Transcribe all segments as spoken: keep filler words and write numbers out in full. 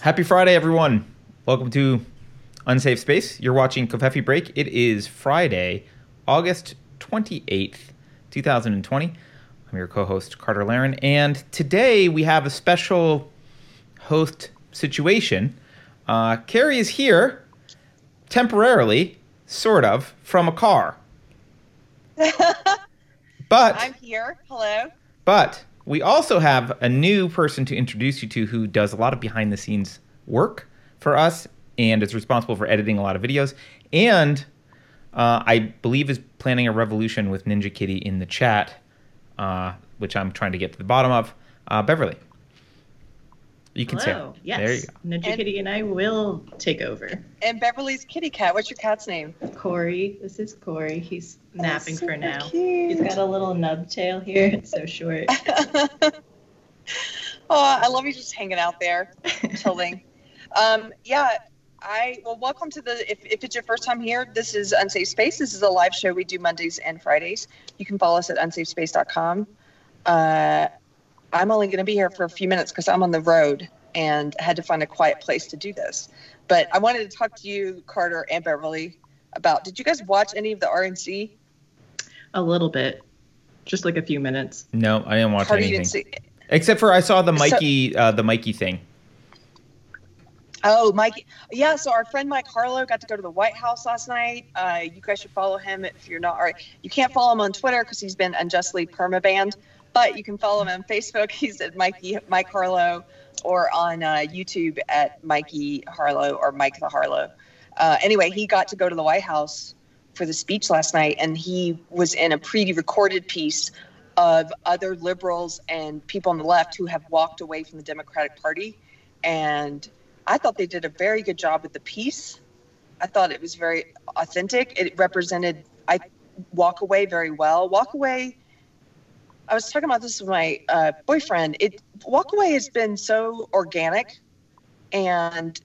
Happy Friday, everyone. Welcome to Unsafe Space. You're watching Covfefe Break. It is Friday, August twenty-eighth, twenty twenty. I'm your co-host, Carter Laren, and today we have a special host situation. Uh, Keri is here temporarily, sort of, from a car. But I'm here. Hello. But we also have a new person to introduce you to who does a lot of behind-the-scenes work for us and is responsible for editing a lot of videos and uh, I believe is planning a revolution with Ninja Kitty in the chat, uh, which I'm trying to get to the bottom of. Uh, Beverly, you can say hello. Yes. There you go. Ninja and, Kitty and I will take over. And Beverly's kitty cat. What's your cat's name? Corey. This is Corey. He's napping for now. Cute. He's got a little nub tail here. It's so short. Oh, I love you just hanging out there, tilting. Um, yeah, I well, welcome to the. If, if it's your first time here, this is Unsafe Space. This is a live show we do Mondays and Fridays. You can follow us at unsafe space dot com. Uh, I'm only going to be here for a few minutes because I'm on the road and had to find a quiet place to do this. But I wanted to talk to you, Carter and Beverly, about. Did you guys watch any of the R N C? A little bit, just like a few minutes. No, I didn't watch Carter, anything. You didn't see- Except for I saw the Mikey, so- uh, the Mikey thing. Oh, Mikey. Yeah, so our friend Mike Harlow got to go to the White House last night. Uh, you guys should follow him if you're not already. You can't follow him on Twitter because he's been unjustly permabanned, but you can follow him on Facebook. He's at Mikey Mike Harlow, or on uh, YouTube at Mikey Harlow or Mike the Harlow. Uh, anyway, he got to go to the White House for the speech last night, and he was in a pre-recorded piece of other liberals and people on the left who have walked away from the Democratic Party, and I thought they did a very good job with the piece. I thought it was very authentic. It represented I Walk Away very well. Walk Away, I was talking about this with my uh, boyfriend. It Walk Away has been so organic, and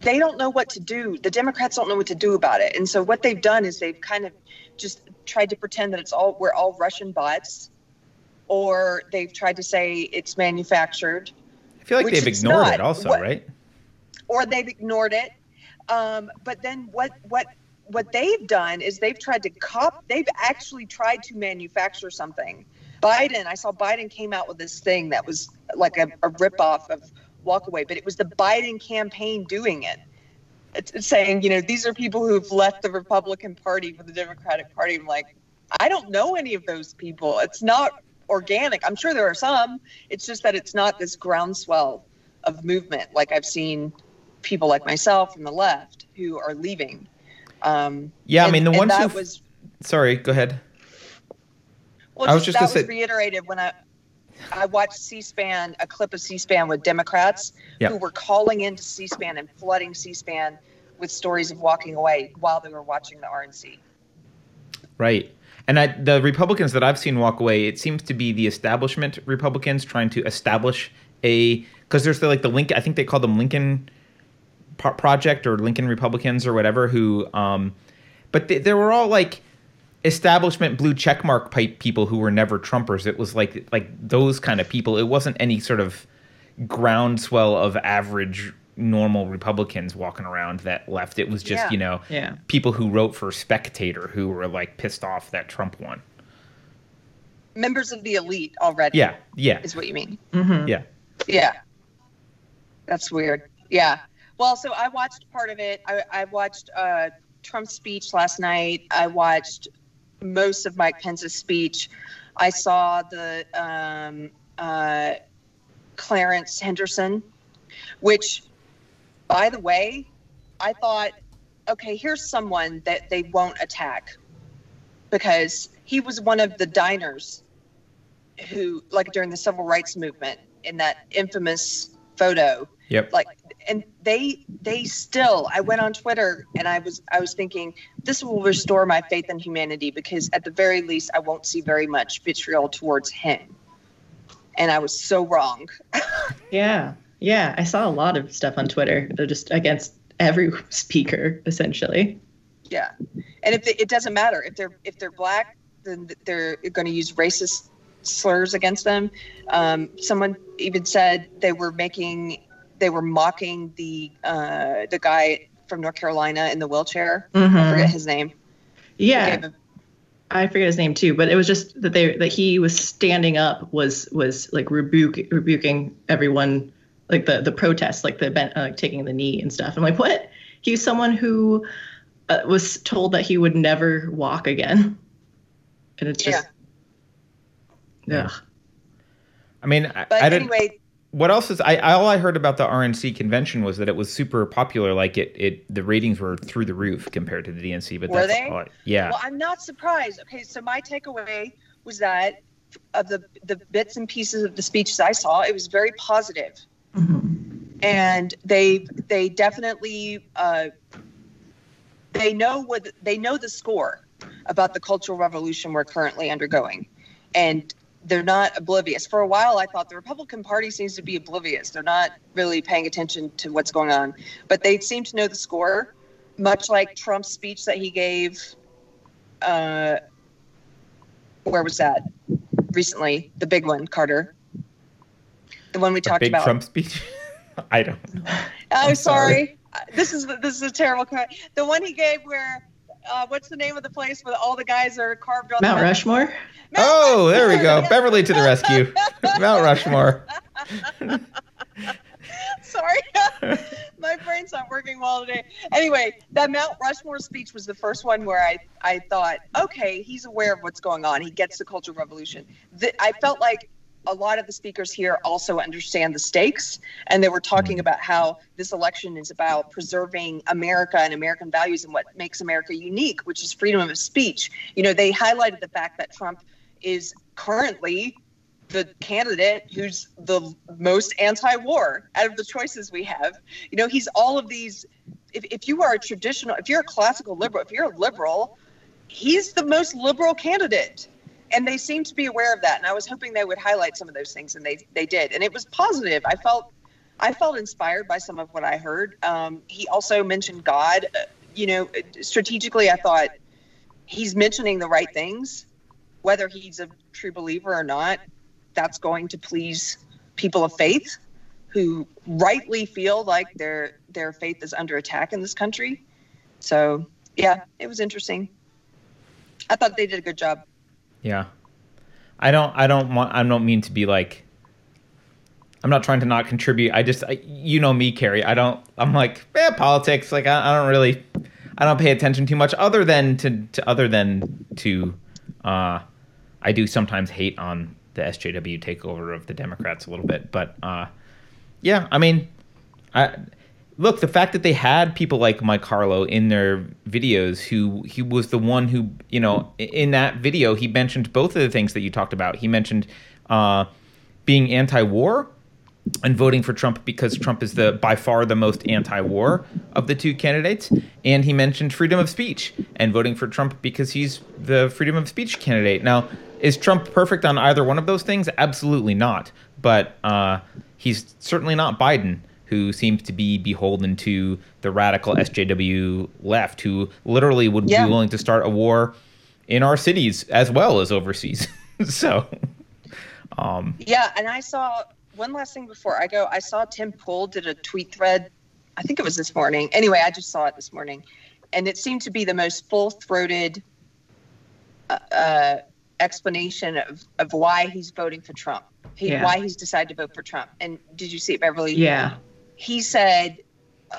they don't know what to do. The Democrats don't know what to do about it. And so what they've done is they've kind of just tried to pretend that it's all we're all Russian bots, or they've tried to say it's manufactured. I feel like Which they've ignored not, it also, what, right? Or they've ignored it. Um, but then what what what they've done is they've tried to cop. They've actually tried to manufacture something. Biden, I saw Biden came out with this thing that was like a, a ripoff of Walk Away, but it was the Biden campaign doing it. It's, it's saying, you know, these are people who've left the Republican Party for the Democratic Party. I'm like, I don't know any of those people. It's not organic. I'm sure there are some. It's just that it's not this groundswell of movement like I've seen people like myself from the left who are leaving. Um, yeah, and, I mean, the ones that who... Was, sorry, go ahead. Well, I was just, just that was say... reiterated when I I watched C-SPAN, a clip of C-SPAN with Democrats yeah. who were calling into C-SPAN and flooding C-SPAN with stories of walking away while they were watching the R N C. Right. And I, the Republicans that I've seen walk away, it seems to be the establishment Republicans trying to establish a – because there's the, like the Lincoln – I think they call them Lincoln Project or Lincoln Republicans or whatever who um, – but they, they were all like establishment blue checkmark type people who were never Trumpers. It was like like those kind of people. It wasn't any sort of groundswell of average – normal Republicans walking around that left. It was just, yeah. you know, yeah. people who wrote for Spectator who were like pissed off that Trump won. Members of the elite already. Yeah. Yeah. Is what you mean. Mm-hmm. Yeah. Yeah. That's weird. Yeah. Well, so I watched part of it. I, I watched uh, Trump's speech last night. I watched most of Mike Pence's speech. I saw the um, uh, Clarence Henderson, which... By the way, I thought, okay, here's someone that they won't attack because he was one of the diners who, like during the civil rights movement in that infamous photo. Yep. Like, and they, they still, I went on Twitter and I was, I was thinking this will restore my faith in humanity because at the very least, I won't see very much vitriol towards him. And I was so wrong. Yeah. Yeah, I saw a lot of stuff on Twitter. They're just against every speaker, essentially. Yeah, and if they, it doesn't matter if they're if they're black, then they're going to use racist slurs against them. Um, someone even said they were making they were mocking the uh, the guy from North Carolina in the wheelchair. Mm-hmm. I forget his name. Yeah. Okay, I forget his name too, but it was just that they that he was standing up was was like rebuke, rebuking everyone, like the the protests, like the bent, uh, like taking the knee and stuff. I'm like, what? He was someone who uh, was told that he would never walk again, and it's just, yeah. Ugh. I mean, I, but I anyway, didn't, what else is I all I heard about the R N C convention was that it was super popular. Like it, it the ratings were through the roof compared to the D N C. But were that's they? All I, yeah. Well, I'm not surprised. Okay, so my takeaway was that of the the bits and pieces of the speeches I saw, it was very positive. Mm-hmm. And they they definitely uh, they know what they know the score about the cultural revolution we're currently undergoing, and they're not oblivious. For a while, I thought the Republican Party seems to be oblivious. They're not really paying attention to what's going on. But they seem to know the score, much like Trump's speech that he gave. Uh, where was that? Recently, the big one, Carter. The one we the talked big about. Big Trump speech? I don't know. I'm, I'm sorry. sorry. This is this is a terrible cut. The one he gave where... Uh, what's the name of the place where all the guys are carved on Mount the Rushmore? Mount oh, Rushmore. There we go. Beverly to the rescue. Mount Rushmore. Sorry. My brain's not working well today. Anyway, that Mount Rushmore speech was the first one where I, I thought, okay, he's aware of what's going on. He gets the Cultural Revolution. The, I felt like a lot of the speakers here also understand the stakes, and they were talking about how this election is about preserving America and American values and what makes America unique, which is freedom of speech. You know, they highlighted the fact that Trump is currently the candidate who's the most anti-war out of the choices we have. You know, he's all of these. If, if you are a traditional, if you're a classical liberal, if you're a liberal, he's the most liberal candidate. And they seem to be aware of that, and I was hoping they would highlight some of those things, and they they did, and it was positive. I felt I felt inspired by some of what I heard. Um, he also mentioned God. Uh, you know, strategically, I thought he's mentioning the right things, whether he's a true believer or not. That's going to please people of faith who rightly feel like their their faith is under attack in this country. So, yeah, it was interesting. I thought they did a good job. Yeah. I don't, I don't want, I don't mean to be like, I'm not trying to not contribute. I just, I, you know me, Keri, I don't, I'm like, eh, politics. Like, I, I don't really, I don't pay attention too much other than to, to other than to, uh, I do sometimes hate on the S J W takeover of the Democrats a little bit, but, uh, yeah, I mean, I, look, the fact that they had people like Mike Harlow in their videos, who he was the one who, you know, in that video, he mentioned both of the things that you talked about. He mentioned uh, being anti-war and voting for Trump because Trump is the by far the most anti-war of the two candidates. And he mentioned freedom of speech and voting for Trump because he's the freedom of speech candidate. Now, is Trump perfect on either one of those things? Absolutely not. But uh, he's certainly not Biden, who seems to be beholden to the radical S J W left, who literally would yeah. be willing to start a war in our cities as well as overseas. so, um, yeah. And I saw one last thing before I go. I saw Tim Pool did a tweet thread. I think it was this morning. Anyway, I just saw it this morning, and it seemed to be the most full-throated uh, explanation of of why he's voting for Trump. He, yeah. Why he's decided to vote for Trump. And did you see it, Beverly? Yeah. He said,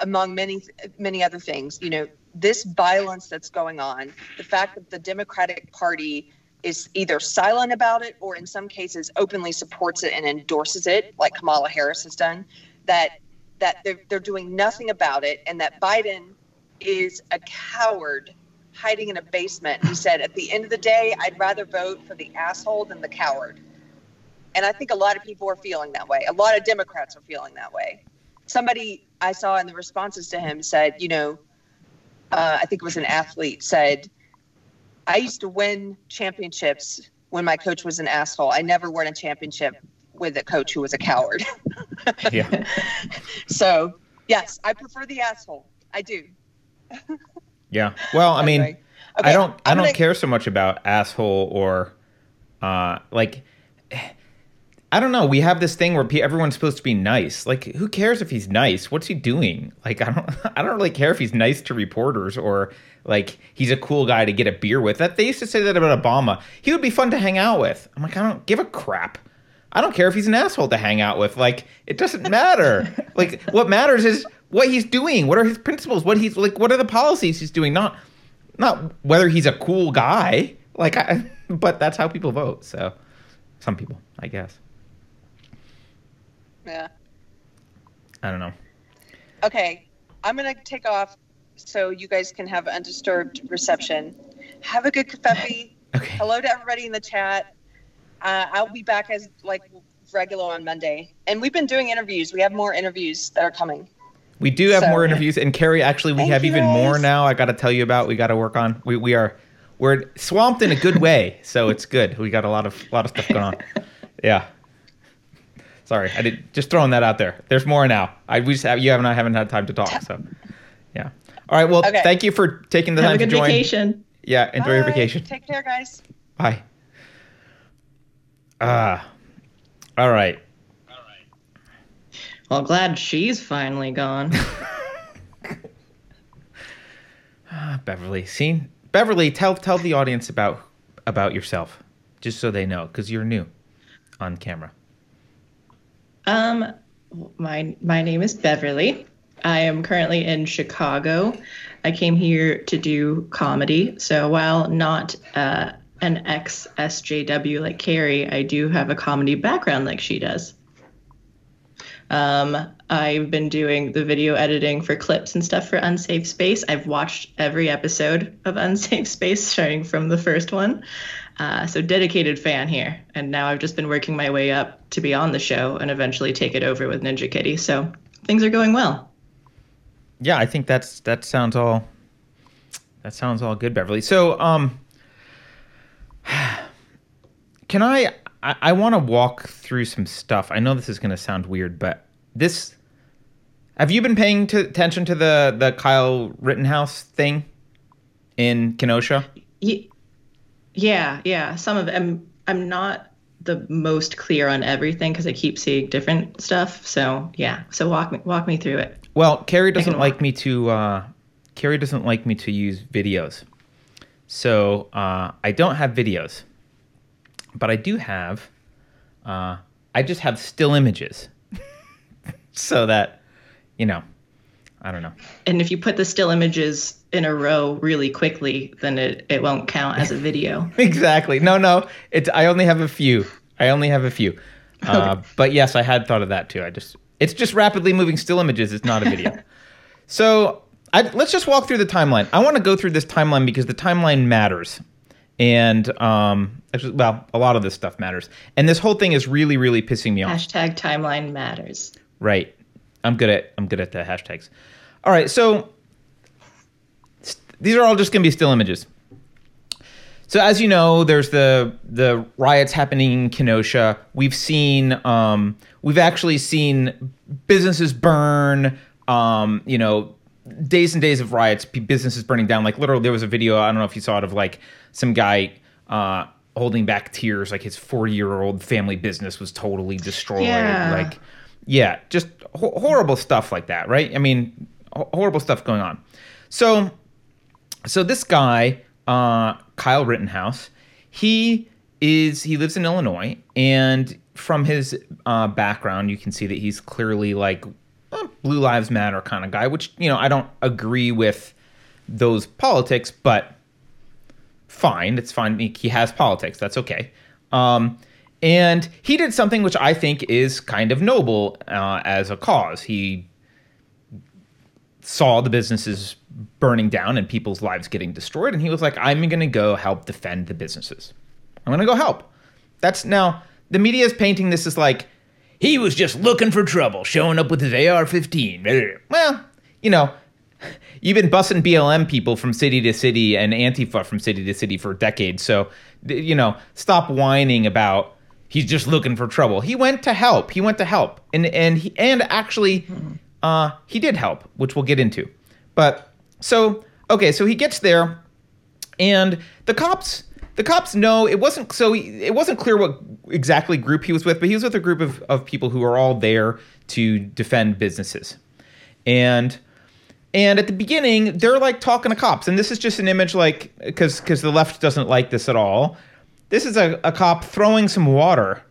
among many, many other things, you know, this violence that's going on, the fact that the Democratic Party is either silent about it or in some cases openly supports it and endorses it, like Kamala Harris has done, that that they're, they're doing nothing about it, and that Biden is a coward hiding in a basement. He said, at the end of the day, I'd rather vote for the asshole than the coward. And I think a lot of people are feeling that way. A lot of Democrats are feeling that way. Somebody I saw in the responses to him said, you know, uh, I think it was an athlete, said, I used to win championships when my coach was an asshole. I never won a championship with a coach who was a coward. yeah. So, yes, I prefer the asshole. I do. yeah. Well, I mean, okay. I don't I don't gonna... care so much about asshole or uh, like – I don't know. We have this thing where everyone's supposed to be nice. Like, who cares if he's nice? What's he doing? Like, I don't I don't really care if he's nice to reporters or, like, he's a cool guy to get a beer with. That they used to say that about Obama. He would be fun to hang out with. I'm like, I don't give a crap. I don't care if he's an asshole to hang out with. Like, it doesn't matter. Like, what matters is what he's doing. What are his principles? What he's, like, what are the policies he's doing? Not not whether he's a cool guy. Like, I, but that's how people vote. So, some people, I guess. Yeah. I don't know. Okay. I'm going to take off so you guys can have undisturbed reception. Have a good kafefe. Okay. Hello to everybody in the chat. Uh, I'll be back as, like, regular on Monday. And we've been doing interviews. We have more interviews that are coming. We do have so, more interviews. And, Keri, actually, we have even guys. more now I got to tell you about. We got to work on. We we are we're swamped in a good way. So it's good. We got a lot of a lot of stuff going on. Yeah. Sorry, I did just throwing that out there. There's more now. I we just have, you and I haven't had time to talk, so yeah. All right, well, okay. Thank you for taking the have time to join. Have a good vacation. Yeah, enjoy Bye. Your vacation. Take care, guys. Bye. Ah, uh, all right. All right. Well, glad she's finally gone. ah, Beverly, see, Beverly, tell tell the audience about about yourself, just so they know, because you're new on camera. Um, my, my name is Beverly. I am currently in Chicago. I came here to do comedy. So while not, uh, an ex-S J W like Keri, I do have a comedy background like she does. Um, I've been doing the video editing for clips and stuff for Unsafe Space. I've watched every episode of Unsafe Space starting from the first one. Uh, so dedicated fan here. And now I've just been working my way up to be on the show and eventually take it over with Ninja Kitty. So things are going well. Yeah, I think that's that sounds all that sounds all good, Beverly. So um, can I I, I want to walk through some stuff. I know this is going to sound weird, but this have you been paying t- attention to the, the Kyle Rittenhouse thing in Kenosha? Yeah. Yeah, yeah. Some of it. I'm, I'm not the most clear on everything because I keep seeing different stuff. So yeah. So walk me walk me through it. Well, Keri doesn't like me to uh, Keri doesn't like me to use videos. So uh, I don't have videos, but I do have. Uh, I just have still images, so that you know. I don't know. And if you put the still images in a row really quickly, then it, it won't count as a video. Exactly. No, no. It's I only have a few. I only have a few. Uh, okay. But yes, I had thought of that too. I just it's just rapidly moving still images. It's not a video. So I, let's just walk through the timeline. I want to go through this timeline because the timeline matters, and um, actually, well, a lot of this stuff matters. And this whole thing is really, really pissing me off. Hashtag timeline matters. Right. I'm good at I'm good at the hashtags. All right, so st- these are all just going to be still images. So as you know, there's the the riots happening in Kenosha. We've seen um, we've actually seen businesses burn. Um, you know, days and days of riots, businesses burning down. Like literally, there was a video. I don't know if you saw it of like some guy. Uh, holding back tears, like his forty-year-old family business was totally destroyed. Yeah. Like. Yeah, just ho- horrible stuff like that, right? I mean, ho- horrible stuff going on. So, so this guy, uh, Kyle Rittenhouse, he is he lives in Illinois, and from his uh, background, you can see that he's clearly like eh, Blue Lives Matter kind of guy. Which you know, I don't agree with those politics, but fine, it's fine. He, he has politics, that's okay. Um, And he did something which I think is kind of noble uh, as a cause. He saw the businesses burning down and people's lives getting destroyed, and he was like, I'm going to go help defend the businesses. I'm going to go help. That's now, the media is painting this as like, he was just looking for trouble, showing up with his A R fifteen. Well, you know, you've been bussing B L M people from city to city and Antifa from city to city for decades, so, you know, stop whining about he's just looking for trouble. He went to help. He went to help. And and he, and actually, uh, he did help, which we'll get into. But so, okay, so he gets there, and the cops, The cops know it wasn't so he, it wasn't clear what exactly group he was with, but he was with a group of, of people who are all there to defend businesses. And and at the beginning, they're like talking to cops. And this is just an image like because because the left doesn't like this at all. This is a, a cop throwing some water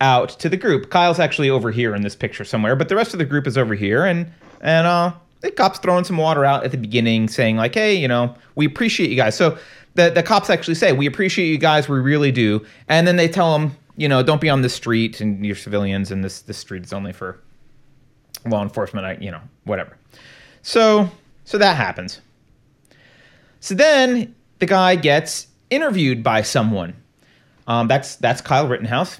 out to the group. Kyle's actually over here in this picture somewhere, but the rest of the group is over here. And and uh, the cop's throwing some water out at the beginning saying like, hey, you know, we appreciate you guys. So the, the cops actually say, we appreciate you guys. We really do. And then they tell them, you know, don't be on the street and you're civilians and this, this street is only for law enforcement, I, you know, whatever. So so that happens. So then the guy gets interviewed by someone. Um, that's that's Kyle Rittenhouse.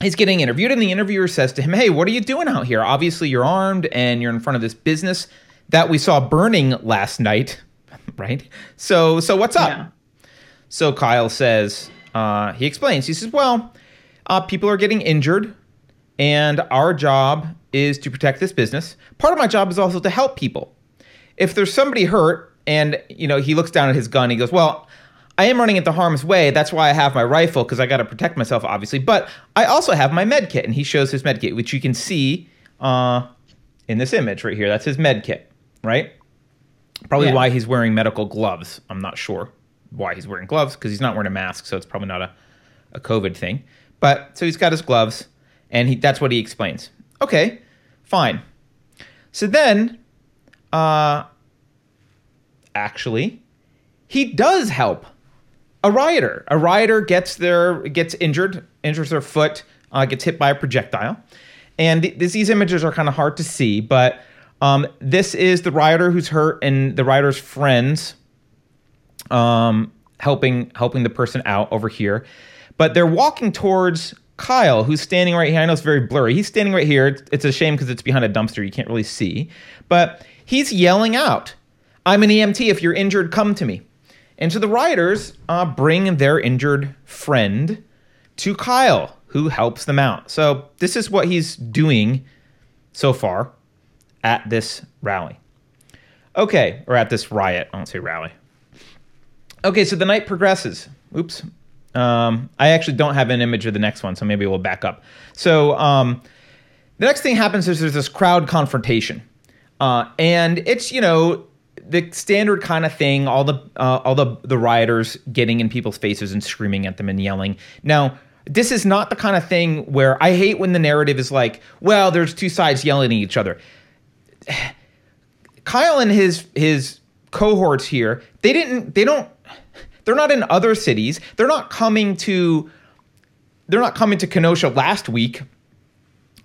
He's getting interviewed, and the interviewer says to him, hey, what are you doing out here? Obviously, you're armed, and you're in front of this business that we saw burning last night, right? So so what's up? Yeah. So Kyle says, uh, he explains. He says, well, uh, people are getting injured, and our job is to protect this business. Part of my job is also to help people. If there's somebody hurt, and you know, he looks down at his gun, he goes, well, I am running into harm's way. That's why I have my rifle, because I got to protect myself, obviously. But I also have my med kit, and he shows his med kit, which you can see uh, in this image right here. That's his med kit, right? Probably yeah. Why he's wearing medical gloves. I'm not sure why he's wearing gloves, because he's not wearing a mask, so it's probably not a, a COVID thing. But so he's got his gloves, and he, that's what he explains. Okay, fine. So then, uh, actually, he does help. A rioter. A rioter gets their gets injured, injures their foot, uh, gets hit by a projectile. And th- these images are kind of hard to see, but um, this is the rioter who's hurt and the rioter's friends um, helping helping the person out over here. But they're walking towards Kyle, who's standing right here. I know it's very blurry. He's standing right here. It's, it's a shame because it's behind a dumpster. You can't really see. But he's yelling out, I'm an E M T. If you're injured, come to me. And so the rioters uh, bring their injured friend to Kyle, who helps them out. So this is what he's doing so far at this rally. Okay, or at this riot. I don't say rally. Okay, so the night progresses. Oops. Um, I actually don't have an image of the next one, so maybe we'll back up. So um, the next thing happens is there's this crowd confrontation. Uh, and it's, you know... the standard kind of thing, all the uh, all the, the rioters getting in people's faces and screaming at them and yelling. Now, this is not the kind of thing where I hate when the narrative is like, well, there's two sides yelling at each other. Kyle and his his cohorts here, they didn't, they don't, they're not in other cities. They're not coming to, they're not coming to Kenosha last week.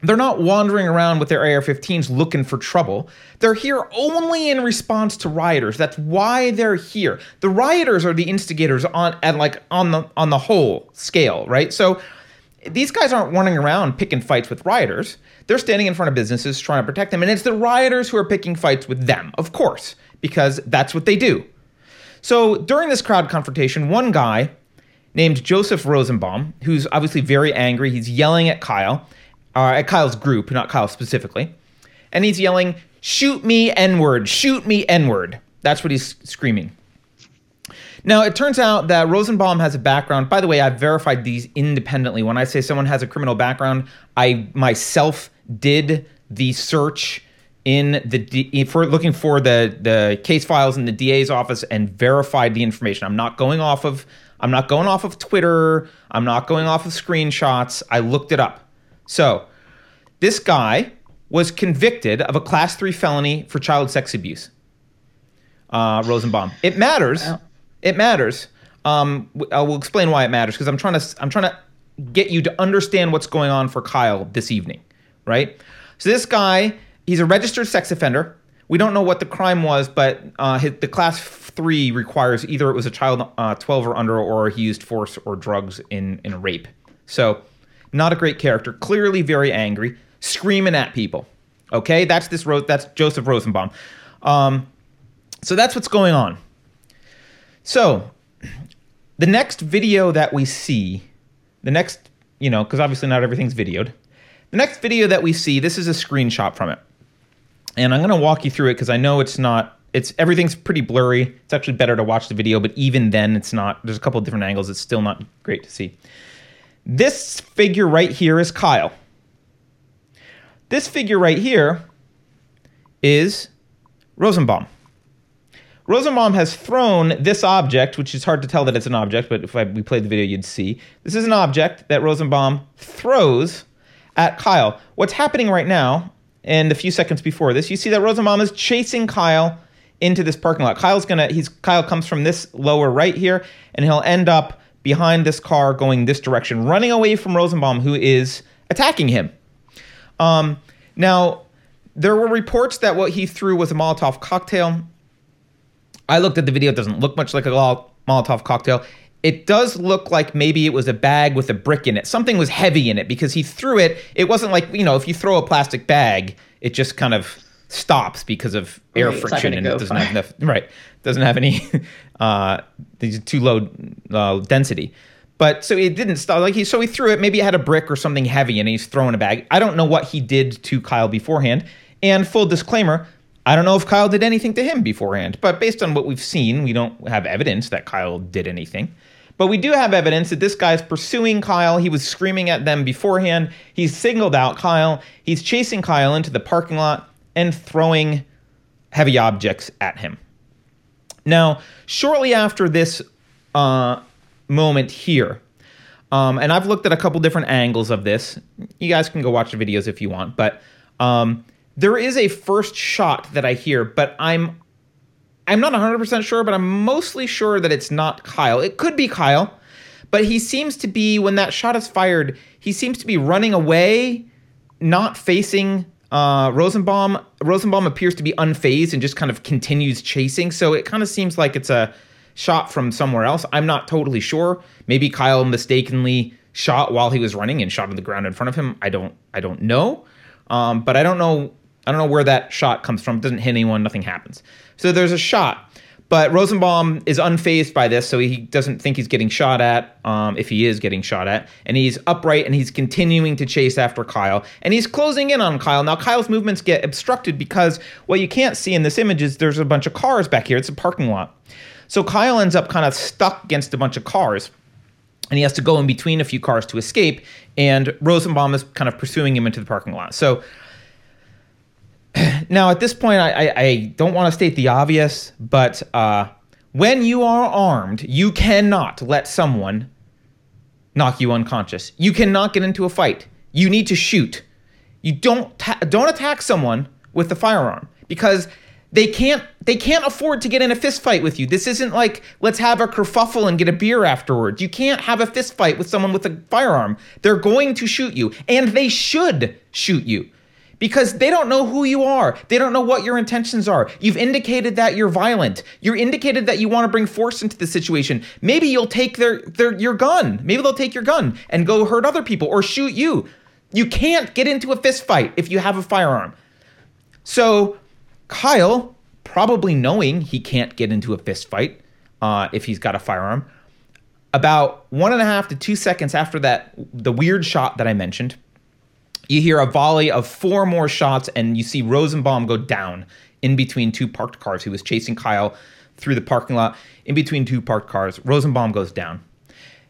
They're not wandering around with their A R fifteens looking for trouble. They're here only in response to rioters. That's why they're here. The rioters are the instigators on and like on the on the whole scale, right? So these guys aren't running around picking fights with rioters. They're standing in front of businesses trying to protect them, and it's the rioters who are picking fights with them, of course, because that's what they do. So during this crowd confrontation, one guy named Joseph Rosenbaum, who's obviously very angry, he's yelling at Kyle. Uh, at Kyle's group, not Kyle specifically. And he's yelling, shoot me N-word, shoot me N-word. That's what he's screaming. Now, it turns out that Rosenbaum has a background. By the way, I've verified these independently. When I say someone has a criminal background, I myself did the search in the D- for looking for the, the case files in the D A's office and verified the information. I'm not going off of I'm not going off of Twitter. I'm not going off of screenshots. I looked it up. So, this guy was convicted of a class three felony for child sex abuse. Uh, Rosenbaum. It matters. Wow. It matters. Um, I will explain why it matters because I'm trying to I'm trying to get you to understand what's going on for Kyle this evening, right? So this guy, he's a registered sex offender. We don't know what the crime was, but uh, his, the class three requires either it was a child uh, twelve or under, or he used force or drugs in in rape. So. Not a great character, clearly very angry, screaming at people. Okay, that's this. Ro- that's Joseph Rosenbaum. Um, so that's what's going on. So the next video that we see, the next, you know, because obviously not everything's videoed. The next video that we see, this is a screenshot from it. And I'm going to walk you through it because I know it's not, it's everything's pretty blurry. It's actually better to watch the video, but even then, it's not. There's a couple of different angles. It's still not great to see. This figure right here is Kyle. This figure right here is Rosenbaum. Rosenbaum has thrown this object, which is hard to tell that it's an object, but if I, we played the video, you'd see. This is an object that Rosenbaum throws at Kyle. What's happening right now, and a few seconds before this, you see that Rosenbaum is chasing Kyle into this parking lot. Kyle's gonna, he's, Kyle comes from this lower right here, and he'll end up behind this car going this direction, running away from Rosenbaum, who is attacking him. Um, now, there were reports that what he threw was a Molotov cocktail. I looked at the video. It doesn't look much like a Molotov cocktail. It does look like maybe it was a bag with a brick in it. Something was heavy in it because he threw it. It wasn't like, you know, if you throw a plastic bag, it just kind of stops because of air right, friction and it doesn't have enough, right, doesn't have any, uh, too low uh, density. But so it didn't stop. Like he, so he threw it. Maybe it had a brick or something heavy and he's throwing a bag. I don't know what he did to Kyle beforehand. And full disclaimer, I don't know if Kyle did anything to him beforehand, but based on what we've seen, we don't have evidence that Kyle did anything. But we do have evidence that this guy's pursuing Kyle. He was screaming at them beforehand. He's singled out Kyle. He's chasing Kyle into the parking lot and throwing heavy objects at him. Now, shortly after this uh, moment here, um, and I've looked at a couple different angles of this. You guys can go watch the videos if you want, but... Um, There is a first shot that I hear, but I'm I'm not one hundred percent sure, but I'm mostly sure that it's not Kyle. It could be Kyle, but he seems to be, when that shot is fired, he seems to be running away, not facing uh, Rosenbaum. Rosenbaum appears to be unfazed and just kind of continues chasing, so it kind of seems like it's a shot from somewhere else. I'm not totally sure. Maybe Kyle mistakenly shot while he was running and shot on the ground in front of him. I don't, I don't know, um, but I don't know... I don't know where that shot comes from. It doesn't hit anyone. Nothing happens. So there's a shot. But Rosenbaum is unfazed by this, so he doesn't think he's getting shot at, um, if he is getting shot at. And he's upright, and he's continuing to chase after Kyle. And he's closing in on Kyle. Now, Kyle's movements get obstructed because what you can't see in this image is there's a bunch of cars back here. It's a parking lot. So Kyle ends up kind of stuck against a bunch of cars, and he has to go in between a few cars to escape. And Rosenbaum is kind of pursuing him into the parking lot. So... Now, at this point, I, I, I don't want to state the obvious, but uh, when you are armed, you cannot let someone knock you unconscious. You cannot get into a fight. You need to shoot. You don't ta- don't attack someone with a firearm because they can't they can't afford to get in a fist fight with you. This isn't like let's have a kerfuffle and get a beer afterwards. You can't have a fist fight with someone with a firearm. They're going to shoot you, and they should shoot you. Because they don't know who you are. They don't know what your intentions are. You've indicated that you're violent. You're indicated that you want to bring force into the situation. Maybe you'll take their, their your gun. Maybe they'll take your gun and go hurt other people or shoot you. You can't get into a fist fight if you have a firearm. So Kyle, probably knowing he can't get into a fist fight uh, if he's got a firearm, about one and a half to two seconds after that, the weird shot that I mentioned, you hear a volley of four more shots, and you see Rosenbaum go down in between two parked cars. He was chasing Kyle through the parking lot. In between two parked cars, Rosenbaum goes down.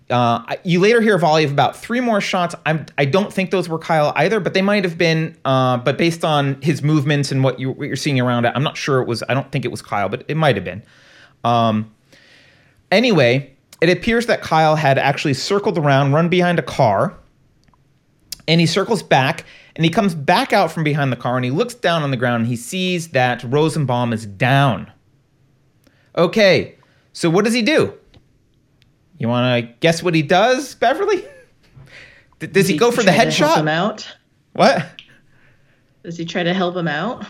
Uh, you later hear a volley of about three more shots. I'm, I don't think those were Kyle either, but they might have been. Uh, but based on his movements and what, you, what you're seeing around it, I'm not sure it was. I don't think it was Kyle, but it might have been. Um, anyway, it appears that Kyle had actually circled around, run behind a car. And he circles back, and he comes back out from behind the car, and he looks down on the ground, and he sees that Rosenbaum is down. Okay, so what does he do? You want to guess what he does, Beverly? Does, does he, he go for the headshot? Him out? What? Does he try to help him out?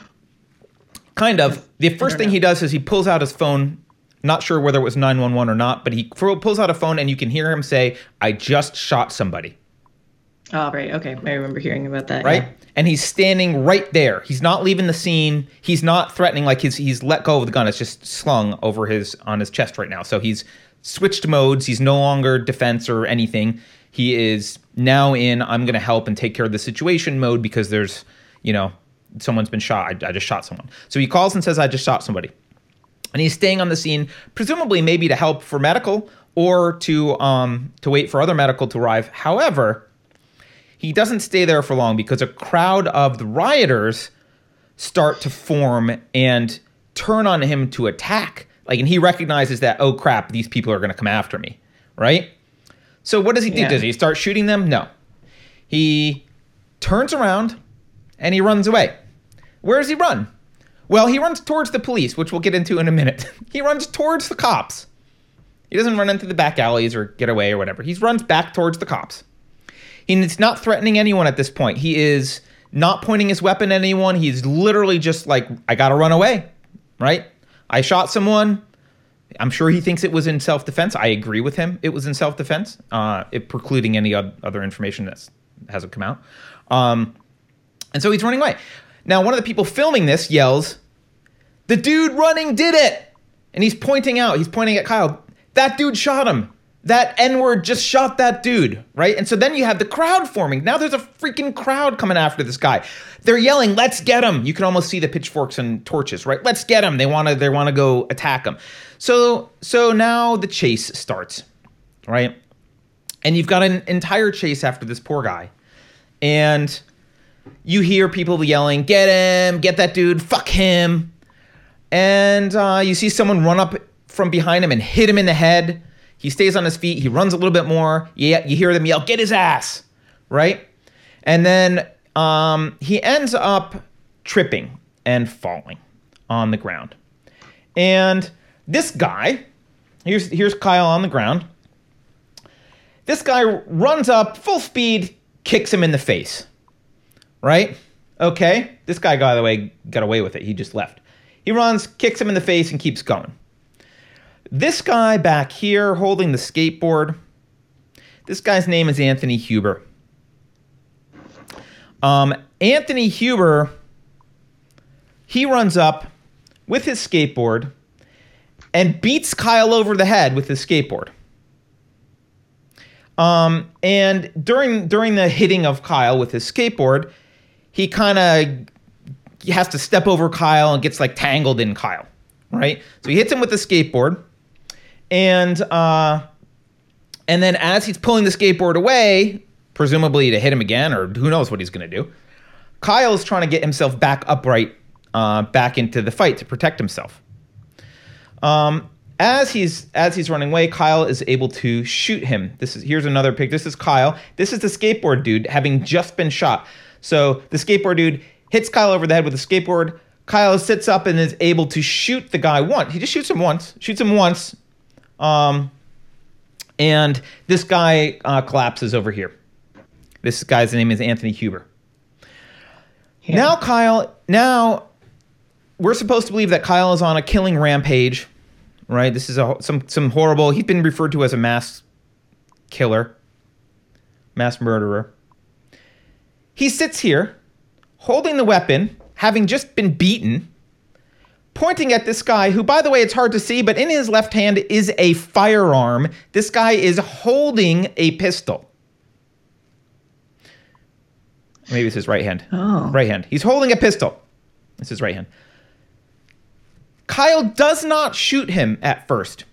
Kind of. The first thing know. he does is he pulls out his phone. Not sure whether it was nine one one or not, but he pulls out a phone, and you can hear him say, "I just shot somebody." Oh, right. Okay. I remember hearing about that. Right. Yeah. And he's standing right there. He's not leaving the scene. He's not threatening. Like he's, he's let go of the gun. It's just slung over his on his chest right now. So he's switched modes. He's no longer defense or anything. He is now in I'm going to help and take care of the situation mode because there's, you know, someone's been shot. I, I just shot someone. So he calls and says, I just shot somebody. And he's staying on the scene, presumably maybe to help for medical or to um, to wait for other medical to arrive. However, he doesn't stay there for long because a crowd of the rioters start to form and turn on him to attack. Like, and he recognizes that, oh, crap, these people are going to come after me, right? So what does he do? Yeah. Does he start shooting them? No. He turns around and he runs away. Where does he run? Well, he runs towards the police, which we'll get into in a minute. He runs towards the cops. He doesn't run into the back alleys or get away or whatever. He runs back towards the cops. He's not threatening anyone at this point. He is not pointing his weapon at anyone. He's literally just like, I got to run away, right? I shot someone. I'm sure he thinks it was in self-defense. I agree with him. It was in self-defense, uh, it precluding any other information that hasn't come out. Um, and so he's running away. Now, one of the people filming this yells, the dude running did it. And he's pointing out, he's pointing at Kyle. That dude shot him. That N-word just shot that dude, right? And so then you have the crowd forming. Now there's a freaking crowd coming after this guy. They're yelling, let's get him. You can almost see the pitchforks and torches, right? Let's get him. They want to they want to go attack him. So so now the chase starts, right? And you've got an entire chase after this poor guy. And you hear people yelling, get him, get that dude, fuck him. And uh, you see someone run up from behind him and hit him in the head. He stays on his feet. He runs a little bit more. You, you hear them yell, get his ass, right? And then um, he ends up tripping and falling on the ground. And this guy, here's, here's Kyle on the ground. This guy runs up full speed, kicks him in the face, right? Okay. This guy, by the way, got away with it. He just left. He runs, kicks him in the face, and keeps going. This guy back here holding the skateboard, this guy's name is Anthony Huber. Um, Anthony Huber, he runs up with his skateboard and beats Kyle over the head with his skateboard. Um, and during during the hitting of Kyle with his skateboard, he kind of has to step over Kyle and gets like tangled in Kyle, right? So he hits him with the skateboard. And uh, and then as he's pulling the skateboard away, presumably to hit him again, or who knows what he's going to do, Kyle's trying to get himself back upright, uh, back into the fight to protect himself. Um, as he's as he's running away, Kyle is able to shoot him. This is here's another pic. This is Kyle. This is the skateboard dude having just been shot. So the skateboard dude hits Kyle over the head with a skateboard. Kyle sits up and is able to shoot the guy once. He just shoots him once. Shoots him once. Um, and this guy uh, collapses over here. This guy's name is Anthony Huber. Yeah. Now Kyle, now we're supposed to believe that Kyle is on a killing rampage, right? This is a, some, some horrible, he's been referred to as a mass killer, mass murderer. He sits here holding the weapon, having just been beaten, pointing at this guy who, by the way, it's hard to see, but in his left hand is a firearm. This guy is holding a pistol. Maybe it's his right hand. Oh. Right hand. He's holding a pistol. It's his right hand. Kyle does not shoot him at first.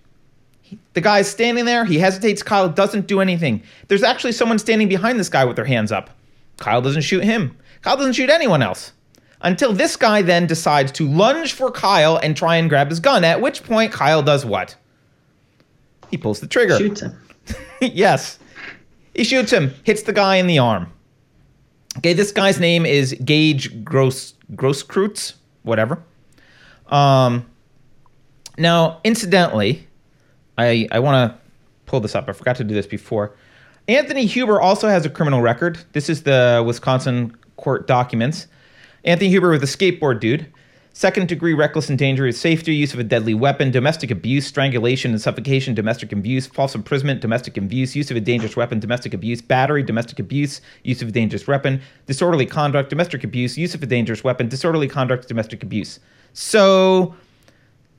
He, the guy's standing there. He hesitates. Kyle doesn't do anything. There's actually someone standing behind this guy with their hands up. Kyle doesn't shoot him. Kyle doesn't shoot anyone else. Until this guy then decides to lunge for Kyle and try and grab his gun, at which point Kyle does what? He pulls the trigger. Shoots him. Yes. He shoots him, hits the guy in the arm. Okay, this guy's name is Gaige Gross, Grosskreutz, whatever. Um, now, incidentally, I, I want to pull this up. I forgot to do this before. Anthony Huber also has a criminal record. This is the Wisconsin court documents. Anthony Huber was a skateboard dude. Second-degree reckless and dangerous safety, use of a deadly weapon, domestic abuse, strangulation and suffocation, domestic abuse, false imprisonment, domestic abuse, use of a dangerous weapon, domestic abuse, battery, domestic abuse, use of a dangerous weapon, disorderly conduct, domestic abuse, use of a dangerous weapon, disorderly conduct, domestic abuse. So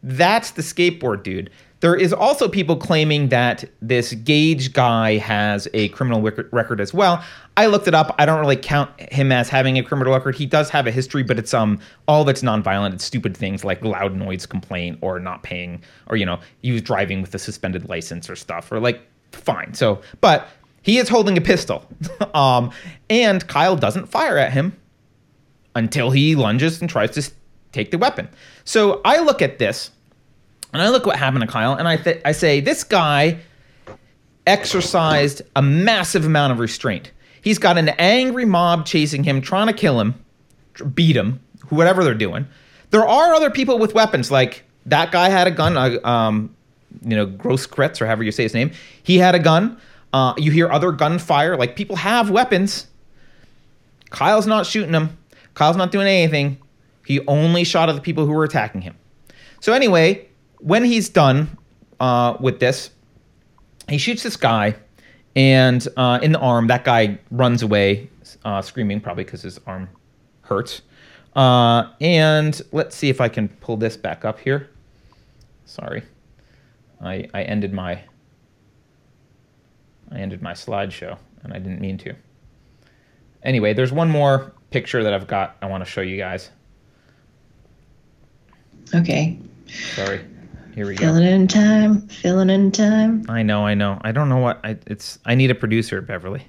that's the skateboard dude. There is also people claiming that this Gaige guy has a criminal record as well. I looked it up. I don't really count him as having a criminal record. He does have a history, but it's um all that's nonviolent. It's stupid things like loud noise complaint or not paying, or, you know, he was driving with a suspended license or stuff, or like, fine. So, but he is holding a pistol. um, and Kyle doesn't fire at him until he lunges and tries to take the weapon. So I look at this, and I look what happened to Kyle, and I th- I say, this guy exercised a massive amount of restraint. He's got an angry mob chasing him, trying to kill him, beat him, whatever they're doing. There are other people with weapons, like that guy had a gun, uh, um, you know, Grosskreutz, or however you say his name. He had a gun. Uh, you hear other gunfire. Like, people have weapons. Kyle's not shooting them. Kyle's not doing anything. He only shot at the people who were attacking him. So anyway, when he's done uh, with this, he shoots this guy, and uh, in the arm, that guy runs away, uh, screaming, probably because his arm hurts. Uh, and let's see if I can pull this back up here. Sorry, I I ended my I ended my slideshow, and I didn't mean to. Anyway, there's one more picture that I've got I want to show you guys. Okay. Sorry. Here we go. Filling in time. Filling in time. I know, I know. I don't know what I it's I need a producer, Beverly.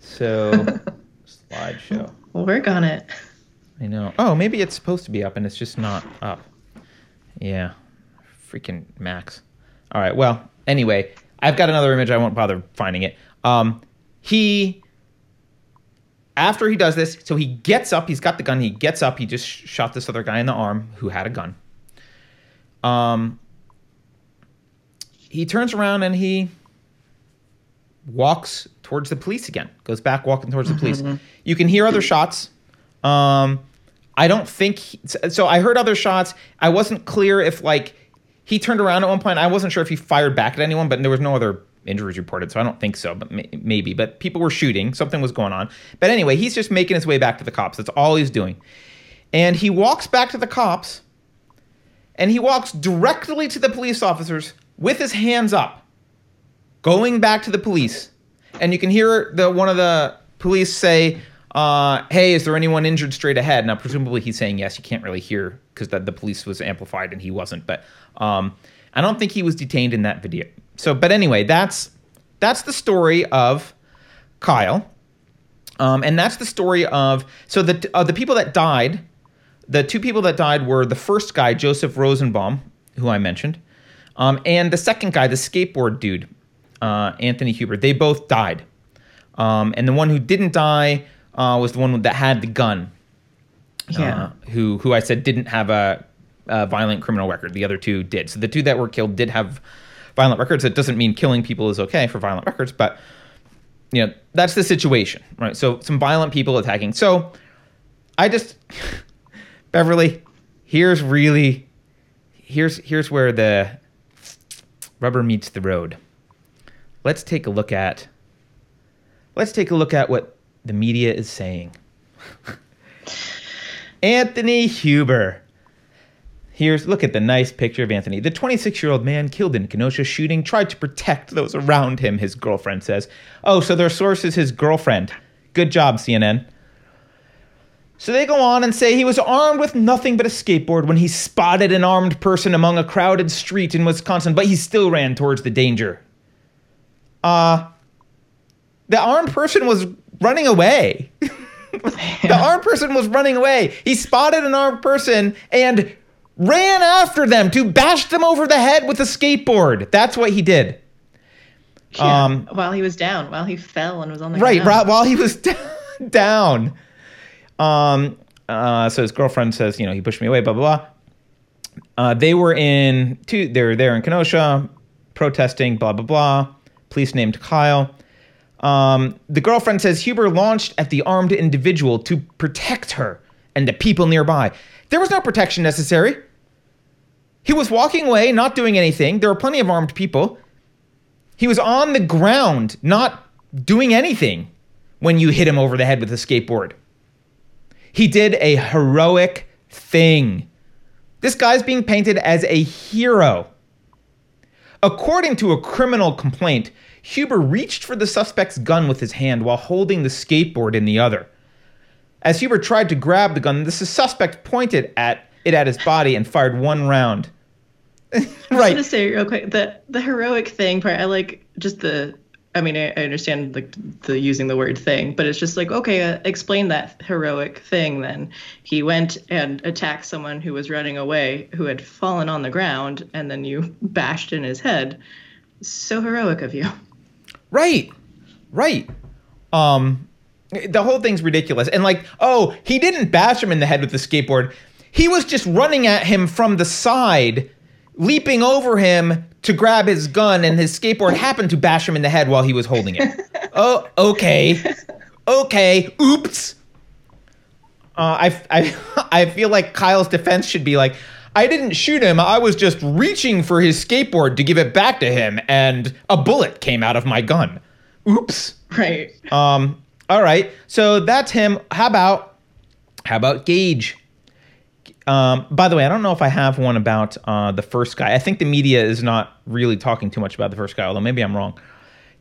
So slideshow. We'll work on it. I know. Oh, maybe it's supposed to be up and it's just not up. Yeah. Freaking Max. All right. Well, anyway, I've got another image. I won't bother finding it. Um he After he does this, so he gets up. He's got the gun. He gets up. He just sh- shot this other guy in the arm who had a gun. Um, he turns around and he walks towards the police again. Goes back walking towards the police. You can hear other shots. Um, I don't think he, so. I heard other shots. I wasn't clear if, like, he turned around at one point. I wasn't sure if he fired back at anyone, but there was no other injuries reported, so I don't think so, but may- maybe. But people were shooting. Something was going on. But anyway, he's just making his way back to the cops. That's all he's doing. And he walks back to the cops, and he walks directly to the police officers with his hands up, going back to the police. And you can hear the one of the police say, uh, hey, is there anyone injured straight ahead? Now, presumably he's saying yes. You can't really hear because the, the police was amplified and he wasn't. But um, I don't think he was detained in that video. So, but anyway, that's that's the story of Kyle, um, and that's the story of so the uh, the people that died, the two people that died were the first guy, Joseph Rosenbaum, who I mentioned, um, and the second guy, the skateboard dude, uh, Anthony Huber. They both died, um, and the one who didn't die uh, was the one that had the gun, yeah, uh, who who I said didn't have a, a violent criminal record. The other two did. So the two that were killed did have violent records. It doesn't mean killing people is okay for violent records, but, you know, that's the situation, right? So some violent people attacking. So I just, Beverly, here's really, here's here's where the rubber meets the road. Let's take a look at, let's take a look at what the media is saying. Anthony Huber. Here's, look at the nice picture of Anthony. The twenty-six-year-old man killed in Kenosha shooting tried to protect those around him, his girlfriend says. Oh, so their source is his girlfriend. Good job, C N N. So they go on and say he was armed with nothing but a skateboard when he spotted an armed person among a crowded street in Wisconsin, but he still ran towards the danger. Uh, the armed person was running away. The armed person was running away. He spotted an armed person and ran after them to bash them over the head with a skateboard. That's what he did. Yeah, um, while he was down, while he fell and was on the right, ground. Right, while he was d- down. Um, uh, so his girlfriend says, you know, he pushed me away, blah, blah, blah. Uh, they were in, two, they were there in Kenosha, protesting, blah, blah, blah. Police named Kyle. Um, the girlfriend says Huber launched at the armed individual to protect her and the people nearby. There was no protection necessary. He was walking away, not doing anything. There were plenty of armed people. He was on the ground, not doing anything when you hit him over the head with a skateboard. He did a heroic thing. This guy's being painted as a hero. According to a criminal complaint, Huber reached for the suspect's gun with his hand while holding the skateboard in the other. As Huber tried to grab the gun, the suspect pointed at it at his body and fired one round. Right. I was gonna say real quick the the heroic thing part. I like just the. I mean, I, I understand like the, the using the word thing, but it's just like, okay, uh, explain that heroic thing. Then he went and attacked someone who was running away, who had fallen on the ground, and then you bashed in his head. So heroic of you. Right, right. Um, the whole thing's ridiculous. And like, oh, he didn't bash him in the head with the skateboard. He was just running at him from the side, leaping over him to grab his gun, and his skateboard happened to bash him in the head while he was holding it. Oh, okay. Okay. Oops. Uh, I, I, I feel like Kyle's defense should be like, I didn't shoot him. I was just reaching for his skateboard to give it back to him, and a bullet came out of my gun. Oops. Right. Um. All right. So that's him. How about, how about Gaige? Um, by the way, I don't know if I have one about uh, the first guy. I think the media is not really talking too much about the first guy, although maybe I'm wrong.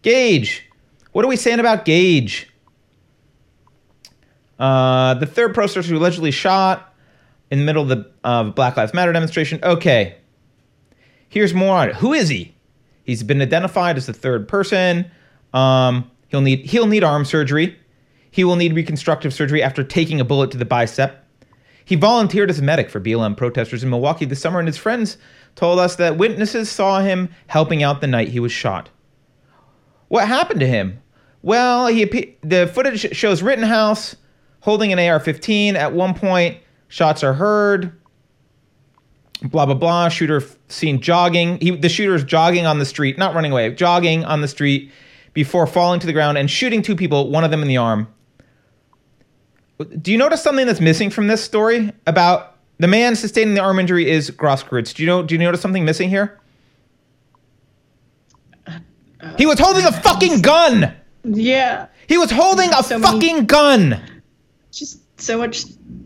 Gaige. What are we saying about Gaige? Uh, the third protester who allegedly shot in the middle of the uh, Black Lives Matter demonstration. Okay. Here's more on it. Who is he? He's been identified as the third person. Um, he'll need he'll need arm surgery. He will need reconstructive surgery after taking a bullet to the bicep. He volunteered as a medic for B L M protesters in Milwaukee this summer, and his friends told us that witnesses saw him helping out the night he was shot. What happened to him? Well, he the footage shows Rittenhouse holding an A R fifteen. At one point, shots are heard. Blah, blah, blah. Shooter seen jogging. He, the shooter is jogging on the street, not running away, jogging on the street before falling to the ground and shooting two people, one of them in the arm. Do you notice something that's missing from this story about the man sustaining the arm injury is Grosskreutz? Do you know? Do you notice something missing here? Uh, he was holding a fucking gun. Yeah. He was holding a so fucking many, gun. Just so much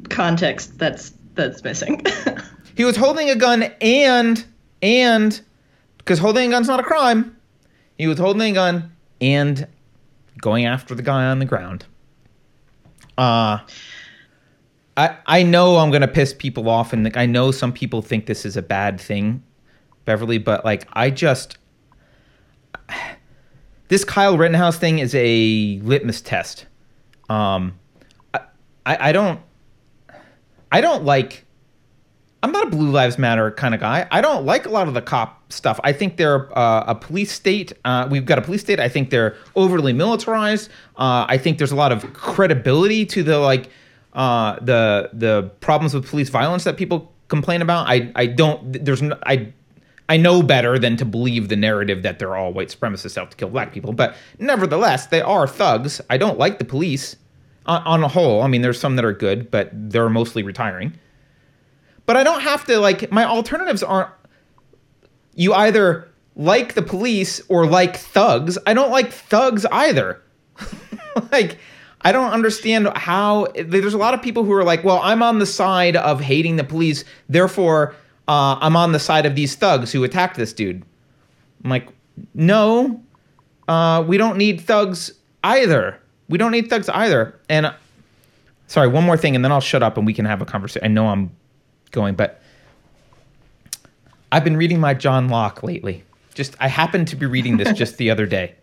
context that's that's missing. He was holding a gun and and because holding a gun's not a crime. He was holding a gun and going after the guy on the ground. Uh, I I know I'm going to piss people off, and like, I know some people think this is a bad thing, Beverly, but like I just... This Kyle Rittenhouse thing is a litmus test. Um, I, I, I don't... I don't like... I'm not a Blue Lives Matter kind of guy. I don't like a lot of the cop stuff. I think they're uh, a police state. Uh, we've got a police state. I think they're overly militarized. Uh, I think there's a lot of credibility to the like uh, the the problems with police violence that people complain about. I I don't there's no, I I know better than to believe the narrative that they're all white supremacists out to kill black people. But nevertheless, they are thugs. I don't like the police on, on a whole. I mean, there's some that are good, but they're mostly retiring. But I don't have to, like, my alternatives aren't, you either like the police or like thugs. I don't like thugs either. Like, I don't understand how, there's a lot of people who are like, well, I'm on the side of hating the police, therefore uh, I'm on the side of these thugs who attacked this dude. I'm like, no, uh, we don't need thugs either. We don't need thugs either. And, sorry, one more thing, and then I'll shut up and we can have a conversation. I know I'm going, but I've been reading my John Locke lately. Just I happened to be reading this just the other day,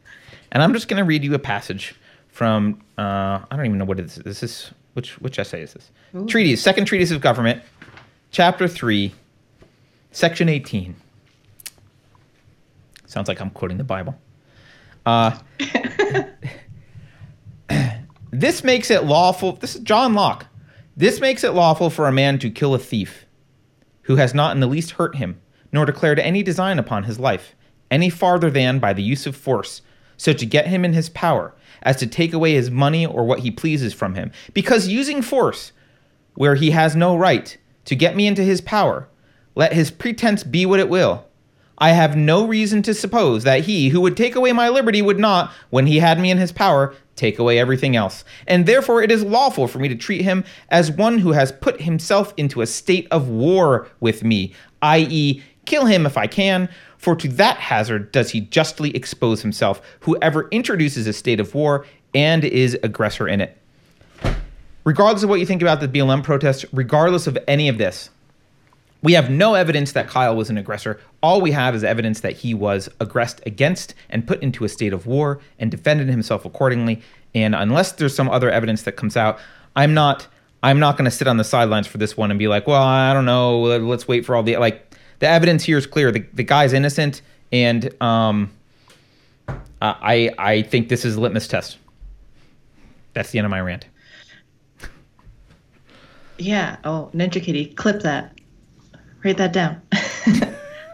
and I'm just going to read you a passage from uh, I don't even know what it is. This is which which essay is this? Ooh. Treatise, Second Treatise of Government, Chapter Three, Section eighteen. Sounds like I'm quoting the Bible. Uh, this makes it lawful. This is John Locke. This makes it lawful for a man to kill a thief who has not in the least hurt him, nor declared any design upon his life, any farther than by the use of force, so to get him in his power, as to take away his money or what he pleases from him. Because using force, where he has no right, to get me into his power, let his pretense be what it will, I have no reason to suppose that he who would take away my liberty would not, when he had me in his power, take away everything else. And therefore it is lawful for me to treat him as one who has put himself into a state of war with me, that is, Kill him if I can, for to that hazard does he justly expose himself, whoever introduces a state of war and is aggressor in it. Regardless of what you think about the B L M protests, regardless of any of this, we have no evidence that Kyle was an aggressor. All we have is evidence that he was aggressed against and put into a state of war and defended himself accordingly. And unless there's some other evidence that comes out, I'm not I'm not going to sit on the sidelines for this one and be like, well, I don't know, let's wait for all the... Like, the evidence here is clear. The, the guy's innocent, and um, I, I think this is a litmus test. That's the end of my rant. Yeah. Oh, Ninja Kitty, clip that. Write that down.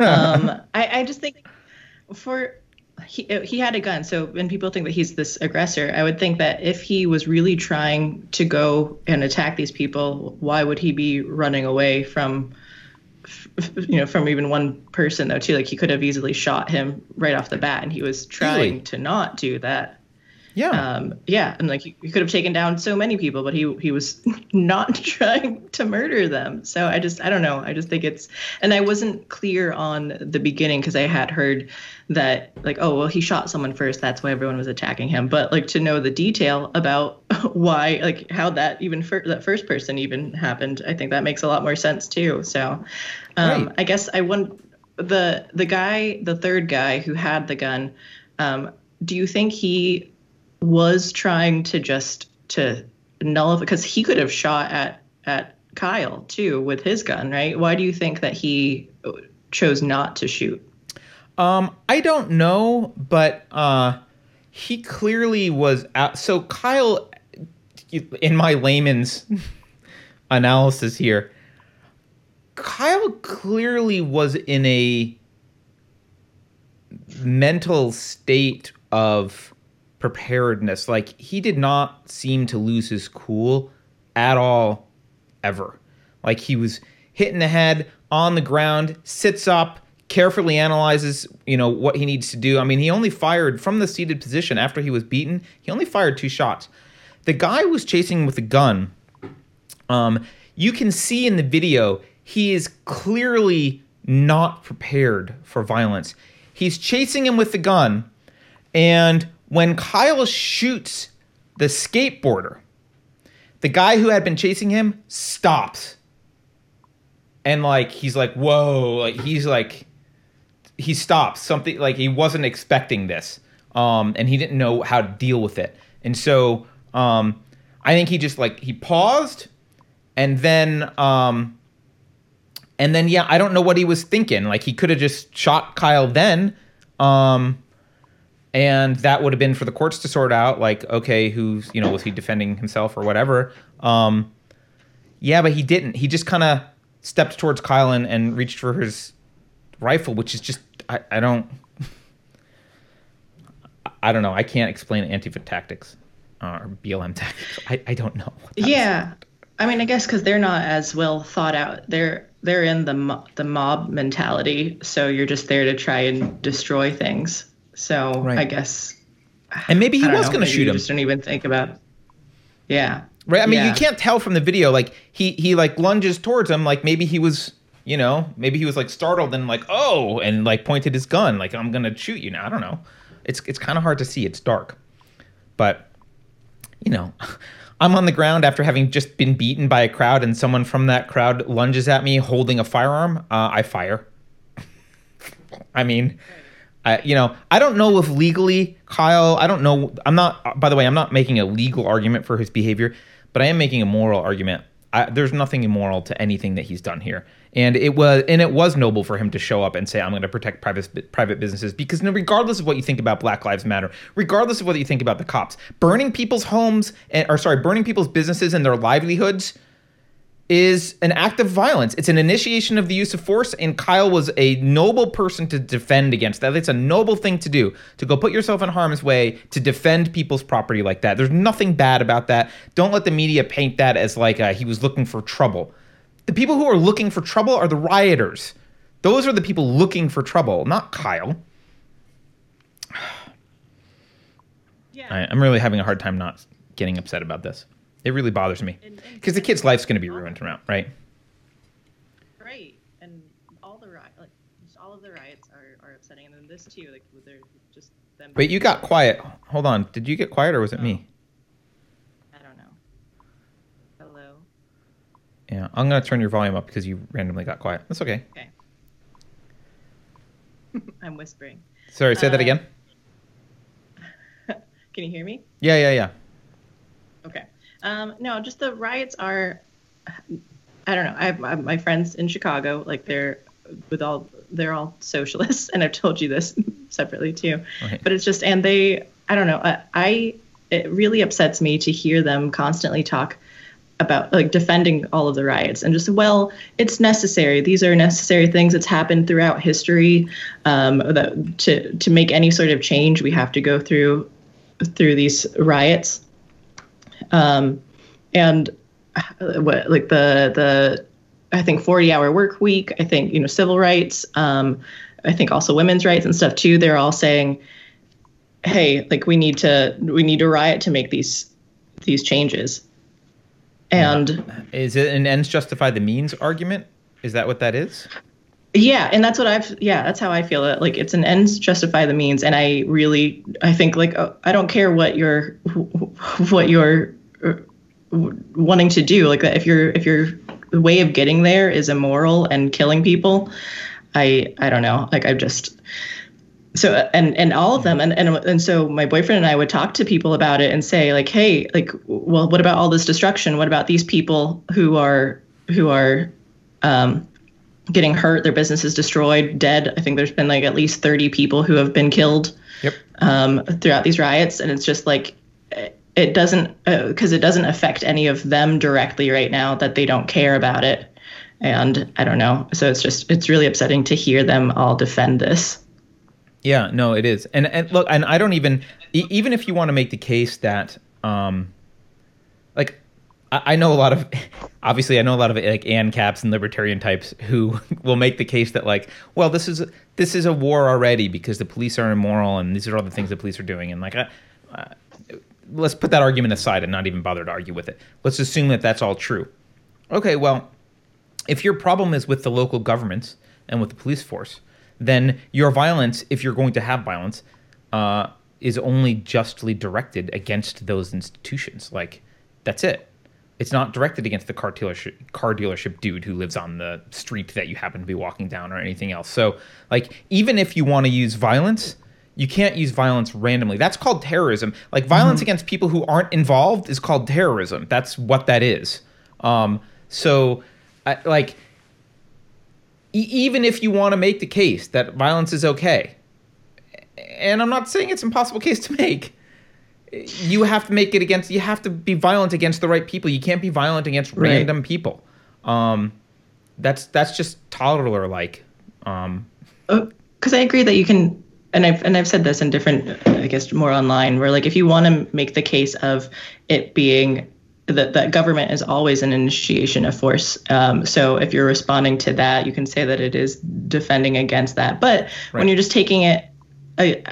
um, I, I just think for he, he had a gun. So when people think that he's this aggressor, I would think that if he was really trying to go and attack these people, why would he be running away from, you know, from even one person though, too? Like, he could have easily shot him right off the bat, and he was trying easily to not do that. Yeah. Um, yeah. And like, he could have taken down so many people, but he he was not trying to murder them. So I just, I don't know. I just think it's, and I wasn't clear on the beginning because I had heard that like, oh, well, he shot someone first, that's why everyone was attacking him. But like, to know the detail about why, like how that even, fir- that first person even happened, I think that makes a lot more sense too. So um, right. I guess I won the, the guy, the third guy who had the gun. Um, do you think he was trying to just to nullify, because he could have shot at at Kyle too with his gun, right? Why do you think that he chose not to shoot? Um, I don't know, but uh, he clearly was out. So Kyle, in my layman's analysis here, Kyle clearly was in a mental state of preparedness. Like, he did not seem to lose his cool at all, ever. Like, he was hit in the head, on the ground, sits up, carefully analyzes, you know, what he needs to do. I mean, he only fired from the seated position after he was beaten. He only fired two shots. The guy was chasing with a gun. Um, you can see in the video, he is clearly not prepared for violence. He's chasing him with the gun, and when Kyle shoots the skateboarder, the guy who had been chasing him stops. And, like, he's like, whoa. Like, he's like, he stops. Something, like, he wasn't expecting this. Um, and he didn't know how to deal with it. And so um, I think he just, like, he paused. And then, um, and then, yeah, I don't know what he was thinking. Like, he could have just shot Kyle then. Um And that would have been for the courts to sort out, like, okay, who's, you know, was he defending himself or whatever? Um, yeah, but he didn't. He just kind of stepped towards Kyle and, and reached for his rifle, which is just, I, I don't, I don't know. I can't explain Antifa tactics uh, or B L M tactics. I, I don't know. Yeah. I mean, I guess because they're not as well thought out. They're they're in the mo- the mob mentality. So you're just there to try and destroy things. So right. I guess, and maybe he was going to shoot him. Just don't even think about. Yeah. Right. I mean, yeah. You can't tell from the video. Like he, he like lunges towards him. Like maybe he was, you know, maybe he was like startled and like, oh, and like pointed his gun. Like, I'm going to shoot you now. I don't know. It's, it's kind of hard to see. It's dark, but you know, I'm on the ground after having just been beaten by a crowd, and someone from that crowd lunges at me holding a firearm. Uh, I fire. I mean, Uh, you know, I don't know if legally, Kyle, I don't know. I'm not, by the way, I'm not making a legal argument for his behavior, but I am making a moral argument. I, there's nothing immoral to anything that he's done here. And it was and it was noble for him to show up and say, I'm going to protect private private businesses, because regardless of what you think about Black Lives Matter, regardless of what you think about the cops, burning people's homes and or sorry, burning people's businesses and their livelihoods is an act of violence. It's an initiation of the use of force, and Kyle was a noble person to defend against that. It's a noble thing to do, to go put yourself in harm's way to defend people's property like that. There's nothing bad about that. Don't let the media paint that as like uh, he was looking for trouble. The people who are looking for trouble are the rioters. Those are the people looking for trouble, not Kyle. Yeah. I, I'm really having a hard time not getting upset about this. It really bothers me because the kid's life's going to be ruined, right? Right. And all the, like, upsetting. And then this too, like with their just them. Wait, you got quiet. Hold on. Did you get quiet or was it oh. me? I don't know. Hello. Yeah, I'm gonna turn your volume up because you randomly got quiet. That's okay. Okay. I'm whispering. Sorry, say uh, that again. Can you hear me? Yeah, yeah, yeah. Okay. Um, no, just the riots are, I don't know. I have, I have my friends in Chicago, like they're with all, they're all socialists. And I've told you this separately too, right. But it's just, and they, I don't know. I, I, it really upsets me to hear them constantly talk about like defending all of the riots and just, well, it's necessary. These are necessary things that's happened throughout history. Um, that to, to make any sort of change, we have to go through, through these riots. Um, and what, like the, the, I think forty hour work week, I think, you know, civil rights, um, I think also women's rights and stuff too. They're all saying, hey, like we need to, we need to riot to make these, these changes. And yeah. Is it an ends justify the means argument? Is that what that is? Yeah. And that's what I've, yeah, that's how I feel it. Like it's an ends justify the means. And I really, I think like, oh, I don't care what your, what your, wanting to do like that if you're if your way of getting there is immoral and killing people, I I don't know, like I just so and and all of them and, and and so my boyfriend and I would talk to people about it and say like, hey, like, well, what about all this destruction? What about these people who are who are um getting hurt, their businesses destroyed, dead? I think there's been like at least thirty people who have been killed yep. um throughout these riots, and it's just like it doesn't because uh, it doesn't affect any of them directly right now that they don't care about it. And I don't know. So it's just it's really upsetting to hear them all defend this. Yeah, no, it is. And and look, and I don't even even if you want to make the case that um, like I, I know a lot of obviously I know a lot of like ANCAPs and libertarian types who will make the case that like, well, this is this is a war already because the police are immoral and these are all the things the police are doing. And like I, I let's put that argument aside and not even bother to argue with it. Let's assume that that's all true. Okay, well, if your problem is with the local governments and with the police force, then your violence, if you're going to have violence, uh, is only justly directed against those institutions. Like, that's it. It's not directed against the car dealership, car dealership dude who lives on the street that you happen to be walking down or anything else. So, like, even if you want to use violence, you can't use violence randomly. That's called terrorism. Like violence mm-hmm. against people who aren't involved is called terrorism. That's what that is. Um, so I, like, e- even if you want to make the case that violence is okay, and I'm not saying it's an impossible case to make, you have to make it against, you have to be violent against the right people. You can't be violent against right. random people. Um, that's, that's just toddler-like. Um, oh, 'cause I agree that you can, And I've and I've said this in different, I guess, more online, where like if you want to make the case of it being that that government is always an initiation of force. Um, so if you're responding to that, you can say that it is defending against that. But right. when you're just taking it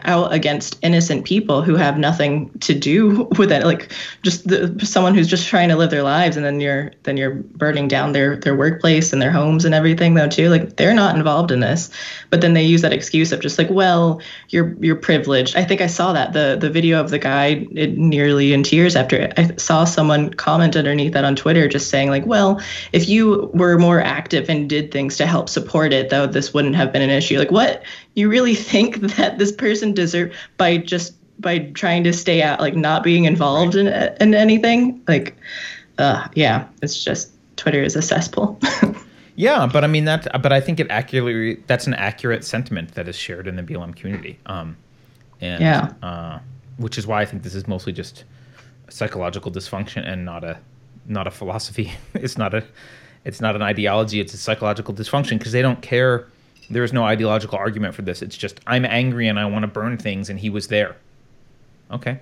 out against innocent people who have nothing to do with it, like just the, someone who's just trying to live their lives, and then you're then you're burning down their their workplace and their homes and everything though too, like they're not involved in this, but then they use that excuse of just like, well, you're you're privileged. I think I saw that the the video of the guy nearly in tears after I saw someone comment underneath that on Twitter just saying like, well, if you were more active and did things to help support it though, this wouldn't have been an issue. Like, what, you really think that this person deserve by just by trying to stay out, like not being involved in in anything? Like, uh, yeah, it's just Twitter is a cesspool. Yeah, but I mean that. But I think it accurately that's an accurate sentiment that is shared in the B L M community. Um, and, yeah, uh, which is why I think this is mostly just psychological dysfunction and not a not a philosophy. It's not a it's not an ideology. It's a psychological dysfunction because they don't care. There is no ideological argument for this. It's just, I'm angry and I want to burn things, and he was there. Okay. I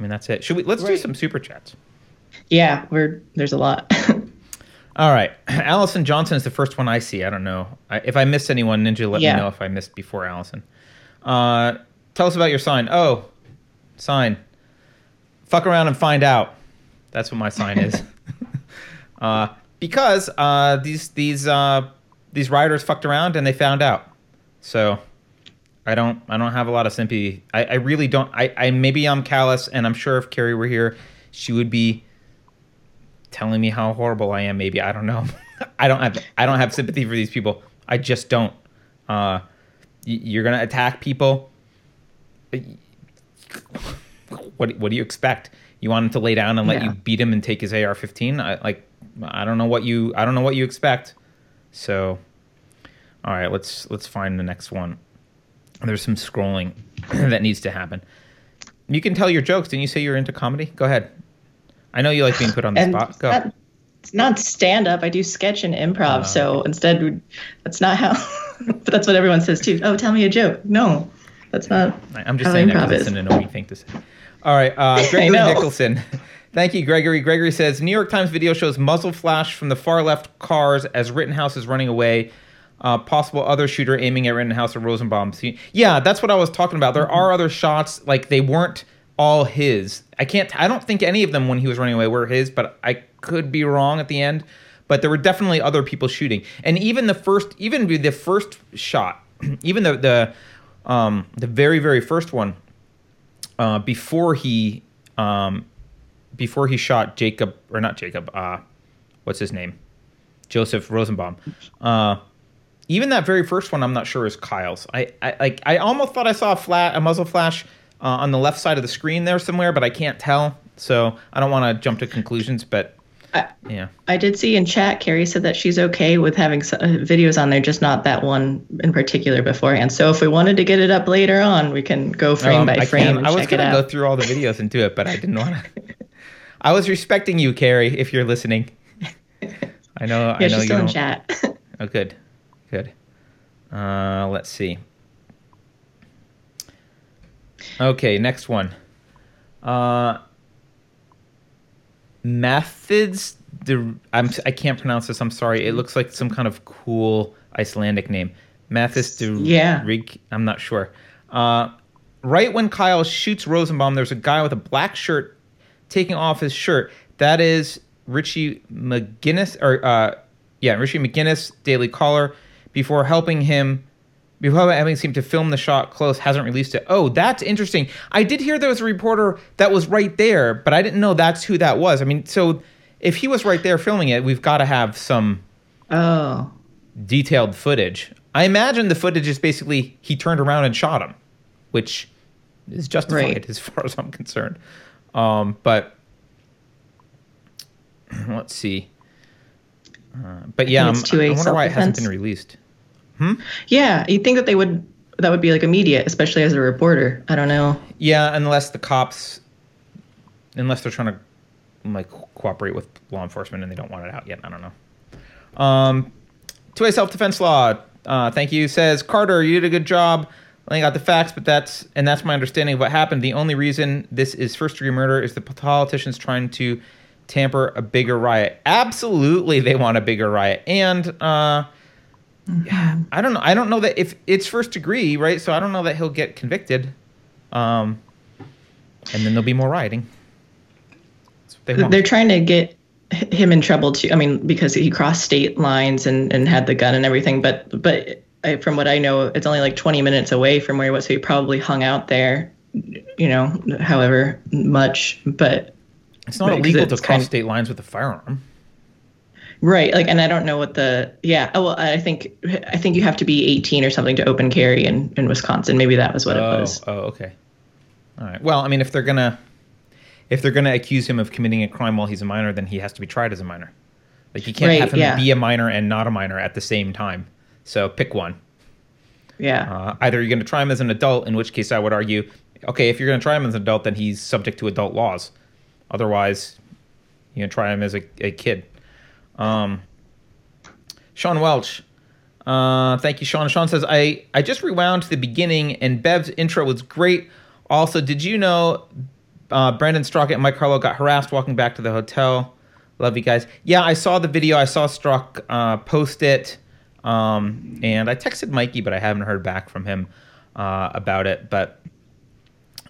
mean, that's it. Should we? Let's right. do some super chats. Yeah, we're there's a lot. All right. Allison Johnson is the first one I see. I don't know. I, if I missed anyone, Ninja, let yeah. me know if I missed before Allison. Uh, tell us about your sign. Oh, sign. Fuck around and find out. That's what my sign is. uh, because uh, these... these uh, These rioters fucked around and they found out. So I don't I don't have a lot of sympathy. I, I really don't. I, I maybe I'm callous, and I'm sure if Keri were here, she would be telling me how horrible I am. Maybe I don't know. I don't have I don't have sympathy for these people. I just don't. Uh, you're gonna attack people. What what do you expect? You want him to lay down and let yeah. you beat him and take his A R fifteen? I like I don't know what you I don't know what you expect. So, all right, let's let's find the next one. There's some scrolling that needs to happen. You can tell your jokes. Didn't you say you're into comedy? Go ahead. I know you like being put on the and spot. Go. That, it's not stand-up. I do sketch and improv. Uh, so instead, that's not how – but that's what everyone says too. Oh, tell me a joke. No, that's not I'm just how saying improv is. I know you think this. All right. Uh, Gregory Nicholson. Thank you, Gregory. Gregory says, New York Times video shows muzzle flash from the far-left cars as Rittenhouse is running away. Uh, possible other shooter aiming at Rittenhouse or Rosenbaum. Yeah, that's what I was talking about. There are other shots. Like, they weren't all his. I can't. I don't think any of them when he was running away were his, but I could be wrong at the end. But there were definitely other people shooting. And even the first, even the first shot, even the the um, the very very first one, uh, before he um, before he shot Jacob or not Jacob. Uh, what's his name? Joseph Rosenbaum. Uh, Even that very first one, I'm not sure is Kyle's. I, I like. I almost thought I saw a, flat, a muzzle flash uh, on the left side of the screen there somewhere, but I can't tell. So I don't want to jump to conclusions, but I, yeah. I did see in chat, Keri said that she's okay with having videos on there, just not that one in particular beforehand. So if we wanted to get it up later on, we can go frame um, by I frame can. and I check it out. I was going to go through all the videos and do it, but I didn't want to. I was respecting you, Keri, if you're listening. I know, yeah, I know she's you still in chat. Oh, good. Good. Uh, let's see. Okay, next one. Uh, methods. De, I'm. I can't pronounce this. I'm sorry. It looks like some kind of cool Icelandic name. Mathis de yeah. Rig. I'm not sure. Uh, right when Kyle shoots Rosenbaum, there's a guy with a black shirt taking off his shirt. That is Richie McGinnis, or uh, yeah, Richie McGinnis, Daily Caller. Before helping him, before having seemed to film the shot close, hasn't released it. Oh, that's interesting. I did hear there was a reporter that was right there, but I didn't know that's who that was. I mean, so if he was right there filming it, we've got to have some oh. detailed footage. I imagine the footage is basically he turned around and shot him, which is justified right. as far as I'm concerned. Um, but let's see. Uh, but yeah, I, I wonder why it hasn't been released. Hmm? Yeah, you'd think that they would. That would be like immediate, especially as a reporter. I don't know. Yeah, unless the cops, unless they're trying to like cooperate with law enforcement and they don't want it out yet. I don't know. Um, two A self-defense law. Uh, thank you. Says Carter, you did a good job laying out the facts, but that's and that's my understanding of what happened. The only reason this is first-degree murder is the politicians trying to tamper a bigger riot. Absolutely, they want a bigger riot. And uh, mm-hmm. I don't know. I don't know that if it's first degree, right? So I don't know that he'll get convicted. Um, and then there'll be more rioting. That's what they want. They're trying to get him in trouble too. I mean, because he crossed state lines and, and had the gun and everything. But but I, from what I know, it's only like twenty minutes away from where he was. So he probably hung out there, you know, however much. But it's not right, illegal it's to cross state lines with a firearm. Right. Like, and I don't know what the, yeah. Oh, well, I think, I think you have to be eighteen or something to open carry in, in Wisconsin. Maybe that was what oh, it was. Oh, okay. All right. Well, I mean, if they're going to, if they're going to accuse him of committing a crime while he's a minor, then he has to be tried as a minor. Like you can't right, have him yeah. be a minor and not a minor at the same time. So pick one. Yeah. Uh, either you're going to try him as an adult, in which case I would argue, okay, if you're going to try him as an adult, then he's subject to adult laws. Otherwise, you know, try him as a, a kid. Um, Sean Welch. Uh, thank you, Sean. Sean says, I, I just rewound to the beginning, and Bev's intro was great. Also, did you know uh, Brandon Straka and Mike Harlow got harassed walking back to the hotel? Love you guys. Yeah, I saw the video. I saw Straka uh, post it. Um, and I texted Mikey, but I haven't heard back from him uh, about it. But,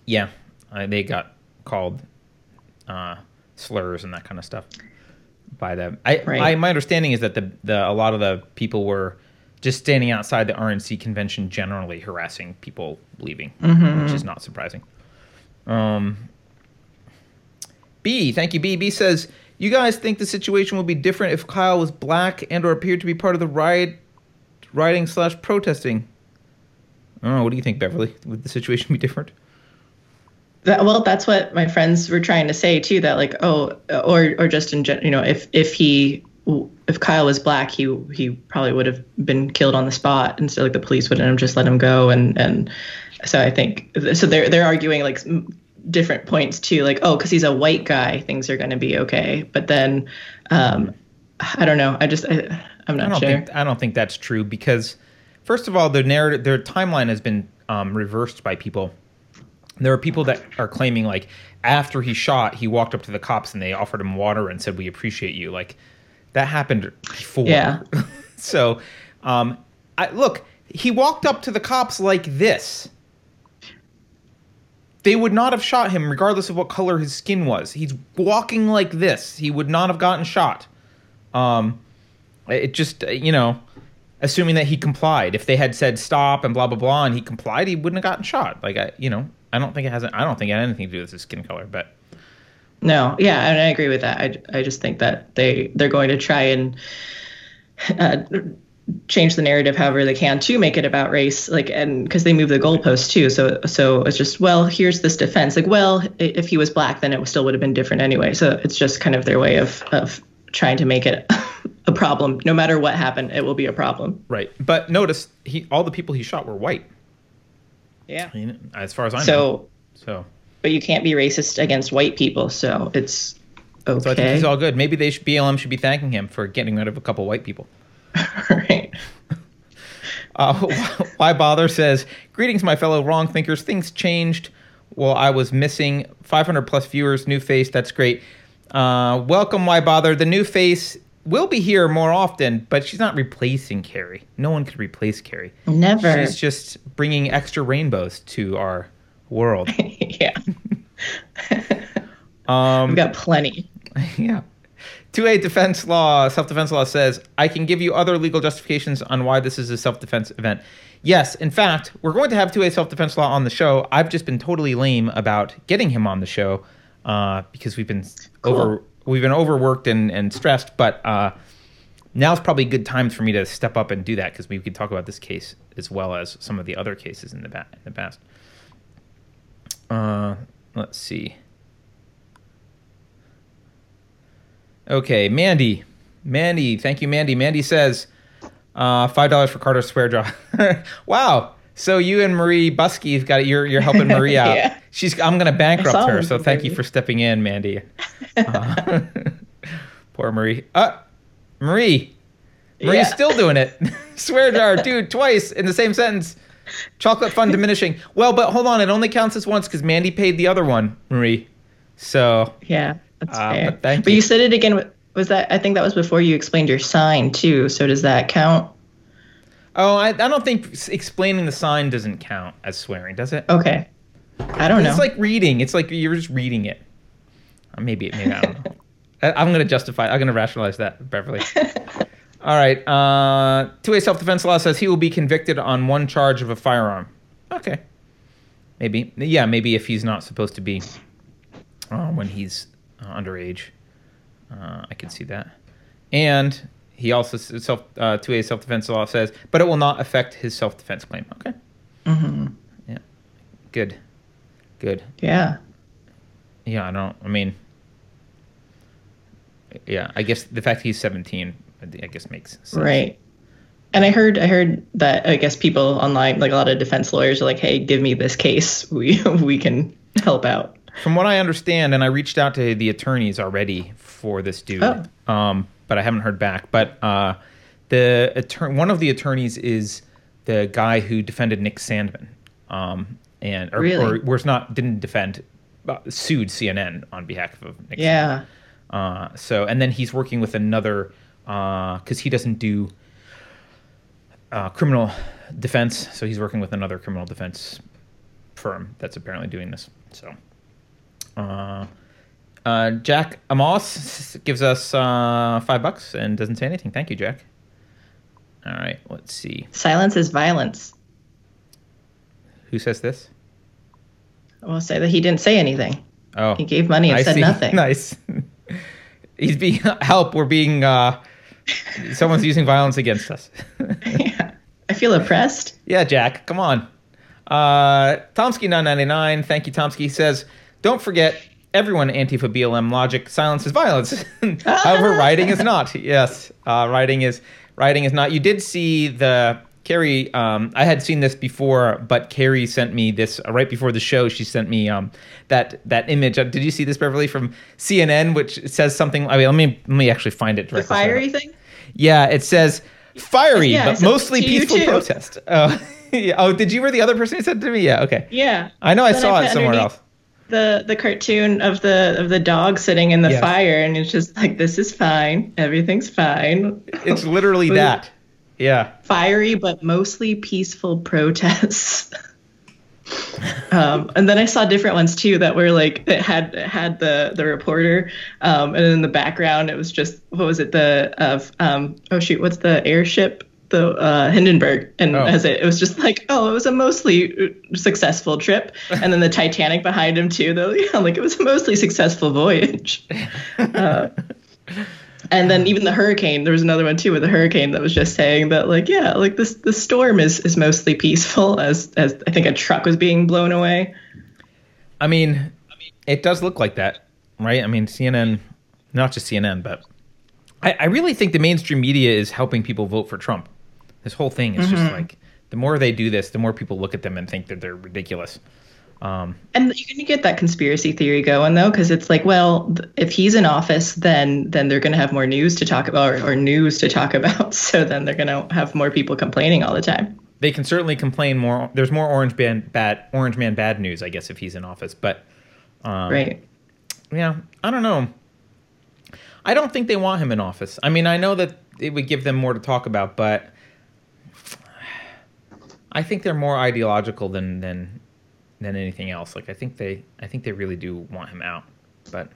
yeah, I, they got called Uh, slurs and that kind of stuff by them. I, right. I my understanding is that the, the a lot of the people were just standing outside the R N C convention, generally harassing people leaving, mm-hmm. which is not surprising. Um, B, thank you, B. B says, you guys think the situation will be different if Kyle was black and or appeared to be part of the riot, rioting slash protesting? I don't know. What do you think, Beverly? Would the situation be different? That, well, that's what my friends were trying to say, too, that like, oh, or or just in general, you know, if if he if Kyle was black, he he probably would have been killed on the spot. And so like the police wouldn't have just let him go. And, and so I think so they're they're arguing like different points, too, like, oh, because he's a white guy, things are going to be OK. But then um, I don't know. I just I, I'm not I don't sure. Think, I don't think that's true, because first of all, their narrative, their timeline has been um, reversed by people. There are people that are claiming, like, after he shot, he walked up to the cops and they offered him water and said, we appreciate you. Like, that happened before. Yeah. so, um, I, look, he walked up to the cops like this. They would not have shot him regardless of what color his skin was. He's walking like this. He would not have gotten shot. Um, it just, you know, assuming that he complied. If they had said stop and blah, blah, blah, and he complied, he wouldn't have gotten shot. Like, I, you know. I don't think it has. I don't think it had anything to do with his skin color, but no, yeah, and I agree with that. I, I just think that they they're going to try and uh, change the narrative however they can to make it about race, like, and because they move the goalposts too. So so it's just, well, here's this defense, like, well, if he was black, then it still would have been different anyway. So it's just kind of their way of of trying to make it a problem. No matter what happened, it will be a problem. Right, but notice he all the people he shot were white. Yeah. As far as I know. So, but you can't be racist against white people, so it's okay. So I think he's all good. Maybe they should, B L M should be thanking him for getting rid of a couple white people. Right. uh, why bother says, greetings, my fellow wrong thinkers. Things changed while I was missing. five hundred plus viewers, new face. That's great. Uh, welcome, why bother. The new face will be here more often, but she's not replacing Keri. No one could replace Keri. Never. She's just bringing extra rainbows to our world. Yeah. um, We've got plenty. Yeah. two A defense law, self-defense law says, I can give you other legal justifications on why this is a self-defense event. Yes, in fact, we're going to have two A self-defense law on the show. I've just been totally lame about getting him on the show uh, because we've been cool. over... We've been overworked and, and stressed, but uh, now's probably good times for me to step up and do that, because we could talk about this case as well as some of the other cases in the, ba- in the past. Uh, let's see. Okay, Mandy. Mandy, thank you, Mandy. Mandy says, uh, five dollars for Carter's swear jar. Wow. So you and Marie Buskey got it. You're you're helping Marie out. Yeah. She's I'm gonna bankrupt her. So thank you for stepping in, Mandy. Uh, poor Marie. Uh Marie, Marie's yeah. still doing it. Swear jar, dude, twice in the same sentence. Chocolate fun diminishing. Well, but hold on, it only counts as once because Mandy paid the other one, Marie. So yeah, that's uh, fair. But, thank but you. you said it again. Was that? I think that was before you explained your sign too. So does that count? Oh, I, I don't think explaining the sign doesn't count as swearing, does it? Okay. I don't know. It's like reading. It's like you're just reading it. Or maybe it may not. I'm going to justify it. I'm going to rationalize that, Beverly. All right. Uh, two A self-defense law says he will be convicted on one charge of a firearm. Okay. Maybe. Yeah, maybe if he's not supposed to be uh, when he's uh, underage. Uh, I can see that. And... He also, self, uh, two A self-defense law says, but it will not affect his self-defense claim. Okay. Mm-hmm. Yeah. Good. Good. Yeah. Yeah, I don't, I mean, yeah, I guess the fact he's seventeen, I guess makes sense. Right. And I heard, I heard that, I guess people online, like a lot of defense lawyers are like, hey, give me this case. We, we can help out. From what I understand, and I reached out to the attorneys already for this dude. Oh. Um, but I haven't heard back. But uh, the attor- one of the attorneys is the guy who defended Nick Sandman, um, and or, really? or was not didn't defend, but sued C N N on behalf of Nick. Yeah. Sandman. Uh, so and then he's working with another because uh, he doesn't do uh, criminal defense, so he's working with another criminal defense firm that's apparently doing this. So. Uh, Uh, Jack Amos gives us uh, five bucks and doesn't say anything. Thank you, Jack. All right, let's see. Silence is violence. Who says this? I will say that he didn't say anything. Oh. He gave money and I said see. nothing. Nice. He's being, help, we're being, uh, someone's using violence against us. Yeah. I feel oppressed. Yeah, Jack, come on. Uh, Tomsky nine ninety-nine, thank you, Tomsky, says, don't forget, everyone Antifa B L M logic, silence is violence. However, rioting is not. Yes, uh, rioting is rioting is not. You did see the... Keri, um, I had seen this before, but Keri sent me this uh, right before the show. She sent me um, that that image. Uh, did you see this, Beverly, from C N N, which says something? I mean, let me let me actually find it directly. The fiery thing? Yeah, it says fiery, yeah, but mostly peaceful protest. Oh, yeah. Oh, did you were the other person who said it to me? Yeah, okay. Yeah. I know I then saw I it somewhere else. The the cartoon of the of the dog sitting in the yes. fire, and it's just like, this is fine, everything's fine. It's literally that. Yeah. Fiery, but mostly peaceful protests. um, and then I saw different ones too that were like, it had it had the the reporter, um, and in the background it was just what was it the of um, oh shoot what's the airship the uh, Hindenburg, and oh. as it it was just like, oh, it was a mostly successful trip, and then the Titanic behind him too, though, yeah, like it was a mostly successful voyage. Uh, And then even the hurricane, there was another one too with the hurricane that was just saying that, like, yeah, like this the storm is, is mostly peaceful, as as I think a truck was being blown away. I mean, it does look like that, right? I mean, C N N, not just C N N, but I, I really think the mainstream media is helping people vote for Trump. This whole thing is mm-hmm. just like, the more they do this, the more people look at them and think that they're ridiculous. Um, and you can get that conspiracy theory going, though, because it's like, well, if he's in office, then then they're going to have more news to talk about or, or news to talk about. So then they're going to have more people complaining all the time. They can certainly complain more. There's more orange man bad, orange man bad news, I guess, if he's in office. But um, right. Yeah, I don't know. I don't think they want him in office. I mean, I know that it would give them more to talk about, but I think they're more ideological than than. than anything else. Like, I think they, I think they really do want him out, but.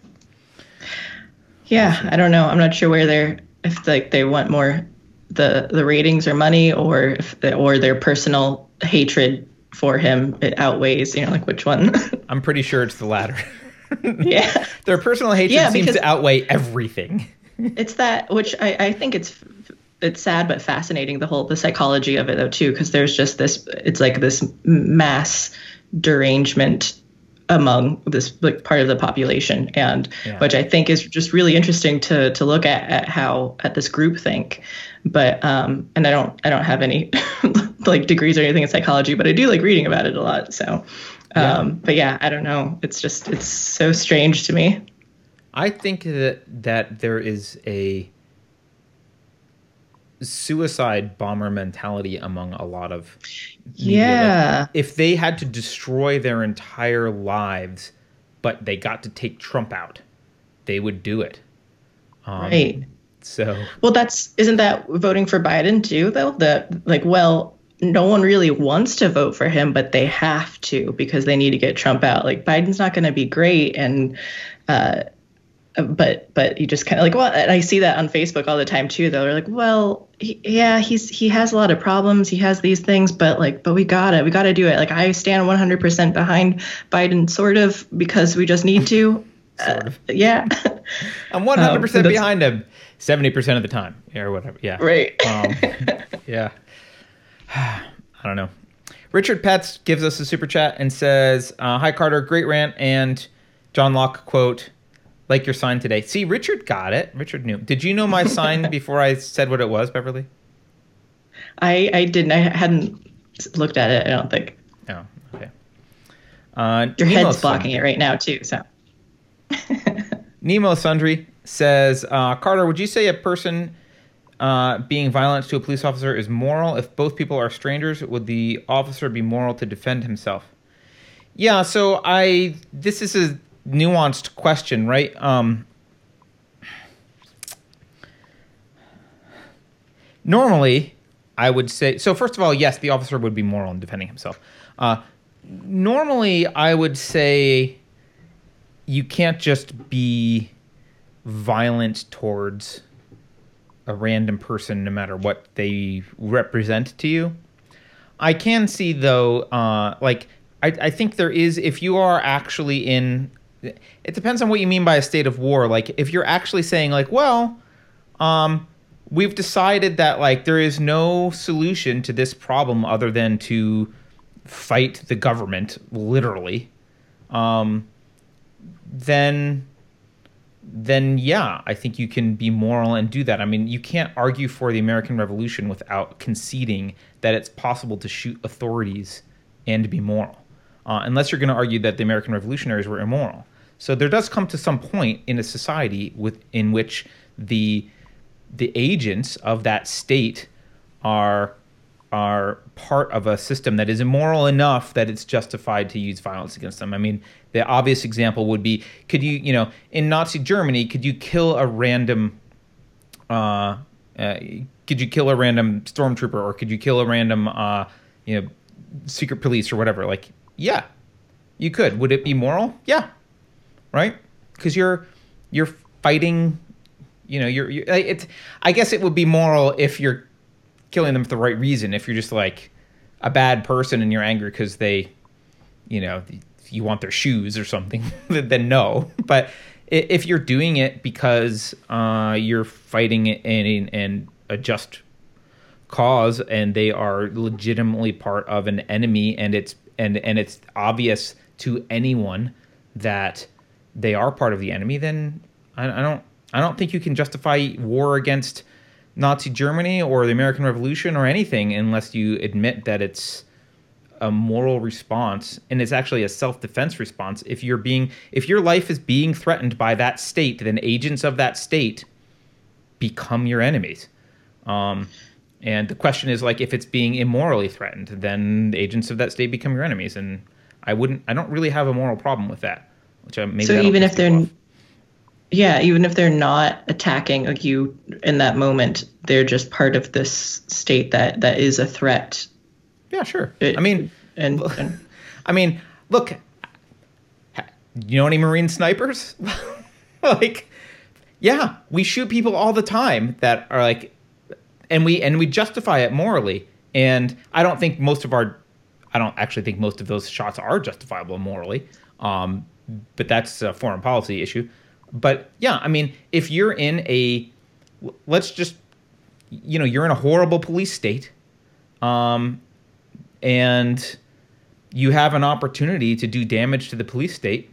Yeah. I don't know. I'm not sure where they're, if like they want more the, the ratings or money, or if they, or their personal hatred for him, it outweighs, you know, like which one. I'm pretty sure it's the latter. Yeah. Their personal hatred yeah, seems to outweigh everything. It's that, which I, I think it's, it's sad, but fascinating, the whole, the psychology of it though, too, because there's just this, it's like this mass derangement among this like part of the population, and yeah. which I think is just really interesting to to look at, at how at this groupthink. But um, and I don't I don't have any like degrees or anything in psychology, but I do like reading about it a lot. So, um, yeah. but yeah, I don't know. It's just it's so strange to me. I think that that there is a suicide bomber mentality among a lot of media. Yeah. Like, if they had to destroy their entire lives, but they got to take Trump out, they would do it. Um, right. So. Well, that's isn't that voting for Biden too, though? That like, well, no one really wants to vote for him, but they have to because they need to get Trump out. Like, Biden's not going to be great, and. Uh, But but you just kind of like, well, and I see that on Facebook all the time, too, though. They're like, well, he, yeah, he's he has a lot of problems. He has these things. But like, but we got it. We got to do it. Like, I stand one hundred percent behind Biden, sort of, because we just need to. Sort of. Uh, yeah. I'm one hundred percent um, behind him seventy percent of the time or whatever. Yeah. Right. Um, yeah. I don't know. Richard Pets gives us a super chat and says, uh, hi, Carter. Great rant. And John Locke quote. Like your sign today. See, Richard got it. Richard knew. Did you know my sign before I said what it was, Beverly? I I didn't. I hadn't looked at it, I don't think. Oh, okay. Uh, your Nemo head's Sundry. Blocking it right now, too, so. Nemo Sundry says, uh, Carter, would you say a person uh, being violent to a police officer is moral? If both people are strangers, would the officer be moral to defend himself? Yeah, so I... This is a... nuanced question, right? Um, normally, I would say... So first of all, yes, the officer would be moral in defending himself. Uh, normally, I would say you can't just be violent towards a random person no matter what they represent to you. I can see, though, uh, like, I, I think there is, if you are actually in, it depends on what you mean by a state of war. Like, if you're actually saying, like, well, um, we've decided that, like, there is no solution to this problem other than to fight the government, literally, um, then... then yeah, I think you can be moral and do that. I mean, you can't argue for the American Revolution without conceding that it's possible to shoot authorities and be moral, uh, unless you're going to argue that the American revolutionaries were immoral. So there does come to some point in a society with, in which the the agents of that state are are part of a system that is immoral enough that it's justified to use violence against them. I mean, the obvious example would be, could you, you know, in Nazi Germany, could you kill a random, uh, uh, could you kill a random stormtrooper, or could you kill a random, uh, you know, secret police or whatever? Like, yeah, you could. Would it be moral? Yeah, right? Because you're you're fighting, you know, you're, you're it's. I guess it would be moral if you're killing them for the right reason. If you're just like a bad person and you're angry because they, you know, you want their shoes or something, then no. But if you're doing it because uh, you're fighting and and a just cause, and they are legitimately part of an enemy, and it's and and it's obvious to anyone that they are part of the enemy, then I, I don't I don't think you can justify war against Nazi Germany or the American Revolution or anything unless you admit that it's a moral response, and it's actually a self-defense response. If you're being, if your life is being threatened by that state, then agents of that state become your enemies. Um, and the question is, like, if it's being immorally threatened, then the agents of that state become your enemies. And I wouldn't, I don't really have a moral problem with that. Which I maybe so even if they're off. Yeah, even if they're not attacking you in that moment, they're just part of this state that, that is a threat. Yeah, sure. It, I mean, and, and I mean, look, you know any Marine snipers? Like, yeah, we shoot people all the time that are like, and we and we justify it morally. And I don't think most of our, I don't actually think most of those shots are justifiable morally. Um, but that's a foreign policy issue. But yeah, I mean, if you're in a, let's just, you know, you're in a horrible police state, um, and you have an opportunity to do damage to the police state.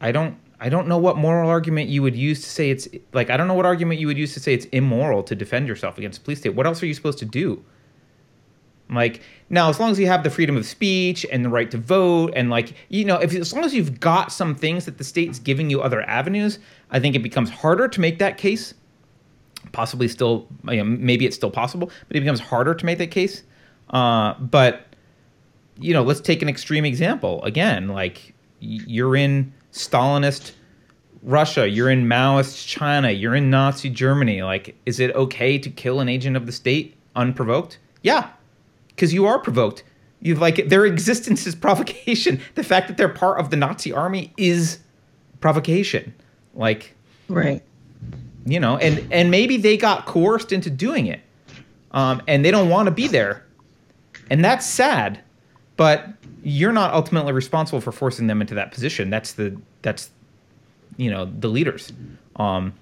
I don't, I don't know what moral argument you would use to say it's like, I don't know what argument you would use to say it's immoral to defend yourself against the police state. What else are you supposed to do? Like, now, as long as you have the freedom of speech and the right to vote and, like, you know, if as long as you've got some things that the state's giving you other avenues, I think it becomes harder to make that case. Possibly still, you know, maybe it's still possible, but it becomes harder to make that case. Uh, but, you know, let's take an extreme example. Again, like, you're in Stalinist Russia, you're in Maoist China, you're in Nazi Germany. Like, is it okay to kill an agent of the state unprovoked? Yeah. Because you are provoked. You like their existence is provocation. The fact that they're part of the Nazi army is provocation. Like, right. You know, and, and maybe they got coerced into doing it. Um, and they don't want to be there. And that's sad. But you're not ultimately responsible for forcing them into that position. That's the that's you know, the leaders. Um,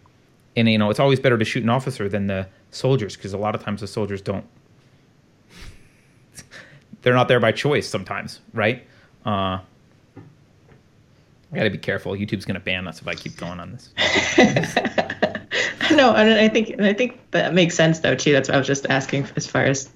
and you know, it's always better to shoot an officer than the soldiers, because a lot of times the soldiers don't They're not there by choice sometimes, right? Uh, I got to be careful. YouTube's going to ban us if I keep going on this. No, and I think and I think that makes sense, though, too. That's what I was just asking as far as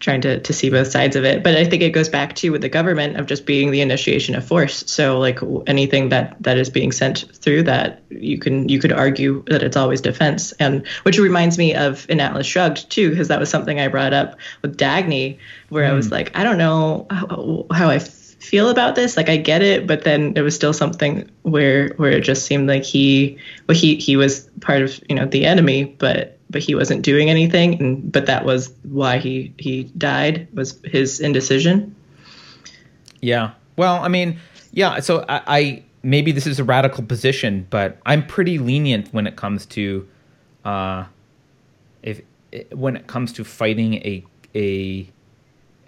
trying to, to see both sides of it. But I think it goes back to with the government of just being the initiation of force. So, like, anything that, that is being sent through that, you can you could argue that it's always defense. And which reminds me of in Atlas Shrugged, too, because that was something I brought up with Dagny, where mm. I was like, I don't know how, how I feel about this. Like, I get it, but then it was still something where where it just seemed like he well, he he was part of, you know, the enemy, but but he wasn't doing anything, and but that was why he he died, was his indecision. Yeah, well, I mean, yeah, so I, I maybe this is a radical position, but I'm pretty lenient when it comes to uh, if when it comes to fighting a a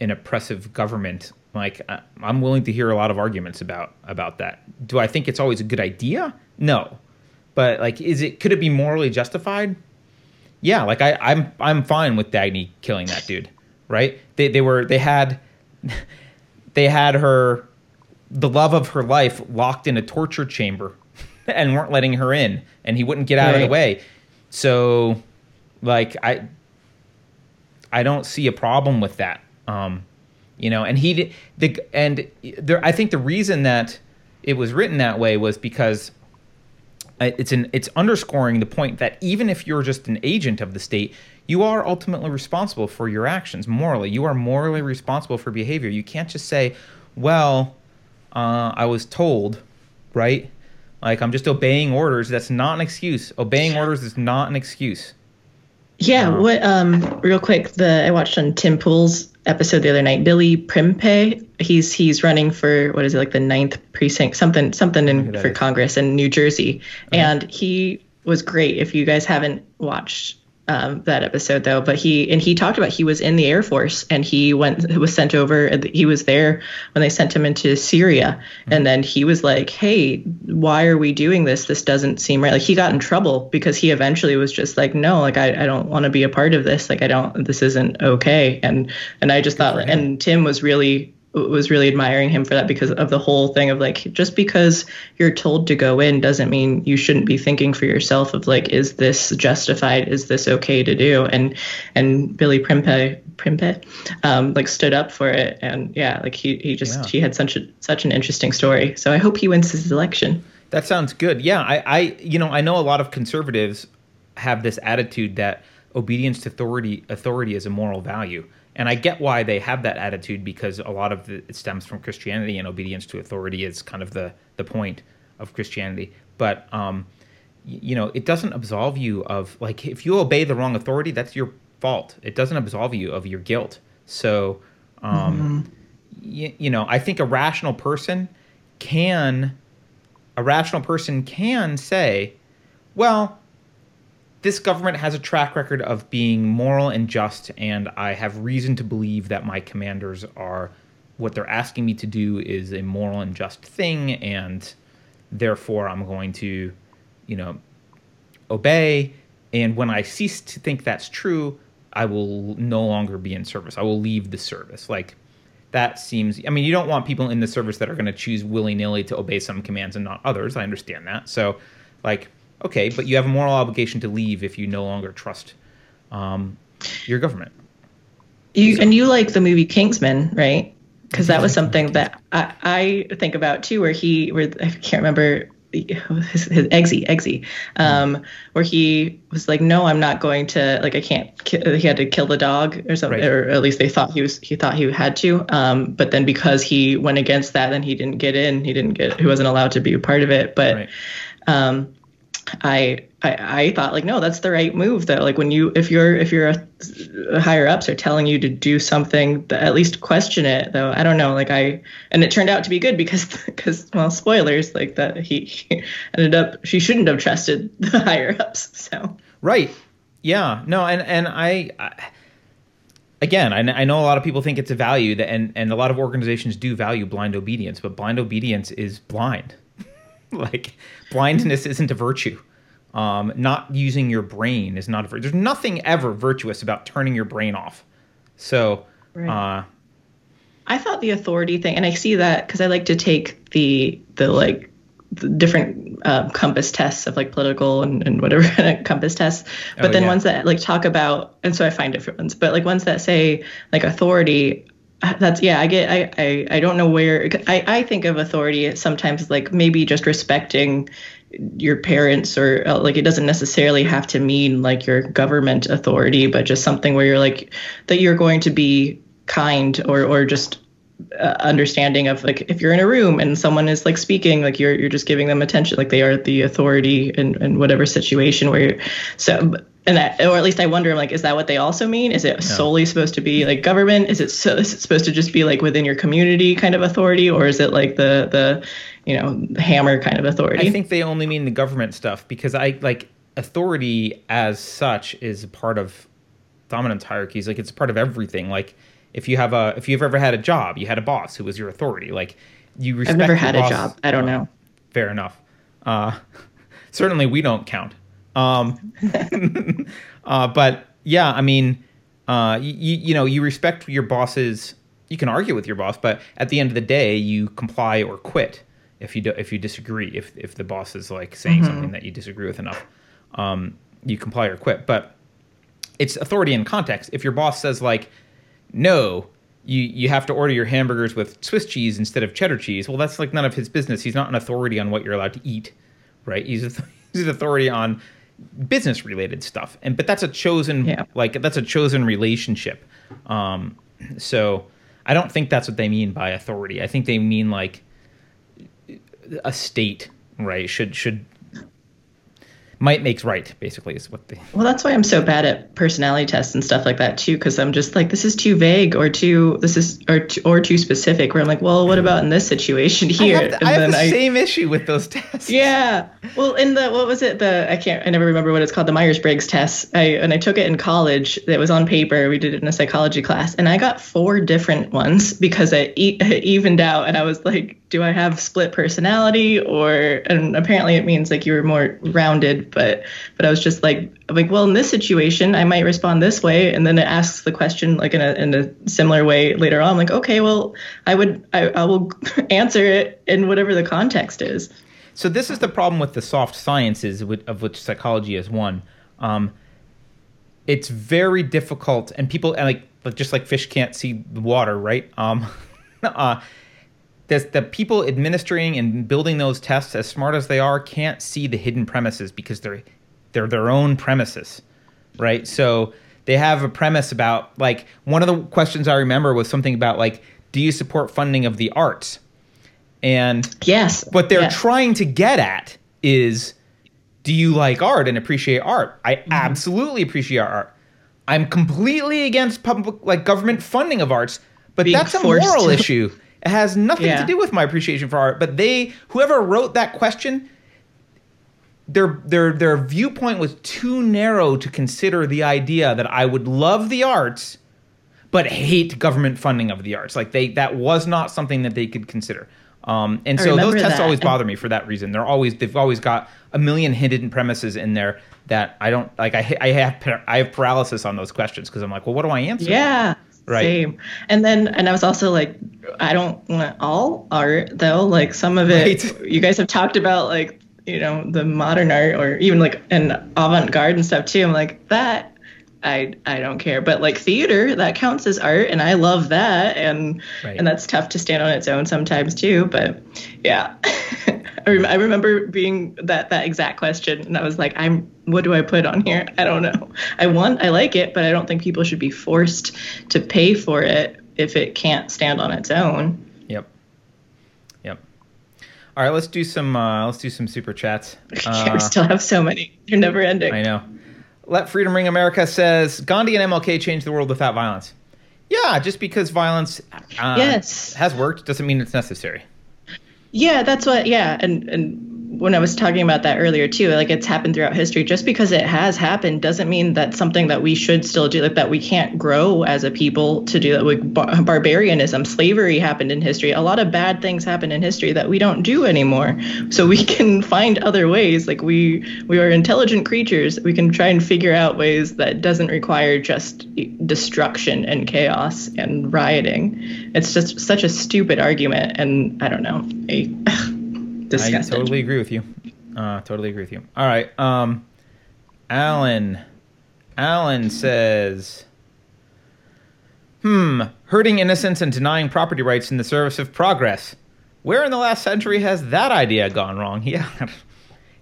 an oppressive government, like I, I'm willing to hear a lot of arguments about about that. Do I think it's always a good idea? No, but like, is it could it be morally justified? Yeah, like I, I'm I'm fine with Dagny killing that dude, right? They they were they had they had her, the love of her life, locked in a torture chamber and weren't letting her in, and he wouldn't get out right. of the way. So like I I don't see a problem with that. Um, you know, and he the and there I think the reason that it was written that way was because It's an it's underscoring the point that even if you're just an agent of the state, you are ultimately responsible for your actions morally. You are morally responsible for behavior. You can't just say, well, uh, I was told, right? Like, I'm just obeying orders. That's not an excuse. Obeying orders is not an excuse. Yeah. Um, what? Um. Real quick, the I watched on Tim Pool's episode the other night. Billy Primpey. He's he's running for what is it like the ninth precinct something something in for is. Congress in New Jersey, okay. And he was great. If you guys haven't watched um, that episode though, but he and he talked about he was in the Air Force and he went was sent over. He was there when they sent him into Syria, mm-hmm. and then he was like, "Hey, why are we doing this? This doesn't seem right." Like he got in trouble because he eventually was just like, "No, like I, I don't want to be a part of this. Like I don't. This isn't okay." And and I just Good thought, and Tim was really. was really admiring him for that because of the whole thing of like, just because you're told to go in doesn't mean you shouldn't be thinking for yourself of like, is this justified? Is this okay to do? And, and Billy Primpey, Primpey, um, like stood up for it. And yeah, like he, he just, yeah. he had such a, such an interesting story. So I hope he wins his election. That sounds good. Yeah. I, I, you know, I know a lot of conservatives have this attitude that obedience to authority, authority is a moral value. And I get why they have that attitude because a lot of it stems from Christianity and obedience to authority is kind of the, the point of Christianity. But, um, you know, it doesn't absolve you of, like, if you obey the wrong authority, that's your fault. It doesn't absolve you of your guilt. So, um, mm-hmm. y- you know, I think a rational person can, a rational person can say, well, this government has a track record of being moral and just, and I have reason to believe that my commanders are, what they're asking me to do is a moral and just thing, and therefore I'm going to, you know, obey. And when I cease to think that's true, I will no longer be in service. I will leave the service. Like, that seems, I mean, you don't want people in the service that are going to choose willy-nilly to obey some commands and not others. I understand that. So, like, okay, but you have a moral obligation to leave if you no longer trust um, your government. You so. And you like the movie Kingsman, right? Because that was something that I, I think about too, where he, where I can't remember his, his Eggsy, Eggsy, um, mm-hmm. where he was like, "No, I'm not going to. Like, I can't." He had to kill the dog or something, right. Or at least they thought he was. He thought he had to. Um, but then because he went against that, then he didn't get in. He didn't get. He wasn't allowed to be a part of it. But. Right. Um, I, I I thought like, no, that's the right move though. Like when you, if you're, if you're a, a higher ups are telling you to do something, at least question it though. I don't know. Like I, and it turned out to be good because, because well, spoilers like that. He, he ended up, she shouldn't have trusted the higher ups. So. Right. Yeah. No. And, and I, I again, I, I know a lot of people think it's a value that, and, and a lot of organizations do value blind obedience, but blind obedience is blind. Like blindness isn't a virtue. Um, not using your brain is not a virtue. There's nothing ever virtuous about turning your brain off. So, right. uh, I thought the authority thing, and I see that because I like to take the the like the different uh, compass tests of like political and, and whatever compass tests, but oh, then yeah. ones that like talk about, and so I find different ones, but like ones that say like authority. That's yeah. I get. I, I, I. don't know where. I. I think of authority sometimes like maybe just respecting your parents or uh, like it doesn't necessarily have to mean like your government authority, but just something where you're like that you're going to be kind or or just uh, understanding of like if you're in a room and someone is like speaking, like you're you're just giving them attention, like they are the authority in, in whatever situation where you're so. And that, or at least I wonder, I'm like, is that what they also mean? Is it no. solely supposed to be like government? Is it so? Is it supposed to just be like within your community kind of authority, or is it like the the, you know, hammer kind of authority? I think they only mean the government stuff because I like authority as such is a part of dominance hierarchies. Like, it's a part of everything. Like, if you have a, if you've ever had a job, you had a boss who was your authority. Like, you respect. I've never had boss. a job. I don't uh, know. Fair enough. Uh, certainly, we don't count. Um, uh, but yeah, I mean, uh, you you know, you respect your boss's. You can argue with your boss, but at the end of the day, you comply or quit if you do, if you disagree. If if the boss is like saying mm-hmm. something that you disagree with enough, um, you comply or quit. But it's authority in context. If your boss says like, no, you, you have to order your hamburgers with Swiss cheese instead of cheddar cheese. Well, that's like none of his business. He's not an authority on what you're allowed to eat, right? He's, a th- he's an authority on business related stuff. And but that's a chosen yeah. like that's a chosen relationship. Um, so I don't think that's what they mean by authority. I think they mean like a state, right? Should should might makes right, basically, is what they. Well, that's why I'm so bad at personality tests and stuff like that too, because I'm just like, this is too vague or too this is or or too specific. Where I'm like, well, what about in this situation here? I have the, I have the I, same issue with those tests. Yeah. Well, in the what was it? The I can't I never remember what it's called. The Myers-Briggs test. I and I took it in college. That was on paper. We did it in a psychology class, and I got four different ones because I, e- I evened out, and I was like, do I have split personality? Or and apparently it means like you were more rounded, but but I was just like I'm like, well, in this situation I might respond this way, and then it asks the question like in a in a similar way later on. I'm like, okay, well, I would I, I will answer it in whatever the context is. So this is the problem with the soft sciences, of which psychology is one. Um, it's very difficult, and people and like just like fish can't see the water, right? Um, uh, The people administering and building those tests, as smart as they are, can't see the hidden premises because they're they're their own premises, right? So they have a premise about, like, one of the questions I remember was something about, like, do you support funding of the arts? And yes, what they're yes. trying to get at is, do you like art and appreciate art? I mm-hmm. absolutely appreciate art. I'm completely against public, like, government funding of arts, but Being that's a moral to- issue. It has nothing yeah. to do with my appreciation for art, but they, whoever wrote that question, their their their viewpoint was too narrow to consider the idea that I would love the arts, but hate government funding of the arts. Like they, that was not something that they could consider. Um, and I so those tests that. always bother me for that reason. They're always they've always got a million hidden premises in there that I don't like. I I have I have paralysis on those questions because I'm like, well, what do I answer? Yeah. Right. Same. And then, and I was also like, I don't want all art though. Like some of it, right. you guys have talked about like, you know, the modern art or even like an avant-garde and stuff too. I'm like that, I I don't care. But like theater, that counts as art, and I love that. And right. and that's tough to stand on its own sometimes too. But yeah, I, rem- I remember being that that exact question, and I was like, I'm. What do I put on here? I don't know. I want, I like it, but I don't think people should be forced to pay for it if it can't stand on its own. Yep. Yep. All right, let's do some, uh, let's do some super chats. Uh, we still have so many. They're never ending. I know. Let Freedom Ring America says, Gandhi and M L K changed the world without violence. Yeah, just because violence uh, yes. has worked doesn't mean it's necessary. Yeah, that's what, yeah, and and. When I was talking about that earlier too, like it's happened throughout history. Just because it has happened doesn't mean that's something that we should still do, like that we can't grow as a people to do that. Like bar- barbarianism, slavery happened in history. A lot of bad things happened in history that we don't do anymore. So we can find other ways. Like we we are intelligent creatures. We can try and figure out ways that doesn't require just destruction and chaos and rioting. It's just such a stupid argument, and I don't know. I, Disgusted. I totally agree with you. Uh, totally agree with you. All right. Um, Alan. Alan says, hmm, hurting innocents and denying property rights in the service of progress. Where in the last century has that idea gone wrong? Yeah.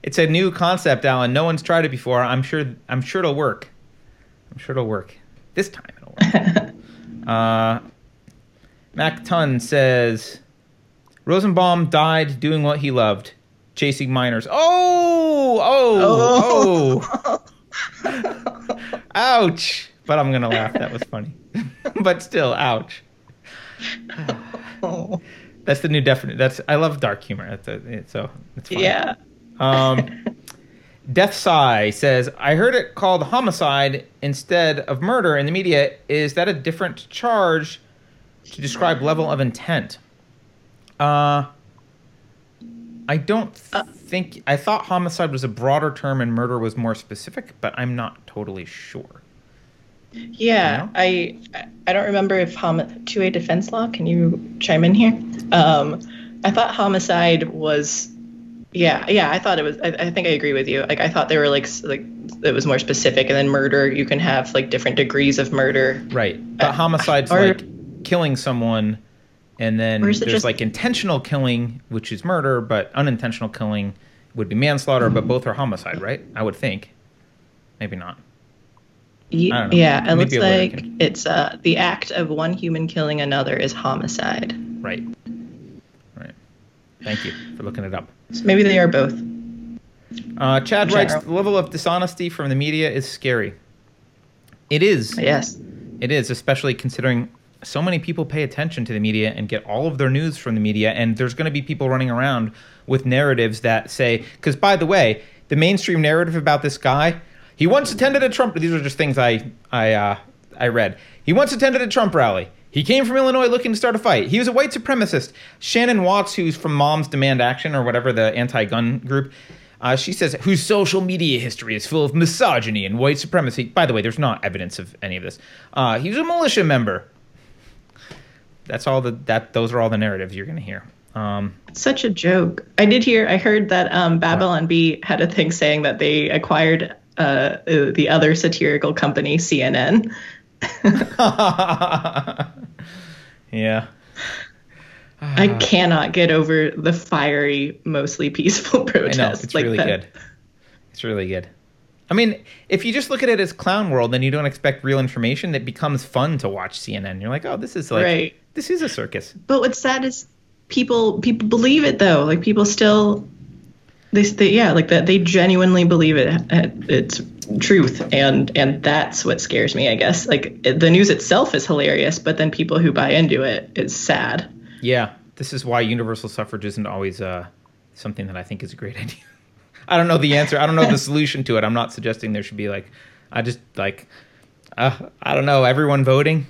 It's a new concept, Alan. No one's tried it before. I'm sure I'm sure it'll work. I'm sure it'll work. This time it'll work. uh, Mac Tun says, Rosenbaum died doing what he loved, chasing minors. Oh, oh, oh. oh. Ouch. But I'm going to laugh. That was funny. But still, ouch. Oh. That's the new definite. That's I love dark humor. That's a, it, so it's fun. Yeah. Um, Death Sigh says, I heard it called homicide instead of murder in the media. Is that a different charge to describe level of intent? Uh, I don't th- think... I thought homicide was a broader term and murder was more specific, but I'm not totally sure. Yeah, you know? I I don't remember if homi- two A defense law, can you chime in here? Um, I thought homicide was... Yeah, yeah, I thought it was, I, I think I agree with you. Like, I thought they were, like, like it was more specific. And then murder, you can have, like, different degrees of murder. Right. But uh, homicide's, or, like, killing someone, and then there's, just, like, intentional killing, which is murder, but unintentional killing would be manslaughter, mm-hmm. but both are homicide, right? I would think. Maybe not. Y- I don't know. Yeah, it looks like it's uh, the act of one human killing another is homicide. Right. Right. Thank you for looking it up. So maybe they are both. Uh, Chad writes, the level of dishonesty from the media is scary. It is. Yes. It is, especially considering so many people pay attention to the media and get all of their news from the media, and there's going to be people running around with narratives that say, because, by the way, the mainstream narrative about this guy, he once attended a Trump, these are just things I, I, uh, I read. He once attended a Trump rally. He came from Illinois looking to start a fight. He was a white supremacist. Shannon Watts, who's from Moms Demand Action or whatever the anti-gun group, uh, she says, whose social media history is full of misogyny and white supremacy. By the way, there's not evidence of any of this. Uh, he was a militia member. That's all the that those are all the narratives you're going to hear. Um, it's such a joke. I did hear. I heard that um, Babylon what? B had a thing saying that they acquired uh, the other satirical company, C N N. Yeah. Uh, I cannot get over the fiery, mostly peaceful protest. I know, it's like really that. good. It's really good. I mean, if you just look at it as clown world and you don't expect real information, it becomes fun to watch C N N. You're like, oh, this is like, right. This is a circus. But what's sad is people people believe it, though. Like, people still, they, they yeah, like that. They genuinely believe it. It's truth, and and that's what scares me, I guess. Like, the news itself is hilarious, but then people who buy into it is sad. Yeah, this is why universal suffrage isn't always uh something that I think is a great idea. I don't know the answer. I don't know the solution to it. I'm not suggesting there should be like, I just like, uh, I don't know, everyone voting.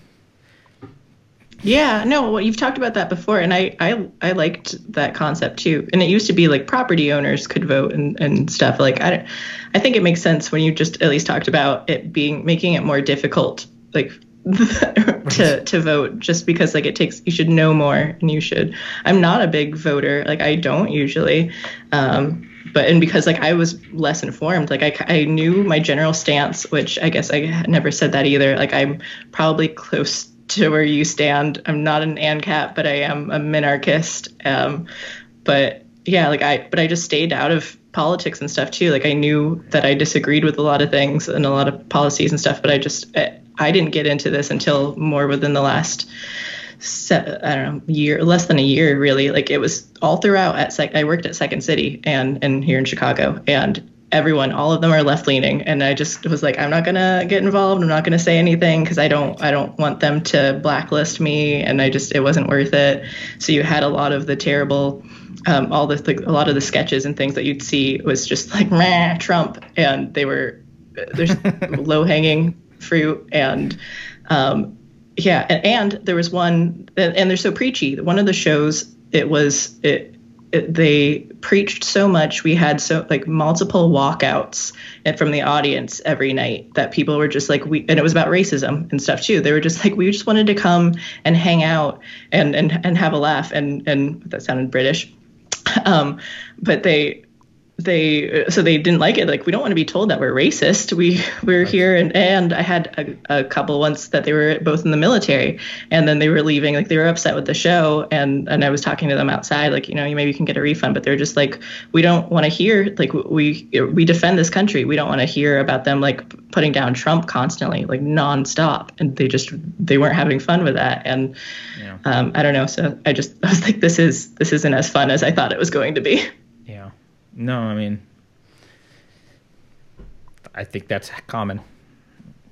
Yeah, no, well, you've talked about that before, and I, I I liked that concept too. And it used to be like property owners could vote and, and stuff. Like, I don't, I think it makes sense when you just at least talked about it being making it more difficult, like to to vote, just because like it takes, you should know more, and you should. I'm not a big voter, like I don't usually, um, but and because like I was less informed, like I I knew my general stance, which I guess I never said that either. Like, I'm probably close to where you stand. I'm not an ANCAP, but I am a minarchist. Um, but yeah, like I, but I just stayed out of politics and stuff too. Like, I knew that I disagreed with a lot of things and a lot of policies and stuff, but I just, I, I didn't get into this until more within the last, se- I don't know, year, less than a year really. Like, it was all throughout at sec- I worked at Second City and, and here in Chicago, and everyone, all of them are left leaning. And I just was like, I'm not going to get involved. I'm not going to say anything, because I don't I don't want them to blacklist me. And I just, it wasn't worth it. So you had a lot of the terrible, um, all the, like, a lot of the sketches and things that you'd see was just like, meh, Trump. And they were, there's low hanging fruit. And um, yeah, and, and there was one, and, and they're so preachy. One of the shows, it was, it, It, they preached so much. We had so like multiple walkouts and from the audience every night that people were just like, we, and it was about racism and stuff too. They were just like, we just wanted to come and hang out and, and, and have a laugh. And, and that sounded British. Um, but they, they, so they didn't like it. Like, we don't want to be told that we're racist. We we're right. here. And, and I had a, a couple once that they were both in the military, and then they were leaving, like they were upset with the show. And, and I was talking to them outside, like, you know, you maybe can get a refund, but they're just like, we don't want to hear, like, we, we defend this country. We don't want to hear about them, like, putting down Trump constantly, like nonstop. And they just, they weren't having fun with that. And, yeah. um, I don't know. So I just, I was like, this is, this isn't as fun as I thought it was going to be. Yeah. No, I mean, I think that's common.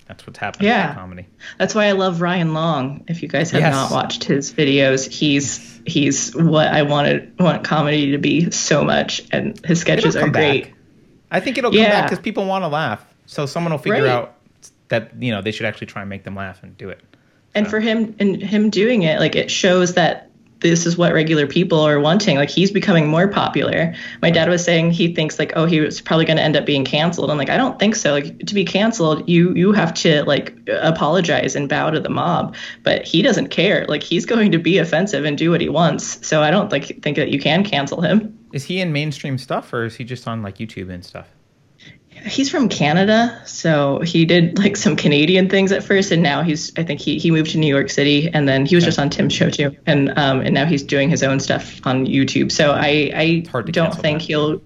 That's what's happening yeah. in comedy. That's why I love Ryan Long. If you guys have yes. not watched his videos, he's he's what I wanted want comedy to be so much, and his sketches are great. Back. I I think it'll come yeah. back because people want to laugh. So someone will figure right. out that, you know, they should actually try and make them laugh and do it. And so. for him and him doing it, like, it shows that this is what regular people are wanting. Like, he's becoming more popular. My dad was saying he thinks, like, oh, he was probably going to end up being canceled. I'm like, I don't think so. Like, to be canceled, you you have to, like, apologize and bow to the mob. But he doesn't care. Like, he's going to be offensive and do what he wants. So I don't like think that you can cancel him. Is he in mainstream stuff, or is he just on, like, YouTube and stuff? He's from Canada, so he did, like, some Canadian things at first, and now he's, I think he, he moved to New York City, and then he was okay. just on Tim's show, too, and um, and now he's doing his own stuff on YouTube, so I, I don't think that. he'll,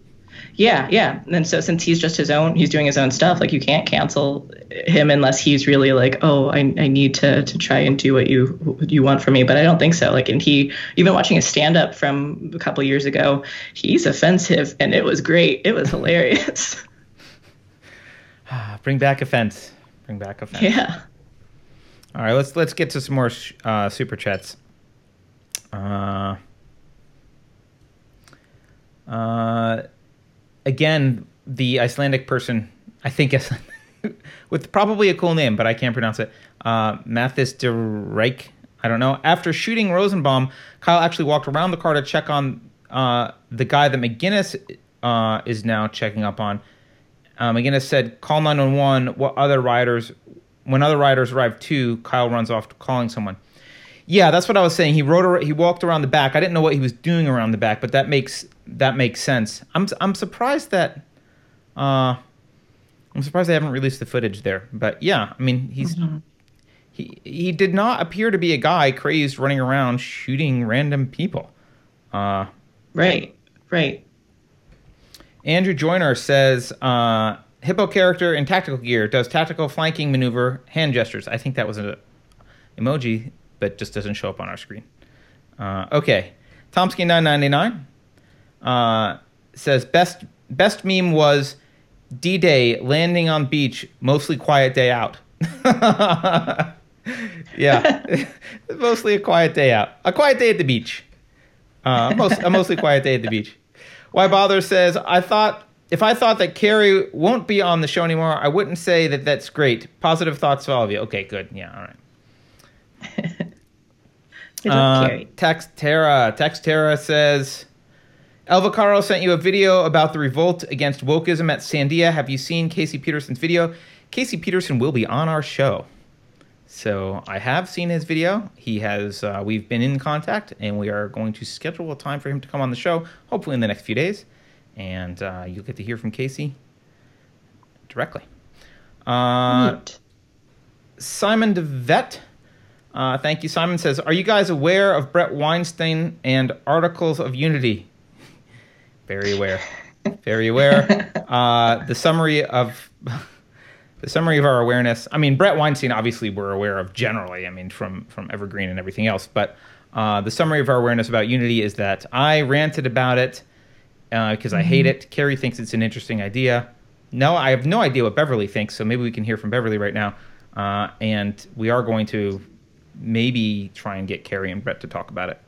yeah, yeah, and so since he's just his own, he's doing his own stuff, like, you can't cancel him unless he's really like, oh, I, I need to, to try and do what you what you want from me, but I don't think so, like, and he, even watching his stand-up from a couple years ago, he's offensive, and it was great, it was hilarious. Bring back offense. Bring back offense. Yeah. All right, let's let's get to some more sh- uh, super chats. Uh, uh, again, the Icelandic person, I think, with probably a cool name, but I can't pronounce it. Uh, Mathis de Reich. I don't know. After shooting Rosenbaum, Kyle actually walked around the car to check on uh, the guy that McGinnis uh, is now checking up on. Um, McGinnis said, call nine one one. What other riders, when other riders arrive too, Kyle runs off to calling someone. Yeah, that's what I was saying. He rode, he walked around the back. I didn't know what he was doing around the back, but that makes that makes sense. I'm I'm surprised that uh, I'm surprised they haven't released the footage there. But yeah, I mean, he's mm-hmm. he he did not appear to be a guy crazed running around shooting random people. Uh, right, right. Andrew Joyner says, uh, Hippo character in tactical gear does tactical flanking maneuver hand gestures. I think that was an emoji, but just doesn't show up on our screen. Uh, okay. Tomsky nine ninety-nine uh, says, best best meme was D-Day landing on beach, mostly quiet day out. Yeah. Mostly a quiet day out. A quiet day at the beach. Uh, most, a mostly quiet day at the beach. Why Bother says, I thought if I thought that Keri won't be on the show anymore, I wouldn't say that that's great. Positive thoughts to all of you. Okay, good. Yeah, all right. uh, Taxtera. Taxtera says, Elvacaro sent you a video about the revolt against wokeism at Sandia. Have you seen Casey Peterson's video? Casey Peterson will be on our show. So I have seen his video. He has, uh, we've been in contact, and we are going to schedule a time for him to come on the show, hopefully in the next few days. And uh, you'll get to hear from Casey directly. Uh, Simon DeVette, uh, thank you, Simon, says, are you guys aware of Brett Weinstein and Articles of Unity? Very aware. Very aware. Uh, the summary of... The summary of our awareness, I mean, Brett Weinstein, obviously, we're aware of generally, I mean, from, from Evergreen and everything else. But uh, the summary of our awareness about unity is that I ranted about it uh, because I hate it. Keri thinks it's an interesting idea. No, I have no idea what Beverly thinks, so maybe we can hear from Beverly right now. Uh, and we are going to maybe try and get Keri and Brett to talk about it.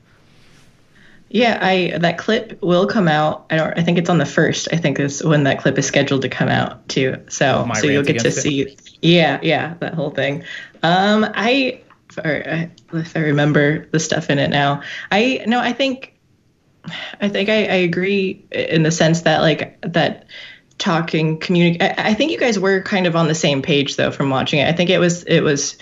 Yeah, I that clip will come out. I don't. I think it's on the first. I think is when that clip is scheduled to come out too. So, oh, so you'll get to it. see. Yeah, yeah, that whole thing. Um, I, or, if I remember the stuff in it now, I no, I think, I think I, I agree in the sense that like that. Talking, communicate. I think you guys were kind of on the same page though from watching it. I think it was it was.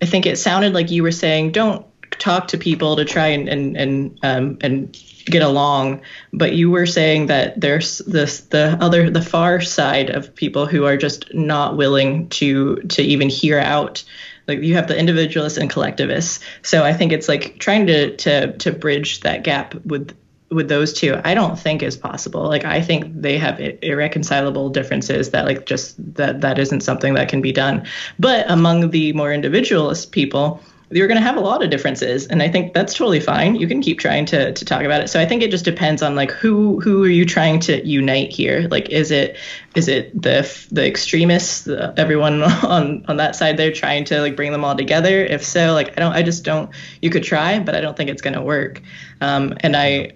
I think it sounded like you were saying don't. Talk to people to try and and and, um, and get along, but you were saying that there's this the other the far side of people who are just not willing to to even hear out. Like you have the individualists and collectivists. So I think it's like trying to to to bridge that gap with with those two. I don't think is possible. Like I think they have irreconcilable differences that like just that that isn't something that can be done. But among the more individualist people, you're going to have a lot of differences. And I think that's totally fine. You can keep trying to to talk about it. So I think it just depends on like, who, who are you trying to unite here? Like, is it, is it the, the extremists, the, everyone on, on that side, they're trying to like bring them all together. If so, like, I don't, I just don't, you could try, but I don't think it's going to work. Um, and I,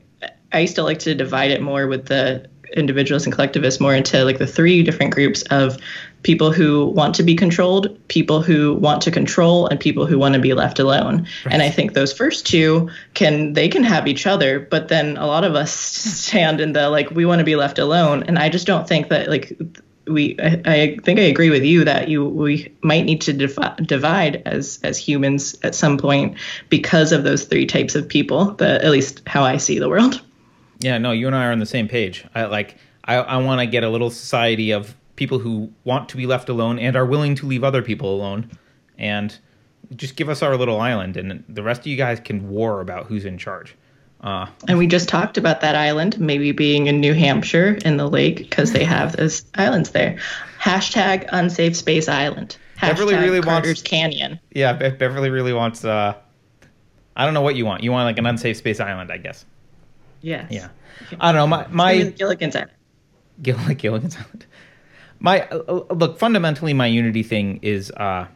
I still like to divide it more with the individualists and collectivists more into like the three different groups of people who want to be controlled, people who want to control, and people who want to be left alone. Right. And I think those first two can, they can have each other, but then a lot of us stand in the, like, we want to be left alone. And I just don't think that, like, we, I, I think I agree with you that you, we might need to defi- divide as, as humans at some point because of those three types of people, the, at least how I see the world. Yeah, no, you and I are on the same page. I like, I, I want to get a little society of people who want to be left alone and are willing to leave other people alone, and just give us our little island, and the rest of you guys can war about who's in charge. Uh, and we just talked about that island maybe being in New Hampshire in the lake, because they have those islands there. Hashtag unsafe space island. Hashtag Beverly really Carter's wants, Canyon. Yeah, Be- Beverly really wants, uh, I don't know what you want. You want like an unsafe space island, I guess. Yes. Yeah. Okay. I don't know. My, my Gilligan's Island. Gill- Gilligan's Island. My uh, look, fundamentally, my unity thing is uh,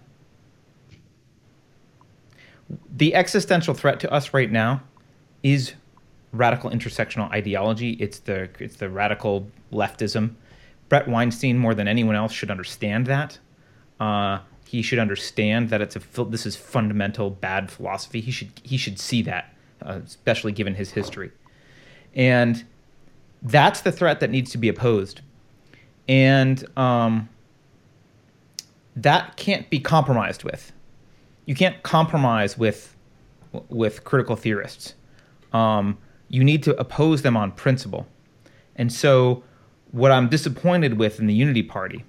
the existential threat to us right now is radical intersectional ideology. It's the it's the radical leftism. Brett Weinstein, more than anyone else, should understand that. Uh, he should understand that it's a this is fundamental bad philosophy. He should he should see that, uh, especially given his history, and that's the threat that needs to be opposed. And um, that can't be compromised with. You can't compromise with with critical theorists. Um, you need to oppose them on principle. And so what I'm disappointed with in the Unity Party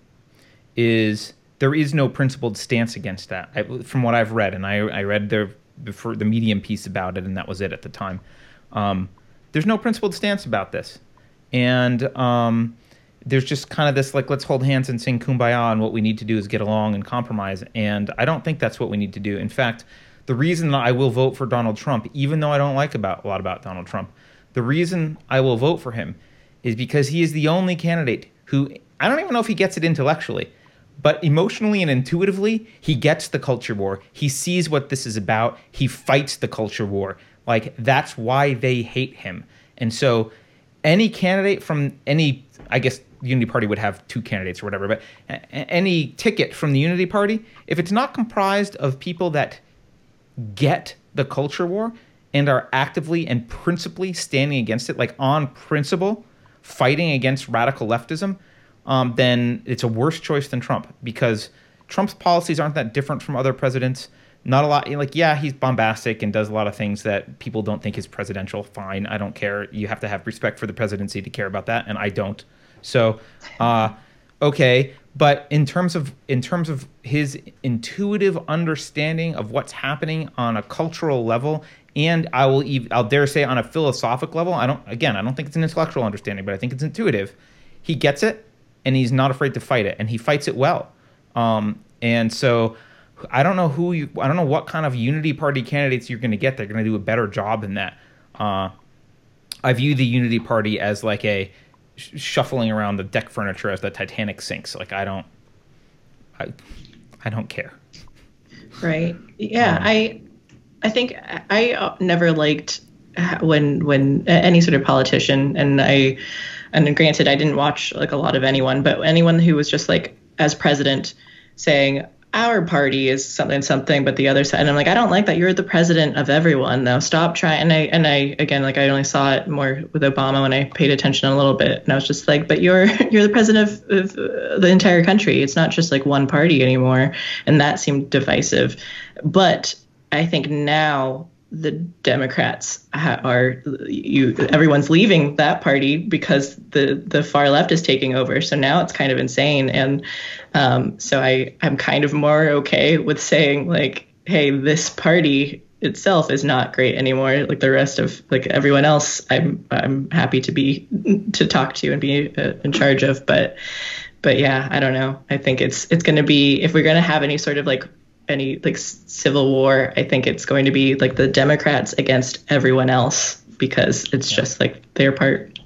is there is no principled stance against that, I, from what I've read. And I, I read their, before the Medium piece about it, and that was it at the time. Um, there's no principled stance about this. And... Um, there's just kind of this, like, let's hold hands and sing Kumbaya, and what we need to do is get along and compromise. And I don't think that's what we need to do. In fact, the reason I will vote for Donald Trump, even though I don't like about a lot about Donald Trump, the reason I will vote for him is because he is the only candidate who, I don't even know if he gets it intellectually, but emotionally and intuitively, he gets the culture war. He sees what this is about. He fights the culture war. Like, that's why they hate him. And so any candidate from any, I guess, Unity Party would have two candidates or whatever, but any ticket from the Unity Party, if it's not comprised of people that get the culture war and are actively and principally standing against it, like on principle, fighting against radical leftism, um, then it's a worse choice than Trump, because Trump's policies aren't that different from other presidents. Not a lot, like, yeah, he's bombastic and does a lot of things that people don't think is presidential. Fine, I don't care. You have to have respect for the presidency to care about that, and I don't. So, uh, okay, but in terms of in terms of his intuitive understanding of what's happening on a cultural level, and I will even, I'll dare say on a philosophic level, I don't. Again, I don't think it's an intellectual understanding, but I think it's intuitive. He gets it, and he's not afraid to fight it, and he fights it well. Um, and so, I don't know who you. I don't know what kind of Unity Party candidates you're going to get. They're going to do a better job than that. Uh, I view the Unity Party as like a shuffling around the deck furniture as the Titanic sinks. Like, I don't, I, I don't care. Right. Yeah. Um, I, I think I never liked when, when any sort of politician, and I, and granted, I didn't watch like a lot of anyone, but anyone who was just like, as president, saying our party is something, something, but the other side. And I'm like, I don't like that. You're the president of everyone, though. Stop trying. And I, and I, again, like I only saw it more with Obama when I paid attention a little bit. And I was just like, but you're, you're the president of, of the entire country. It's not just like one party anymore. And that seemed divisive. But I think now the Democrats are, you, everyone's leaving that party because the, the far left is taking over. So now it's kind of insane. And um, so I, I'm kind of more okay with saying like, hey, this party itself is not great anymore. Like the rest of like everyone else, I'm, I'm happy to be, to talk to and be uh, in charge of. But, but yeah, I don't know. I think it's, it's going to be, if we're going to have any sort of like any like civil war, I think it's going to be like the Democrats against everyone else, because it's yeah. just like their part.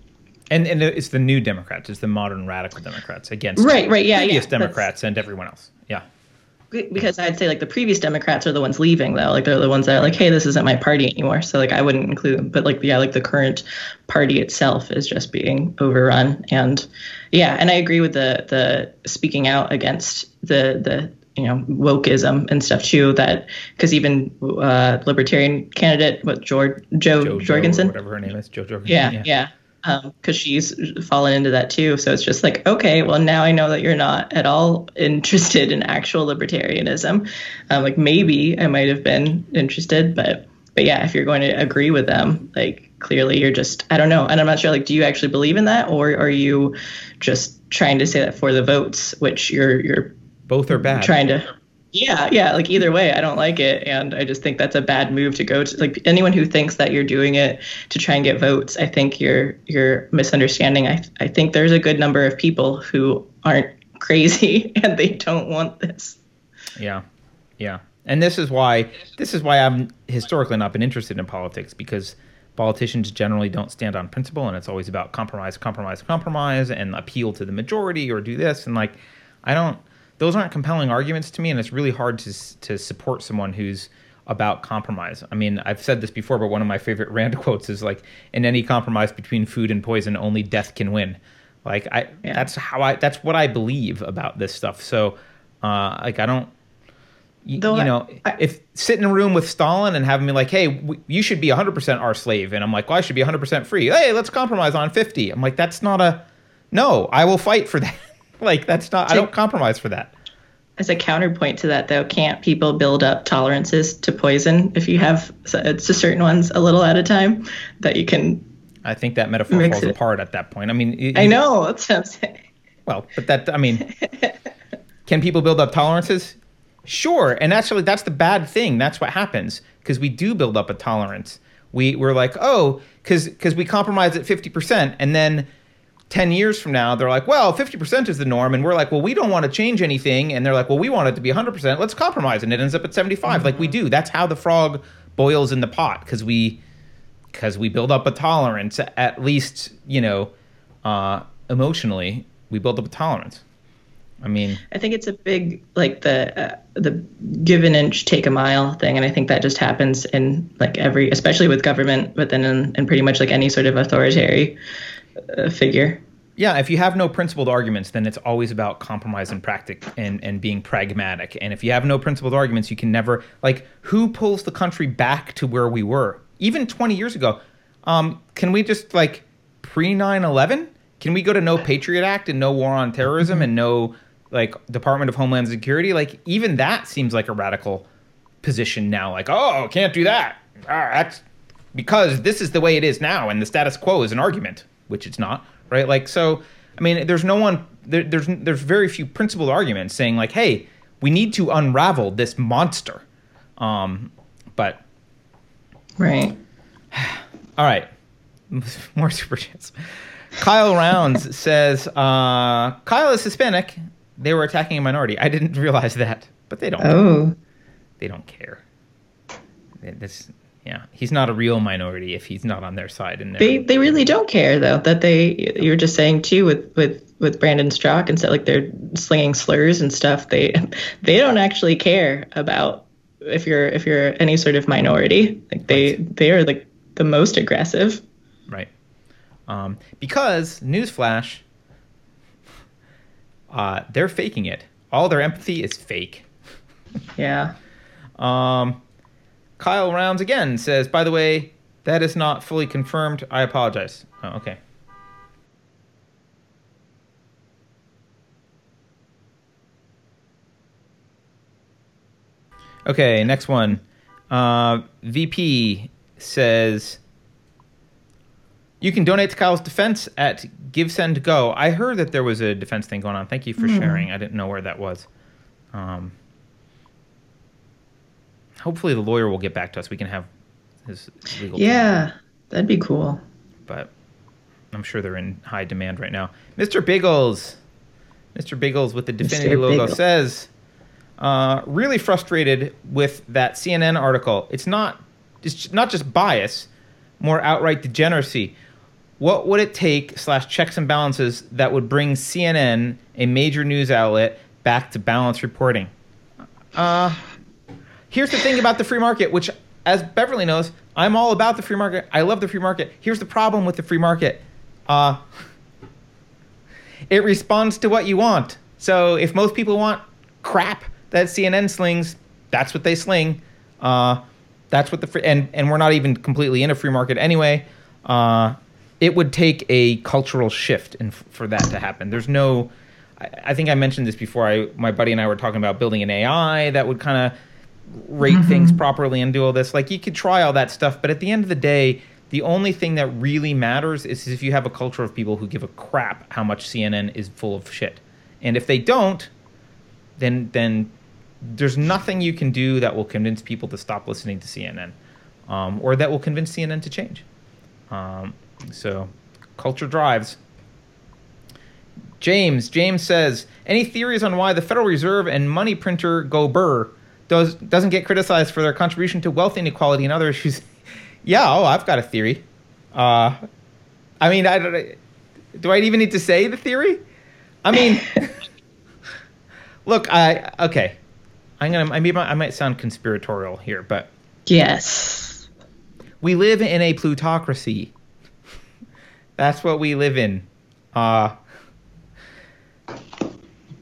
And and it's the new Democrats, it's the modern radical Democrats against right, right, yeah, previous yeah. Democrats That's, and everyone else. Yeah. because I'd say like the previous Democrats are the ones leaving, though. Like they're the ones that are like, hey, this isn't my party anymore. So like I wouldn't include them. But like, yeah, like the current party itself is just being overrun. And yeah, and I agree with the the speaking out against the the. you know, wokeism and stuff too, that because even uh libertarian candidate, what, George, Joe, Joe Jorgensen, Joe, whatever her name is, Joe Jorgensen. Yeah, yeah. yeah. Um, because she's fallen into that too. So it's just like, okay, well, now I know that you're not at all interested in actual libertarianism. Um, like maybe I might have been interested, but but yeah, if you're going to agree with them, like clearly you're just, I don't know. And I'm not sure, like, do you actually believe in that, or are you just trying to say that for the votes, which you're you're both are bad. Trying to, yeah, yeah. Like either way, I don't like it, and I just think that's a bad move to go to. Like anyone who thinks that you're doing it to try and get votes, I think you're you're misunderstanding. I I think there's a good number of people who aren't crazy and they don't want this. Yeah, yeah. And this is why this is why I'm historically not been interested in politics, because politicians generally don't stand on principle, and it's always about compromise, compromise, compromise, and appeal to the majority or do this, and like I don't. Those aren't compelling arguments to me, and it's really hard to to support someone who's about compromise. I mean, I've said this before, but one of my favorite Rand quotes is like, "In any compromise between food and poison, only death can win." Like, I yeah. that's how I that's what I believe about this stuff. So, uh, like, I don't, you, Though you know, I, I, if sit in a room with Stalin and have him be like, "Hey, w- you should be one hundred percent our slave," and I'm like, "Well, I should be one hundred percent free." Hey, let's compromise on fifty. I'm like, that's not a no. I will fight for that. Like, that's not, I don't compromise for that. As a counterpoint to that, though, can't people build up tolerances to poison if you have it's to certain ones a little at a time that you can? I think that metaphor falls it. apart at that point. I mean, it, I know that's what I'm saying. Well, but that, I mean, can people build up tolerances? Sure. And actually, that's the bad thing. That's what happens, because we do build up a tolerance. We, we're like, oh, because because we compromise at fifty percent, and then ten years from now, they're like, well, fifty percent is the norm. And we're like, well, we don't want to change anything. And they're like, well, we want it to be one hundred percent. Let's compromise. And it ends up at seventy-five. Mm-hmm. Like we do. That's how the frog boils in the pot, because we because we build up a tolerance, at least, you know, uh, emotionally, we build up a tolerance. I mean, I think it's a big, like the uh, the give an inch, take a mile thing. And I think that just happens in like every, especially with government, but then in, in pretty much like any sort of authoritarian uh, figure. Yeah. If you have no principled arguments, then it's always about compromise and practic and, and being pragmatic. And if you have no principled arguments, you can never, like, who pulls the country back to where we were even twenty years ago? Um, can we just like pre nine eleven? Can we go to no Patriot Act and no war on terrorism and no, like, Department of Homeland Security? Like, even that seems like a radical position now. Like, oh, can't do that. Ah, that's because this is the way it is now, and the status quo is an argument, which it's not, right? Like, so, I mean, there's no one, there, there's there's very few principled arguments saying, like, hey, we need to unravel this monster. Um, but. Right. All right. More super chats. Kyle Rounds says, uh, Kyle is Hispanic. They were attacking a minority. I didn't realize that, but they don't. Oh, they don't care. This, yeah, he's not a real minority if he's not on their side. And they they really don't care, though. That they you're just saying too with with, with Brandon Straka and stuff, like they're slinging slurs and stuff. They they don't actually care about if you're if you're any sort of minority. Like they right. they are like the most aggressive. Right. Um, because newsflash. Uh, they're faking it. All their empathy is fake. Yeah. Um, Kyle Rounds again says, by the way, that is not fully confirmed. I apologize. Oh, okay. Okay, next one. Uh, V P says, you can donate to Kyle's defense at Give, Send, Go. I heard that there was a defense thing going on. Thank you for mm. sharing. I didn't know where that was. Um, hopefully the lawyer will get back to us. We can have his legal Yeah, team. That'd be cool. But I'm sure they're in high demand right now. Mister Biggles. Mister Biggles with the Definity logo says, uh, really frustrated with that C N N article. It's not, it's not just bias, more outright degeneracy. What would it take slash checks and balances that would bring C N N, a major news outlet, back to balanced reporting? Uh, here's the thing about the free market, which, as Beverly knows, I'm all about the free market. I love the free market. Here's the problem with the free market. Uh, it responds to what you want. So if most people want crap that C N N slings, that's what they sling. Uh, that's what the free, and, and we're not even completely in a free market anyway. Uh, it would take a cultural shift in, for that to happen. There's no, I, I think I mentioned this before. I, my buddy and I were talking about building an A I that would kind of rate mm-hmm. things properly and do all this. Like, you could try all that stuff, but at the end of the day, the only thing that really matters is if you have a culture of people who give a crap how much C N N is full of shit. And if they don't, then then there's nothing you can do that will convince people to stop listening to C N N, um, or that will convince C N N to change. Um, so culture drives. James, James says, any theories on why the Federal Reserve and money printer Go Burr does, doesn't get criticized for their contribution to wealth inequality and other issues? Yeah, oh, I've got a theory. Uh, I mean, I don't, do I even need to say the theory? I mean, look, I okay. I'm gonna. I mean, I might sound conspiratorial here, but yes, we live in a plutocracy. That's what we live in. Uh,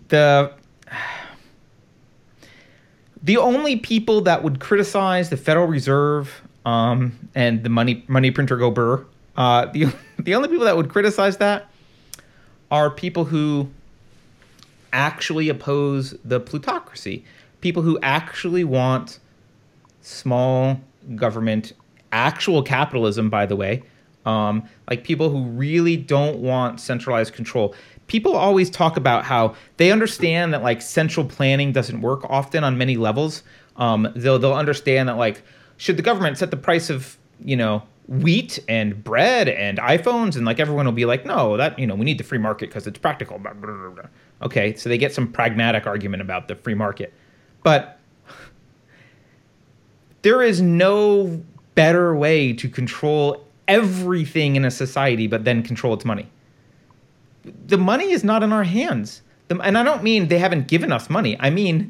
the the only people that would criticize the Federal Reserve um, and the money money printer Go Burr, uh, the the only people that would criticize that are people who actually oppose the plutocracy. People who actually want small government, actual capitalism, by the way, um, like people who really don't want centralized control. People always talk about how they understand that, like, central planning doesn't work often on many levels. Um, they'll, they'll understand that, like, should the government set the price of, you know, wheat and bread and iPhones? And, like, everyone will be like, no, that, you know, we need the free market because it's practical. Blah, blah, blah, blah. Okay, so they get some pragmatic argument about the free market. But there is no better way to control everything in a society but then control its money. The money is not in our hands. The, and I don't mean they haven't given us money. I mean,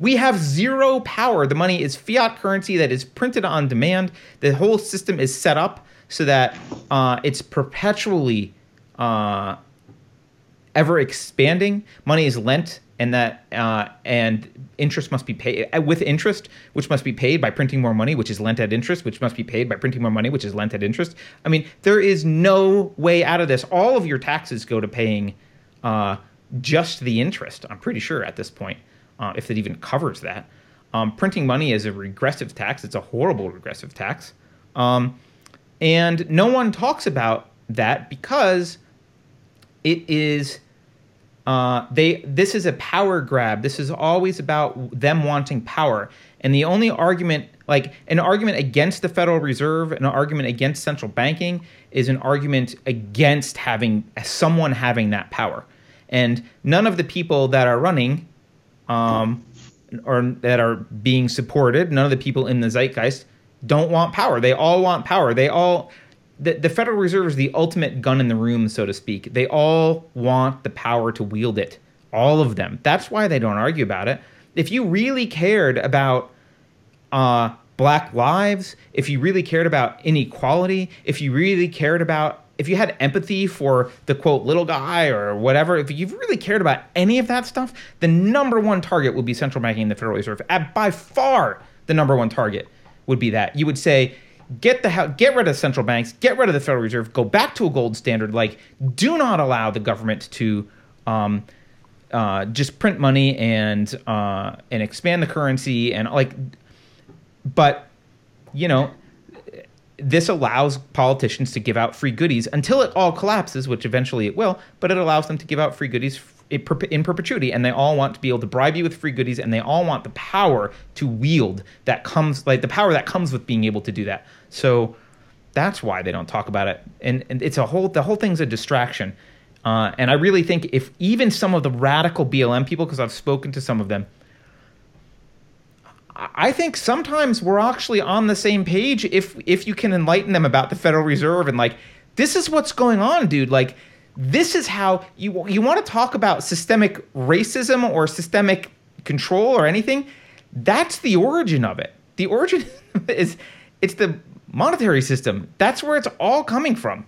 we have zero power. The money is fiat currency that is printed on demand. The whole system is set up so that uh, it's perpetually uh, ever expanding. Money is lent. And that uh, and interest must be paid with interest, which must be paid by printing more money, which is lent at interest, which must be paid by printing more money, which is lent at interest. I mean, there is no way out of this. All of your taxes go to paying uh, just the interest, I'm pretty sure, at this point, uh, if it even covers that. Um, printing money is a regressive tax. It's a horrible regressive tax. Um, and no one talks about that because it is... Uh, they. This is a power grab. This is always about them wanting power. And the only argument, like an argument against the Federal Reserve, an argument against central banking, is an argument against having someone having that power. And none of the people that are running um, or that are being supported, none of the people in the zeitgeist don't want power. They all want power. They all... The, the Federal Reserve is the ultimate gun in the room, so to speak. They all want the power to wield it, all of them. That's why they don't argue about it. If you really cared about uh, black lives, if you really cared about inequality, if you really cared about, if you had empathy for the, quote, little guy or whatever, if you've really cared about any of that stuff, the number one target would be central banking and the Federal Reserve. At, by far, the number one target would be that. You would say... Get the get rid of central banks, get rid of the Federal Reserve, go back to a gold standard. Like, do not allow the government to um, uh, just print money and uh, and expand the currency and like. But, you know, this allows politicians to give out free goodies until it all collapses, which eventually it will. But it allows them to give out free goodies in perpetuity, and they all want to be able to bribe you with free goodies, and they all want the power to wield that comes, like the power that comes with being able to do that. So that's why they don't talk about it, and, and it's a whole the whole thing's a distraction. Uh, and I really think if even some of the radical B L M people, because I've spoken to some of them, I think sometimes we're actually on the same page if if you can enlighten them about the Federal Reserve and like, this is what's going on, dude, like. This is how you you want to talk about systemic racism or systemic control or anything. That's the origin of it. The origin is it's the monetary system. That's where it's all coming from.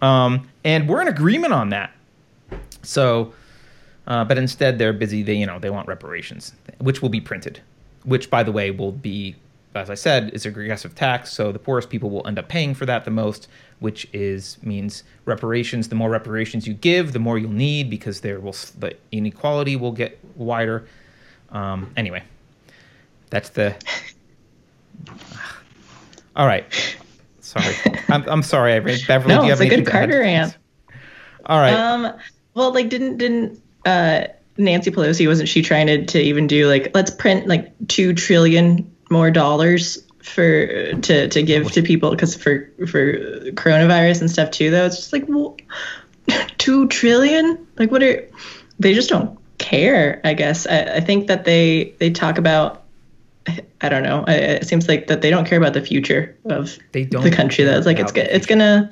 Um, and we're in agreement on that. So, uh, but instead they're busy. They, you know, they want reparations, which will be printed, which, by the way, will be, as I said, it's a regressive tax. So the poorest people will end up paying for that the most, which is means reparations. The more reparations you give, the more you'll need, because there will the inequality will get wider. Um, anyway, that's the. All right. Sorry. I'm I'm sorry. I read Beverly. No, do you have it's a good Carter rant. All right. Um. Well, like, didn't didn't uh Nancy Pelosi, wasn't she trying to to even do like, let's print like two trillion more dollars for to to give to people, because for for coronavirus and stuff too? Though it's just like, well, two trillion. Like, what are they? Just don't care, I guess. I, I think that they they talk about. I don't know. It seems like that they don't care about the future of they don't the country. That's like it's it's gonna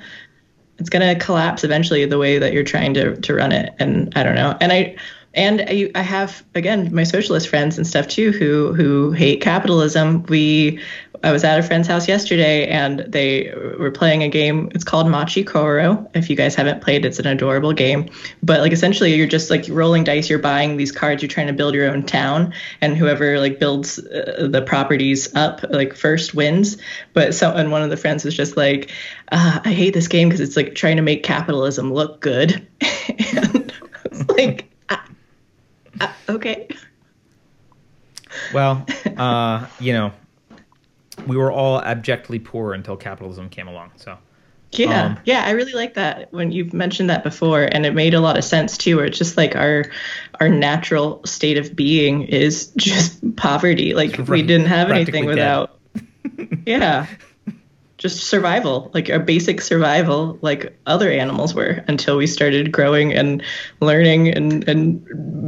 it's gonna collapse eventually, the way that you're trying to, to run it. And I don't know. And I and I, I have, again, my socialist friends and stuff too who who hate capitalism. We I was at a friend's house yesterday, and they were playing a game. It's called Machi Koro. If you guys haven't played, it's an adorable game. But like, essentially, you're just like rolling dice. You're buying these cards. You're trying to build your own town, and whoever like builds uh, the properties up like first wins. But so, and one of the friends was just like, uh, I hate this game because it's like trying to make capitalism look good. And I was like, ah, ah, okay. Well, uh, you know. We were all abjectly poor until capitalism came along. So, yeah, um, yeah, I really like that when you've mentioned that before, and it made a lot of sense too. Where it's just like our our natural state of being is just poverty. Like right, we didn't have anything without, yeah, just survival. Like our basic survival, like other animals were, until we started growing and learning and and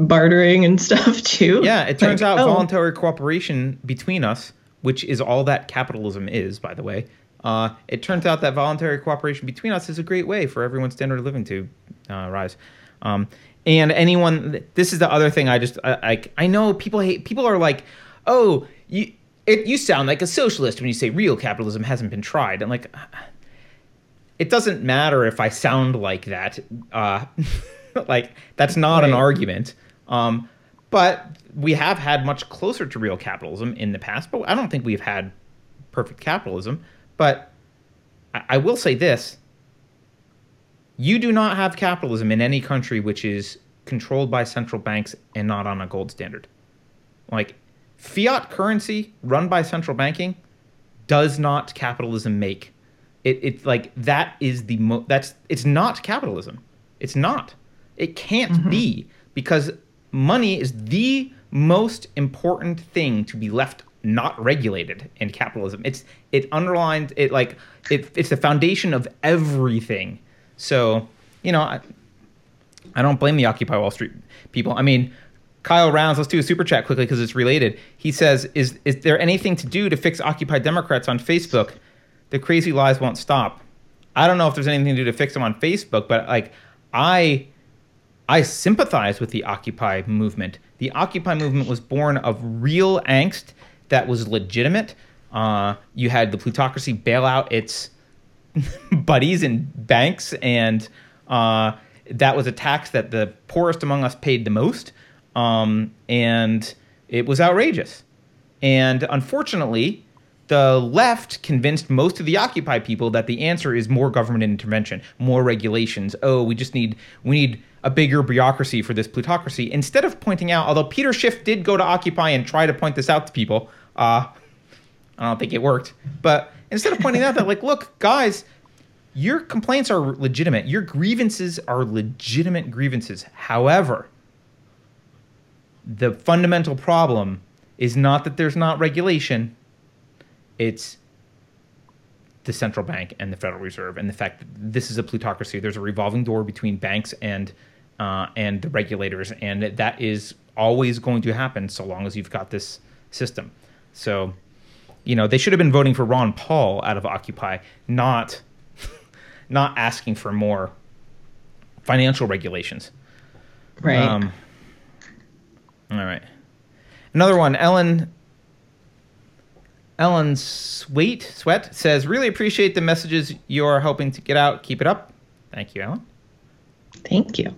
bartering and stuff too. Yeah, it turns like, out oh. voluntary cooperation between us, which is all that capitalism is, by the way. Uh, it turns out that voluntary cooperation between us is a great way for everyone's standard of living to uh, rise. Um, and anyone, this is the other thing I just, I, I, I know people hate, people are like, oh, you it, you sound like a socialist when you say real capitalism hasn't been tried. And like, it doesn't matter if I sound like that. Uh, like, that's not right. an argument. Um, but we have had much closer to real capitalism in the past, but I don't think we've had perfect capitalism. But I, I will say this. You do not have capitalism in any country which is controlled by central banks and not on a gold standard. Like, fiat currency run by central banking does not capitalism make. It, it's like that is the mo- that's it's not capitalism. It's not. It can't mm-hmm. be, because money is the most important thing to be left not regulated in capitalism. It's it underlines it like it, it's the foundation of everything. So, you know, I, I don't blame the Occupy Wall Street people. I mean, Kyle Rounds, let's do a super chat quickly because it's related. He says, is is there anything to do to fix Occupy Democrats on Facebook? The crazy lies won't stop. I don't know if there's anything to do to fix them on Facebook, but like I I sympathize with the Occupy movement. The Occupy movement was born of real angst that was legitimate. Uh, you had the plutocracy bail out its buddies in banks, and uh, that was a tax that the poorest among us paid the most, um, and it was outrageous. And unfortunately, the left convinced most of the Occupy people that the answer is more government intervention, more regulations. Oh, we just need we need a bigger bureaucracy for this plutocracy. Instead of pointing out, although Peter Schiff did go to Occupy and try to point this out to people, uh, I don't think it worked. But instead of pointing out that, like, look, guys, your complaints are legitimate. Your grievances are legitimate grievances. However, the fundamental problem is not that there's not regulation. It's the central bank and the Federal Reserve, and the fact that this is a plutocracy. There's a revolving door between banks and uh, and the regulators, and that is always going to happen so long as you've got this system. So, you know, they should have been voting for Ron Paul out of Occupy, not not asking for more financial regulations. Right. Um, all right. Another one, Ellen Ellen Sweet Sweat says, really appreciate the messages you're helping to get out. Keep it up. Thank you, Ellen. Thank you.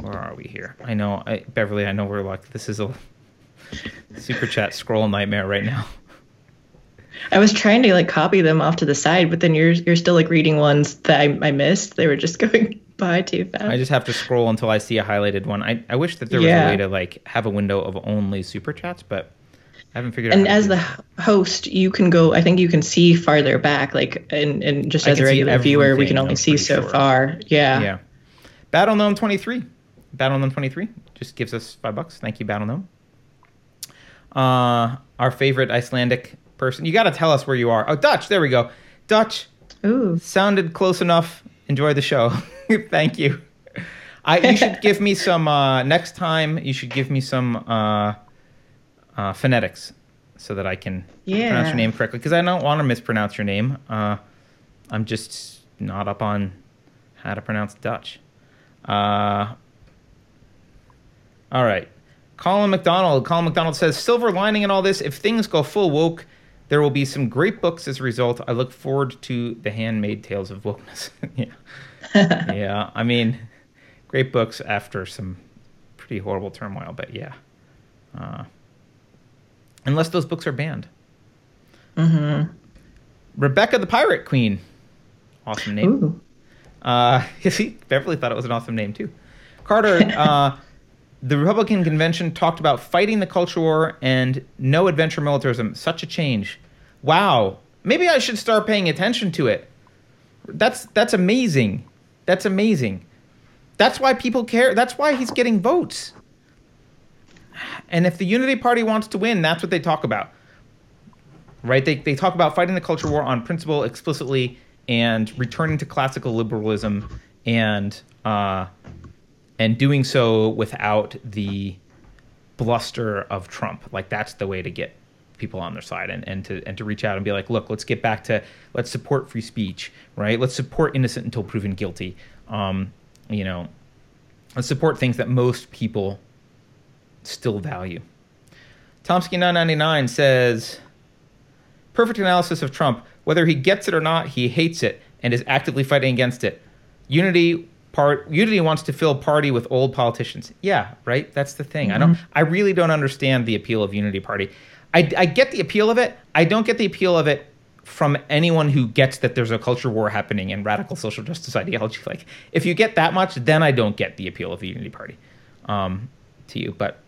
Where are we here? I know, I, Beverly, I know we're lucky. This is a super chat scroll nightmare right now. I was trying to like copy them off to the side, but then you're you're still like reading ones that I, I missed. They were just going by too fast. I just have to scroll until I see a highlighted one. I, I wish that there yeah. was a way to like have a window of only super chats, but I haven't figured out. And as the host, you can go. I think you can see farther back, like and and just I as a regular viewer, we can only see so sure. far. Yeah. Yeah. Battle Gnome twenty-three, Battle Gnome twenty-three just gives us five bucks. Thank you, Battle Gnome. Uh, our favorite Icelandic person. You got to tell us where you are. Oh, Dutch. There we go. Dutch. Ooh. Sounded close enough. Enjoy the show. Thank you. I you should give me some uh, next time. You should give me some uh, uh, phonetics so that I can yeah. pronounce your name correctly, because I don't want to mispronounce your name. Uh, I'm just not up on how to pronounce Dutch. Uh, all right. Colin McDonald. Colin McDonald says, silver lining in all this, if things go full woke, there will be some great books as a result. I look forward to The Handmaid Tales of Wokeness. yeah. yeah. I mean, great books after some pretty horrible turmoil, but yeah. Uh, unless those books are banned. Mm-hmm. Rebecca the Pirate Queen. Awesome name. Ooh. Uh, Beverly thought it was an awesome name, too. Carter, uh, the Republican convention talked about fighting the culture war and no adventure militarism. Such a change. Wow. Maybe I should start paying attention to it. That's that's amazing. That's amazing. That's why people care. That's why he's getting votes. And if the Unity Party wants to win, that's what they talk about. Right? They they talk about fighting the culture war on principle explicitly, and returning to classical liberalism, and uh, and doing so without the bluster of Trump. Like, that's the way to get people on their side, and, and to and to reach out and be like, look, let's get back to, let's support free speech, right? Let's support innocent until proven guilty. Um, you know, let's support things that most people still value. Tomsky nine ninety-nine says, perfect analysis of Trump. Whether he gets it or not, he hates it and is actively fighting against it. Unity part Unity wants to fill party with old politicians. Yeah, right? That's the thing. Mm-hmm. I don't I really don't understand the appeal of Unity Party. I, I get the appeal of it. I don't get the appeal of it from anyone who gets that there's a culture war happening and radical social justice ideology. Like, if you get that much, then I don't get the appeal of the Unity Party um, to you. But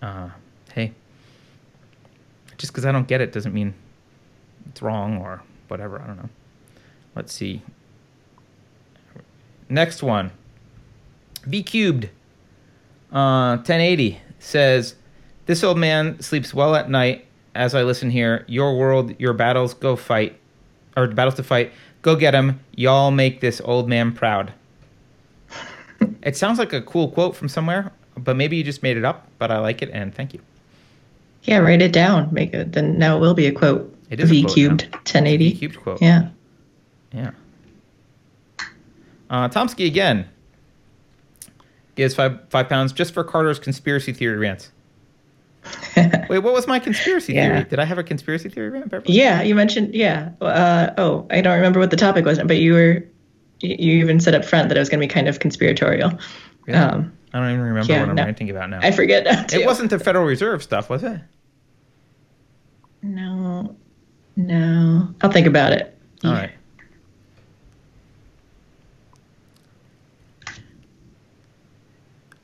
uh, hey, just because I don't get it doesn't mean it's wrong or whatever, I don't know. Let's see. Next one. V Cubed uh, ten eighty says, this old man sleeps well at night as I listen here. Your world, your battles, go fight. Or battles to fight. Go get him. Y'all make this old man proud. It sounds like a cool quote from somewhere, but maybe you just made it up, but I like it and thank you. Yeah, write it down. Make it, then now it will be a quote. It is V cubed ten eighty. V cubed quote. Yeah. Yeah. Uh, Tomsky again gives five five pounds just for Carter's conspiracy theory rants. Wait, what was my conspiracy yeah. theory? Did I have a conspiracy theory rant? Beverly? Yeah, you mentioned yeah. Uh, oh, I don't remember what the topic was, but you were you even said up front that it was going to be kind of conspiratorial. Really? Um, I don't even remember yeah, what I'm no. ranting about now. I forget. It wasn't the Federal Reserve stuff, was it? No. No, I'll think about it. All yeah. right.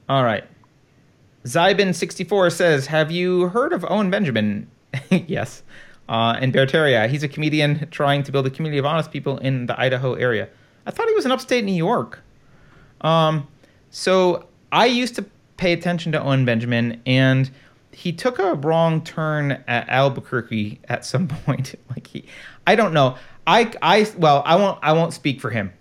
All right. Zybin sixty-four says, have you heard of Owen Benjamin? Yes. Uh, in Berteria. He's a comedian trying to build a community of honest people in the Idaho area. I thought he was in upstate New York. Um, so I used to pay attention to Owen Benjamin, and he took a wrong turn at Albuquerque at some point. Like he, I don't know. I, I, well, I won't, I won't speak for him.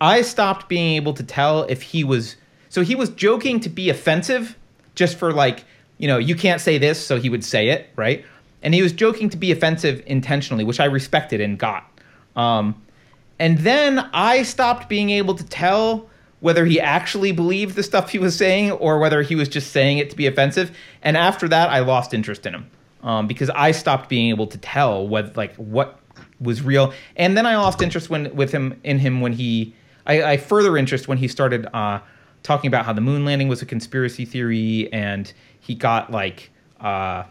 I stopped being able to tell if he was, so he was joking to be offensive just for like, you know, you can't say this. So he would say it. Right. And he was joking to be offensive intentionally, which I respected and got. Um, and then I stopped being able to tell whether he actually believed the stuff he was saying or whether he was just saying it to be offensive. And after that, I lost interest in him um, because I stopped being able to tell what like what was real. And then I lost interest when with him in him when he I, I further interest when he started uh, talking about how the moon landing was a conspiracy theory, and he got like uh,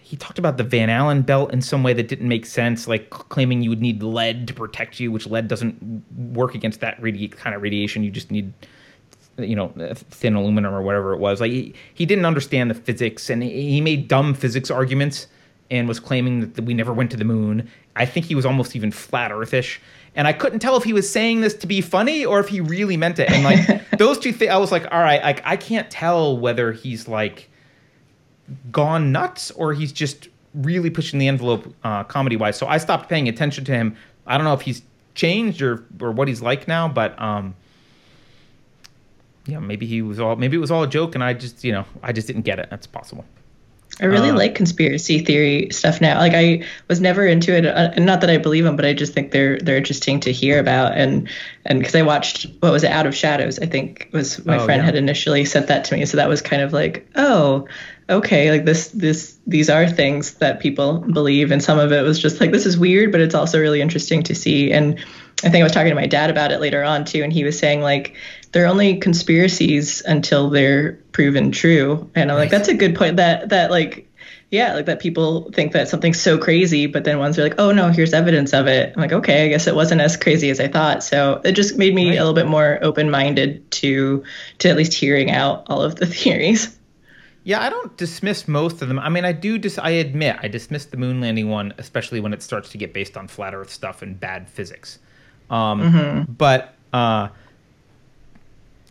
he talked about the Van Allen belt in some way that didn't make sense, like claiming you would need lead to protect you, which lead doesn't work against that radi- kind of radiation. You just need, you know, thin aluminum or whatever it was. Like he, he didn't understand the physics, and he made dumb physics arguments and was claiming that we never went to the moon. I think he was almost even flat earthish. And I couldn't tell if he was saying this to be funny or if he really meant it. And like those two things, I was like, all right, like I can't tell whether he's like gone nuts or he's just really pushing the envelope uh, comedy wise. So I stopped paying attention to him. I don't know if he's changed or, or what he's like now, but um, yeah, maybe he was all maybe it was all a joke, and I just you know I just didn't get it. That's possible. I really uh, like conspiracy theory stuff now. Like I was never into it, uh, not that I believe them, but I just think they're they're interesting to hear about. And and because I watched, what was it, Out of Shadows? I think was my oh, friend yeah. had initially sent that to me, so that was kind of like, oh, okay, like this this these are things that people believe, and some of it was just like, this is weird, but it's also really interesting to see. And I think I was talking to my dad about it later on too, and he was saying like they're only conspiracies until they're proven true. And I'm like, that's a good point. That that like, yeah, like that people think that something's so crazy, but then ones are like, oh no, here's evidence of it. I'm like, okay, I guess it wasn't as crazy as I thought. So it just made me right. a little bit more open-minded to to at least hearing out all of the theories. Yeah, I don't dismiss most of them. I mean, I do dis- I admit I dismiss the moon landing one, especially when it starts to get based on flat Earth stuff and bad physics. Um, mm-hmm. But uh,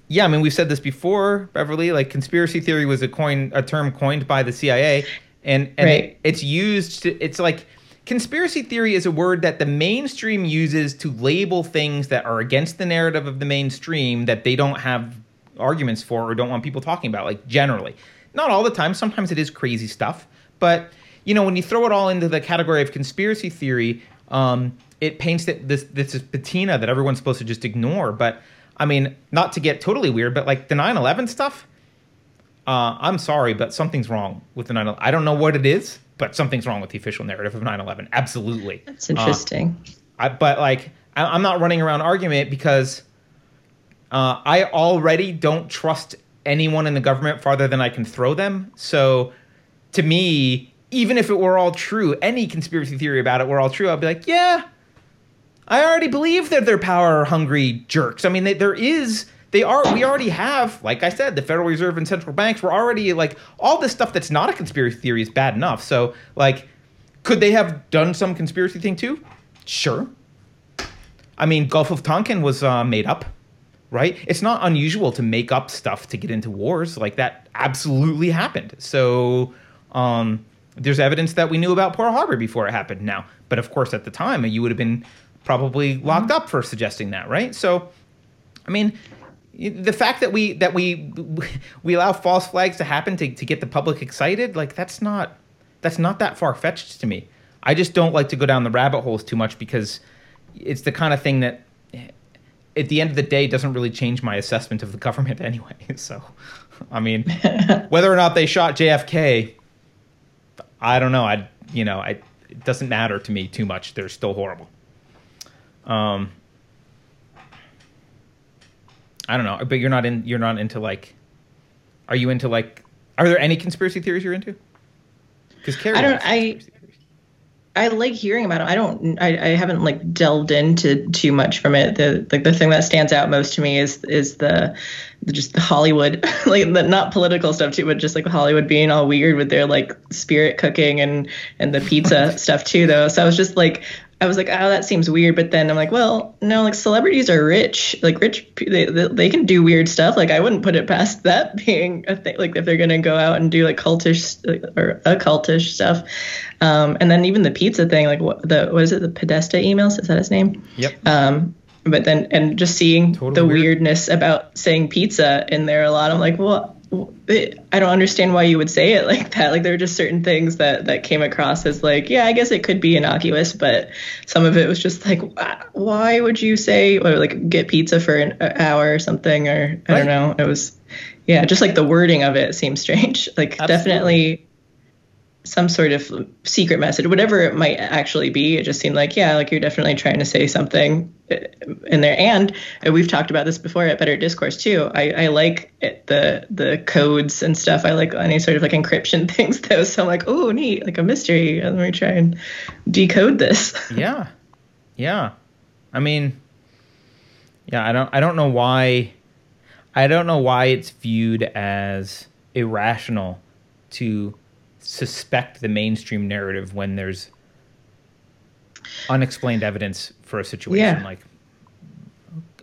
yeah, I mean, we've said this before, Beverly. Like, conspiracy theory was a coin, a term coined by the C I A, and and right. it, it's used. To, it's like conspiracy theory is a word that the mainstream uses to label things that are against the narrative of the mainstream that they don't have arguments for or don't want people talking about. Like generally. Not all the time. Sometimes it is crazy stuff. But, you know, when you throw it all into the category of conspiracy theory, um, it paints that this this is patina that everyone's supposed to just ignore. But, I mean, not to get totally weird, but, like, the nine eleven stuff, uh, I'm sorry, but something's wrong with the nine eleven. I don't know what it is, but something's wrong with the official narrative of nine eleven. Absolutely. That's interesting. Uh, I, but, like, I, I'm not running around argument because uh, I already don't trust anyone in the government farther than I can throw them. So to me, even if it were all true, any conspiracy theory about it were all true, I'd be like, yeah, I already believe that they're power hungry jerks. I mean, they, there is, they are, we already have, like I said, the Federal Reserve and central banks. We're already like, all this stuff that's not a conspiracy theory is bad enough. So like, could they have done some conspiracy thing too? Sure. I mean, Gulf of Tonkin was uh, made up. Right? It's not unusual to make up stuff to get into wars. Like, that absolutely happened. So um, there's evidence that we knew about Pearl Harbor before it happened now. But, of course, at the time, you would have been probably locked up for suggesting that, right? So, I mean, the fact that we that we we allow false flags to happen to, to get the public excited, like, that's not, that's not that far-fetched to me. I just don't like to go down the rabbit holes too much because it's the kind of thing that at the end of the day, it doesn't really change my assessment of the government anyway. So, I mean, whether or not they shot J F K, I don't know. I, you know, I, it doesn't matter to me too much. They're still horrible. Um, I don't know. But you're not in. You're not into like. Are you into like? Are there any conspiracy theories you're into? Because Keri I don't. I. I like hearing about them. I don't. I, I haven't like delved into too much from it. The like the thing that stands out most to me is is the just the Hollywood, like the, not political stuff too, but just like Hollywood being all weird with their like spirit cooking and and the pizza stuff too. Though, so I was just like, I was like, oh, that seems weird. But then I'm like, well, no, like celebrities are rich, like rich, they they can do weird stuff. Like I wouldn't put it past that being a thing. Like if they're gonna go out and do like cultish or occultish stuff, um, and then even the pizza thing, like what the what is it, the Podesta emails? Is that his name? Yep. Um, but then and just seeing totally the weird. weirdness about saying pizza in there a lot, I'm like, well, I don't understand why you would say it like that. Like, there are just certain things that that came across as like, yeah, I guess it could be innocuous, but some of it was just like, why would you say, or like, get pizza for an hour or something, or I right. don't know. It was, yeah, just like the wording of it seems strange. Like, absolutely. Definitely some sort of secret message, whatever it might actually be. It just seemed like, yeah, like you're definitely trying to say something in there. And we've talked about this before at Better Discourse too. I, I like it, the the codes and stuff. I like any sort of like encryption things though. So I'm like, oh, neat, like a mystery. Let me try and decode this. Yeah, yeah. I mean, yeah. I don't. I don't know why. I don't know why it's viewed as irrational to suspect the mainstream narrative when there's unexplained evidence for a situation. Yeah. Like,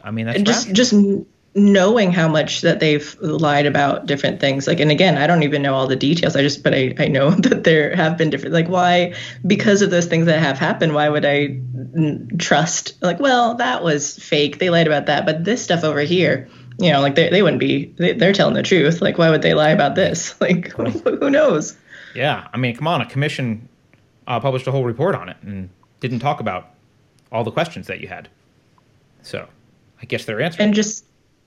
I mean, that's just rational. Just knowing how much that they've lied about different things. Like, and again, I don't even know all the details. I just, but I, I know that there have been different, like, why, because of those things that have happened, why would I trust, like, well, that was fake. They lied about that, but this stuff over here, you know, like they, they wouldn't be, they, they're telling the truth. Like, why would they lie about this? Like, who knows? Yeah, I mean, come on, a commission uh, published a whole report on it and didn't talk about all the questions that you had. So I guess they're answering. And just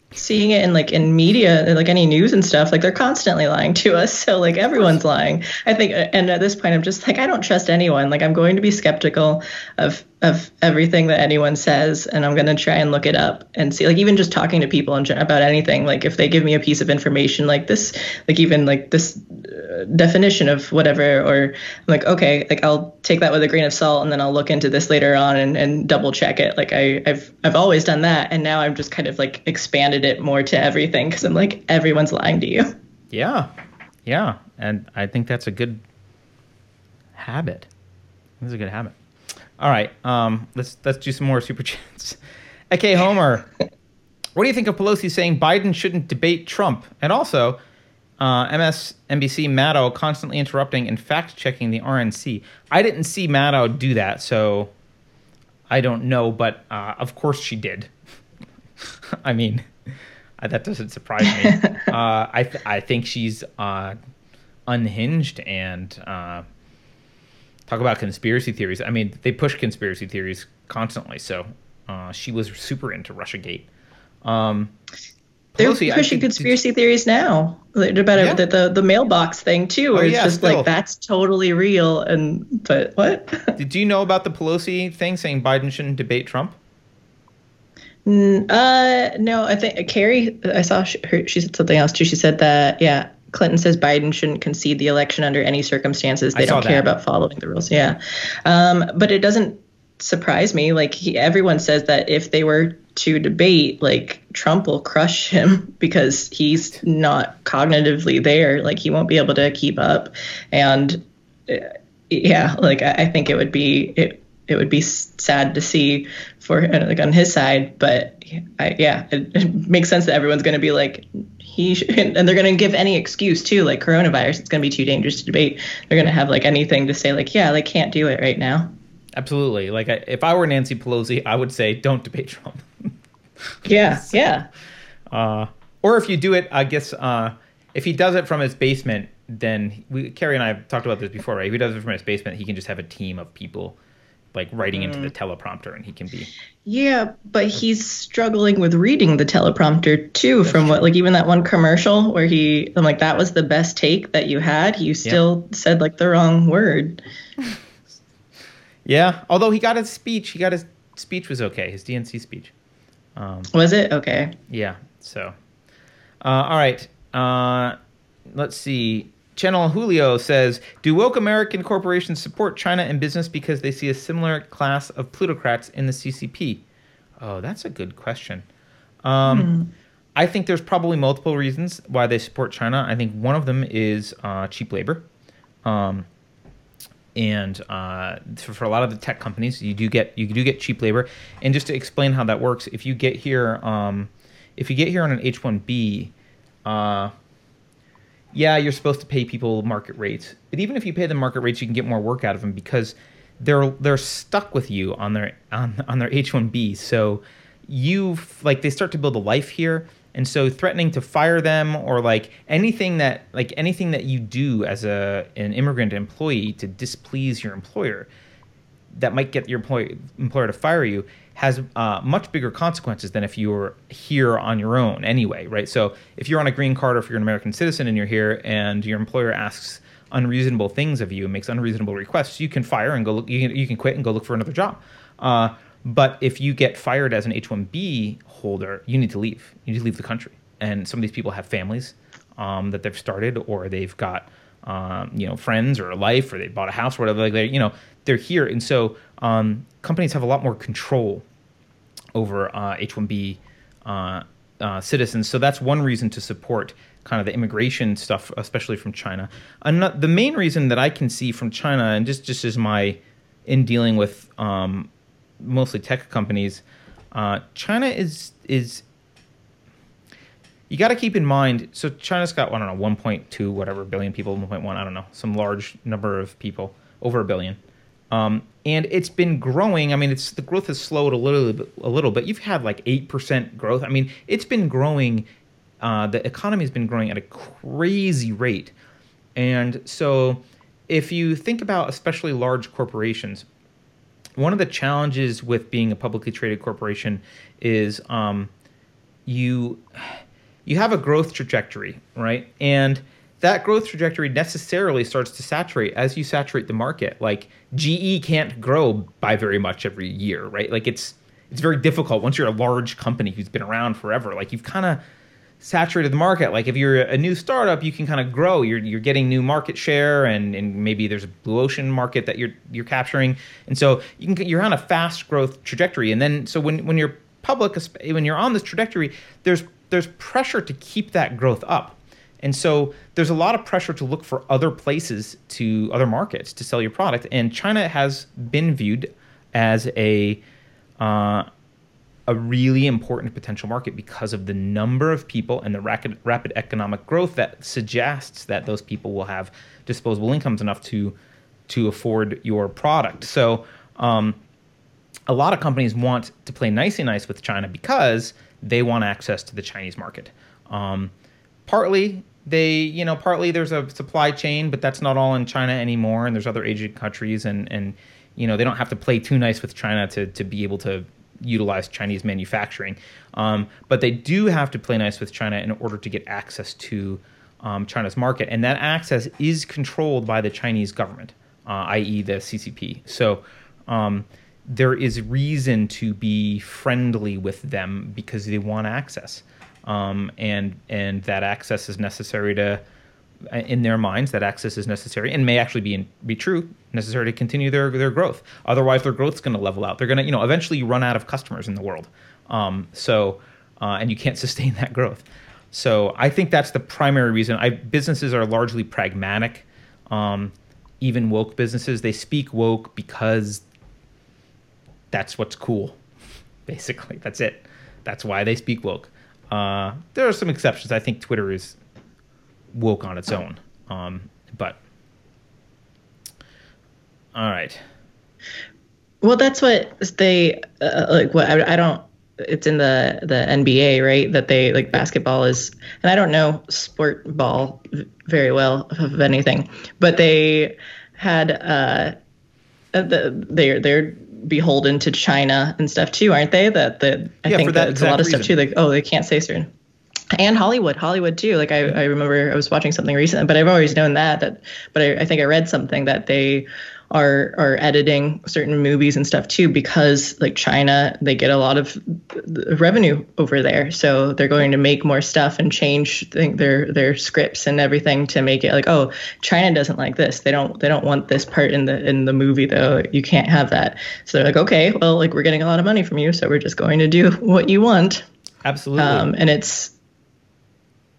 seeing it in, like, in media, like any news and stuff, like, they're constantly lying to us. So, like, everyone's lying. I think, and at this point, I'm just like, I don't trust anyone. Like, I'm going to be skeptical of of everything that anyone says, and I'm going to try and look it up and see, like, even just talking to people and about anything, like, if they give me a piece of information like this, like, even like this uh, definition of whatever, or I'm like, okay, like, I'll take that with a grain of salt, and then I'll look into this later on and, and double check it. Like, I, I've, I've always done that. And now I'm just kind of like expanded it more to everything. 'Cause I'm like, everyone's lying to you. Yeah. Yeah. And I think that's a good habit. That's a good habit. All right, um, let's let's do some more super chats. Okay, Homer, what do you think of Pelosi saying Biden shouldn't debate Trump? And also, uh, M S N B C Maddow constantly interrupting and fact-checking the R N C. I didn't see Maddow do that, so I don't know, but uh, of course she did. I mean, that doesn't surprise me. uh, I, th- I think she's uh, unhinged and... Uh, Talk about conspiracy theories. I mean, they push conspiracy theories constantly. So uh, she was super into Russiagate. Um, They're Pelosi, pushing think, conspiracy theories now. About yeah. the, the the mailbox thing too, where oh, yeah, it's just still. Like that's totally real. And but what? Did you know about the Pelosi thing saying Biden shouldn't debate Trump? Mm, uh, no, I think uh, Keri. I saw she, her, she said something else too. She said that yeah. Clinton says Biden shouldn't concede the election under any circumstances. They don't care about following the rules. Yeah. Um, but it doesn't surprise me. Like he, everyone says that if they were to debate, like Trump will crush him because he's not cognitively there. Like he won't be able to keep up. And uh, yeah, like I, I think it would be it, it would be sad to see for like on his side. But I, yeah, it, it makes sense that everyone's going to be like, He should, and they're going to give any excuse too, like coronavirus. It's going to be too dangerous to debate. They're going to have like anything to say, like, yeah, they can't do it right now. Absolutely. Like, I, if I were Nancy Pelosi, I would say, don't debate Trump. yeah, so, yeah. Uh, or if you do it, I guess uh, if he does it from his basement, then we, Keri and I have talked about this before, right? If he does it from his basement, he can just have a team of people like writing into the teleprompter and he can be. Yeah, but he's struggling with reading the teleprompter too that's from what, like even that one commercial where he, I'm like, that was the best take that you had. You still yeah. said like the wrong word. yeah, although he got his speech. He got his speech was okay. His D N C speech. Um, was it? Okay. Yeah, so. Uh, all right. Uh, let's see. Channel Julio says, do woke American corporations support China in business because they see a similar class of plutocrats in the C C P? Oh, that's a good question. Um, mm-hmm. I think there's probably multiple reasons why they support China. I think one of them is uh, cheap labor. Um, and uh, for, for a lot of the tech companies, you do get you do get cheap labor. And just to explain how that works, if you get here, um, if you get here on an H one B, uh, yeah, you're supposed to pay people market rates. But even if you pay them market rates, you can get more work out of them because they're they're stuck with you on their on, on their H one B. So you like they start to build a life here And so threatening to fire them or like anything that like anything that you do as a an immigrant employee to displease your employer that might get your employ, employer to fire you has uh, much bigger consequences than if you were here on your own anyway, right? So if you're on a green card or if you're an American citizen and you're here and your employer asks unreasonable things of you and makes unreasonable requests, you can fire and go look, you can, you can quit and go look for another job. Uh, But if you get fired as an H one B holder, you need to leave. You need to leave the country. And some of these people have families um, that they've started, or they've got um, you know friends or a life, or they bought a house or whatever. Like they, you know, they're here, and so um, companies have a lot more control over uh, H one B uh, uh, citizens. So that's one reason to support kind of the immigration stuff, especially from China. Another, the main reason that I can see from China, and just just as my in dealing with. Um, mostly tech companies, uh, China is, is you got to keep in mind, so China's got, I don't know, one point two, whatever, billion people, one point one, I don't know, some large number of people, over a billion. Um, and it's been growing. I mean, it's the growth has slowed a little bit, a little bit. You've had like eight percent growth. I mean, it's been growing. Uh, the economy has been growing at a crazy rate. And so if you think about especially large corporations, one of the challenges with being a publicly traded corporation is um, you you have a growth trajectory, right? And that growth trajectory necessarily starts to saturate as you saturate the market. Like G E can't grow by very much every year, right? Like it's it's very difficult once you're a large company who's been around forever. Like you've kind of saturated the market. Like if you're a new startup, you can kind of grow. You're you're getting new market share, and, and maybe there's a blue ocean market that you're you're capturing, and so you can you're on a fast growth trajectory. And then so when when you're public, when you're on this trajectory, there's there's pressure to keep that growth up, and so there's a lot of pressure to look for other places to other markets to sell your product. And China has been viewed as a uh, a really important potential market because of the number of people and the rapid, rapid economic growth that suggests that those people will have disposable incomes enough to to afford your product. So um, a lot of companies want to play nicey nice with China because they want access to the Chinese market. Um, partly they, you know, partly there's a supply chain, but that's not all in China anymore. And there's other Asian countries, and and you know they don't have to play too nice with China to to be able to utilize Chinese manufacturing, um, but they do have to play nice with China in order to get access to um, China's market, and that access is controlled by the Chinese government, uh, that is the C C P. So um, there is reason to be friendly with them because they want access, um, and and that access is necessary to, in their minds, that access is necessary and may actually be in, be true, necessary to continue their, their growth. Otherwise, their growth's going to level out. They're going to, you know, eventually you run out of customers in the world. Um, so, uh, and you can't sustain that growth. So I think that's the primary reason. I, businesses are largely pragmatic. Um, even woke businesses, they speak woke because that's what's cool. Basically, that's it. That's why they speak woke. Uh, there are some exceptions. I think Twitter is woke on its own. Um, but all right. Well, that's what they uh, like. What I, I don't. It's in the the N B A, right? That they like basketball is, and I don't know sport ball very well of anything, but they had uh, the they're they're beholden to China and stuff too, aren't they? That the I yeah, think that it's a lot of reason. Stuff too. Like oh, they can't say certain. And Hollywood, Hollywood too. Like I, I remember I was watching something recently, but I've always known that. that but I, I think I read something that they are are editing certain movies and stuff too because like China, they get a lot of revenue over there, so they're going to make more stuff and change th- their their scripts and everything to make it like oh China doesn't like this. They don't they don't want this part in the in the movie though. You can't have that. So they're like okay, well like we're getting a lot of money from you, so we're just going to do what you want. Absolutely. Um, and it's.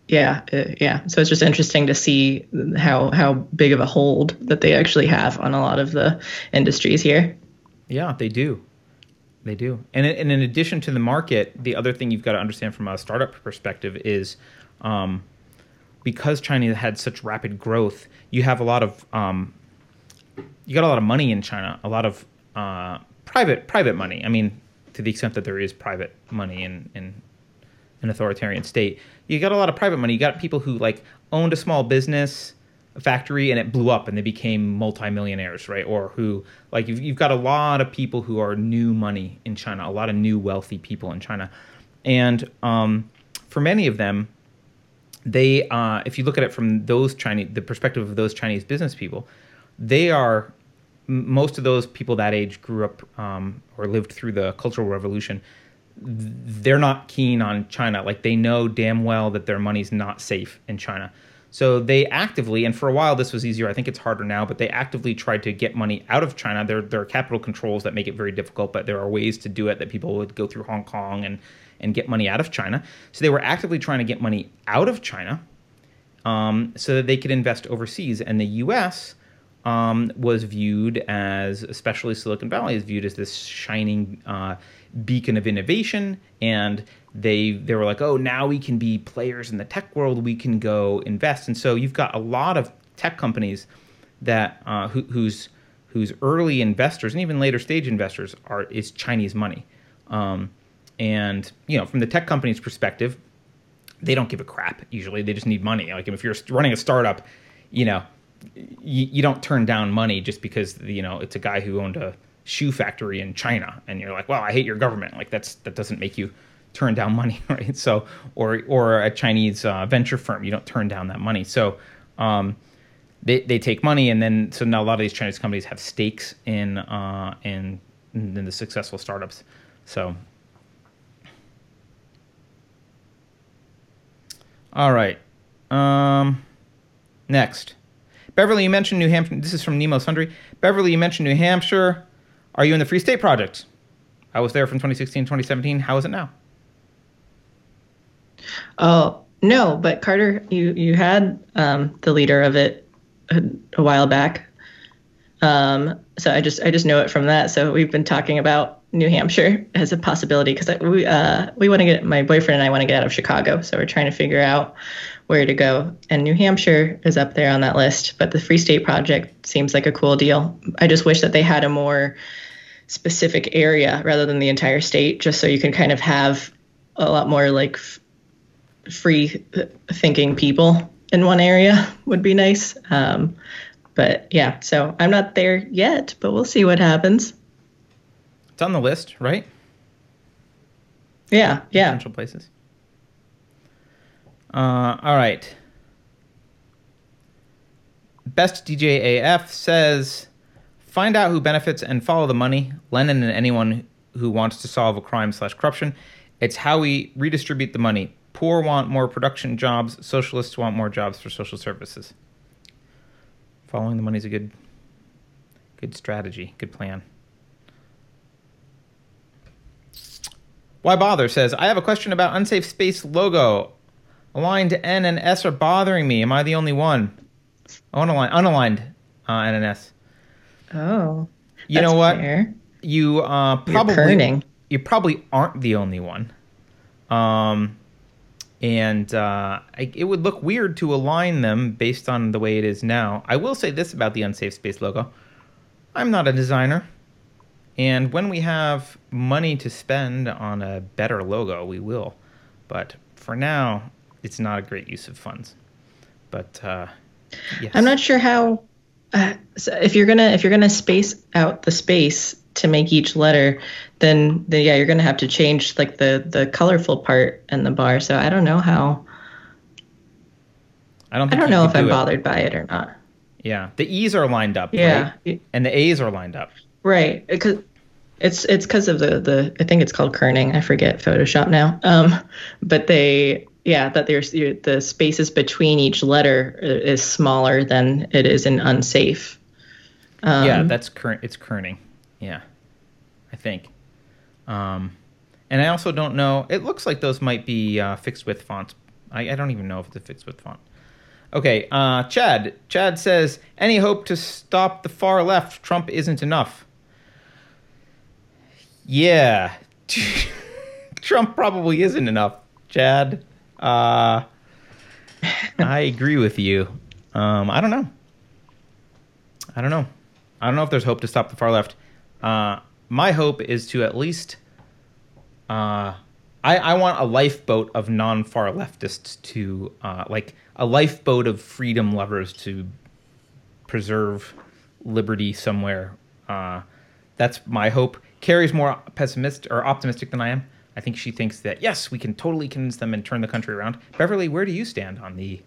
Yeah, yeah. So it's just interesting to see how how big of a hold that they actually have on a lot of the industries here. Yeah, they do. They do. And, and in addition to the market, the other thing you've got to understand from a startup perspective is um, because China had such rapid growth, you have a lot of um, you got a lot of money in China, a lot of uh, private private money. I mean, to the extent that there is private money in in an authoritarian state. You got a lot of private money. You got people who like owned a small business, a factory, and it blew up and they became multimillionaires, right? Or who like you've, you've got a lot of people who are new money in China, a lot of new wealthy people in China. And um, for many of them, they uh, if you look at it from those Chinese, the perspective of those Chinese business people, they are most of those people that age grew up um, or lived through the Cultural Revolution. They're not keen on China. Like they know damn well that their money's not safe in China. So they actively, and for a while this was easier, I think it's harder now, but they actively tried to get money out of China. There, there are capital controls that make it very difficult, but there are ways to do it that people would go through Hong Kong and, and get money out of China. So they were actively trying to get money out of China um, so that they could invest overseas. And the U S um, was viewed as, especially Silicon Valley, is viewed as this shining uh, beacon of innovation, and they they were like, oh, now we can be players in the tech world, we can go invest. And so you've got a lot of tech companies that uh, who, whose whose early investors and even later stage investors are is Chinese money, um, and you know, from the tech company's perspective, they don't give a crap usually. They just need money. Like if you're running a startup, you know, you, you don't turn down money just because you know it's a guy who owned a shoe factory in China, and you're like, well, I hate your government. Like that's that doesn't make you turn down money, right? So, or or a Chinese uh, venture firm, you don't turn down that money. So, um, they they take money, and then so now a lot of these Chinese companies have stakes in uh in, in the successful startups. So, all right, um, next, Beverly, you mentioned New Hampshire. This is from Nemo Sundry. Beverly, you mentioned New Hampshire. Are you in the Free State Project? I was there from twenty sixteen, twenty seventeen. How is it now? Oh, no, but Carter, you, you had um, the leader of it a, a while back. Um, so I just I just know it from that. So we've been talking about New Hampshire as a possibility because we uh, we want to get, my boyfriend and I want to get out of Chicago. So we're trying to figure out where to go. And New Hampshire is up there on that list. But the Free State Project seems like a cool deal. I just wish that they had a more specific area rather than the entire state, just so you can kind of have a lot more like f- free thinking people in one area would be nice. Um, but yeah, so I'm not there yet, but we'll see what happens. It's on the list, right? Yeah. Yeah. Potential places. Uh, all right. Best D J A F says, find out who benefits and follow the money, Lenin and anyone who wants to solve a crime slash corruption. It's how we redistribute the money. Poor want more production jobs. Socialists want more jobs for social services. Following the money is a good, good strategy, good plan. Why Bother says, I have a question about Unsafe Space logo. Aligned N and S are bothering me. Am I the only one? Unaligned, unaligned uh, N and S. Oh, you know what? Fair. You uh, probably you probably aren't the only one, um, and uh, I, it would look weird to align them based on the way it is now. I will say this about the Unsafe Space logo: I'm not a designer, and when we have money to spend on a better logo, we will. But for now, it's not a great use of funds. But uh, yes. I'm not sure how. Uh, so if you're gonna if you're gonna space out the space to make each letter, then, then yeah, you're gonna have to change like the, the colorful part and the bar. So I don't know how. I don't. Think I don't know if do I'm it. bothered by it or not. Yeah, the E's are lined up. Yeah, right? And the A's are lined up. Right, because it's it's because of the, the I think it's called kerning. I forget Photoshop now. Um, but they. Yeah, that there's the spaces between each letter is smaller than it is in Unsafe. Um, yeah, that's current. It's kerning. Yeah, I think. Um, and I also don't know. It looks like those might be uh, fixed width fonts. I, I don't even know if it's a fixed width font. Okay, uh, Chad. Chad says, any hope to stop the far left? Trump isn't enough. Yeah, Trump probably isn't enough, Chad. Uh, I agree with you. Um, I don't know. I don't know. I don't know if there's hope to stop the far left. Uh, my hope is to at least, uh, I, I, I want a lifeboat of non-far leftists to, uh, like, a lifeboat of freedom lovers to preserve liberty somewhere. Uh, that's my hope. Keri's more pessimistic or optimistic than I am. I think she thinks that, yes, we can totally convince them and turn the country around. Beverly, where do you stand on the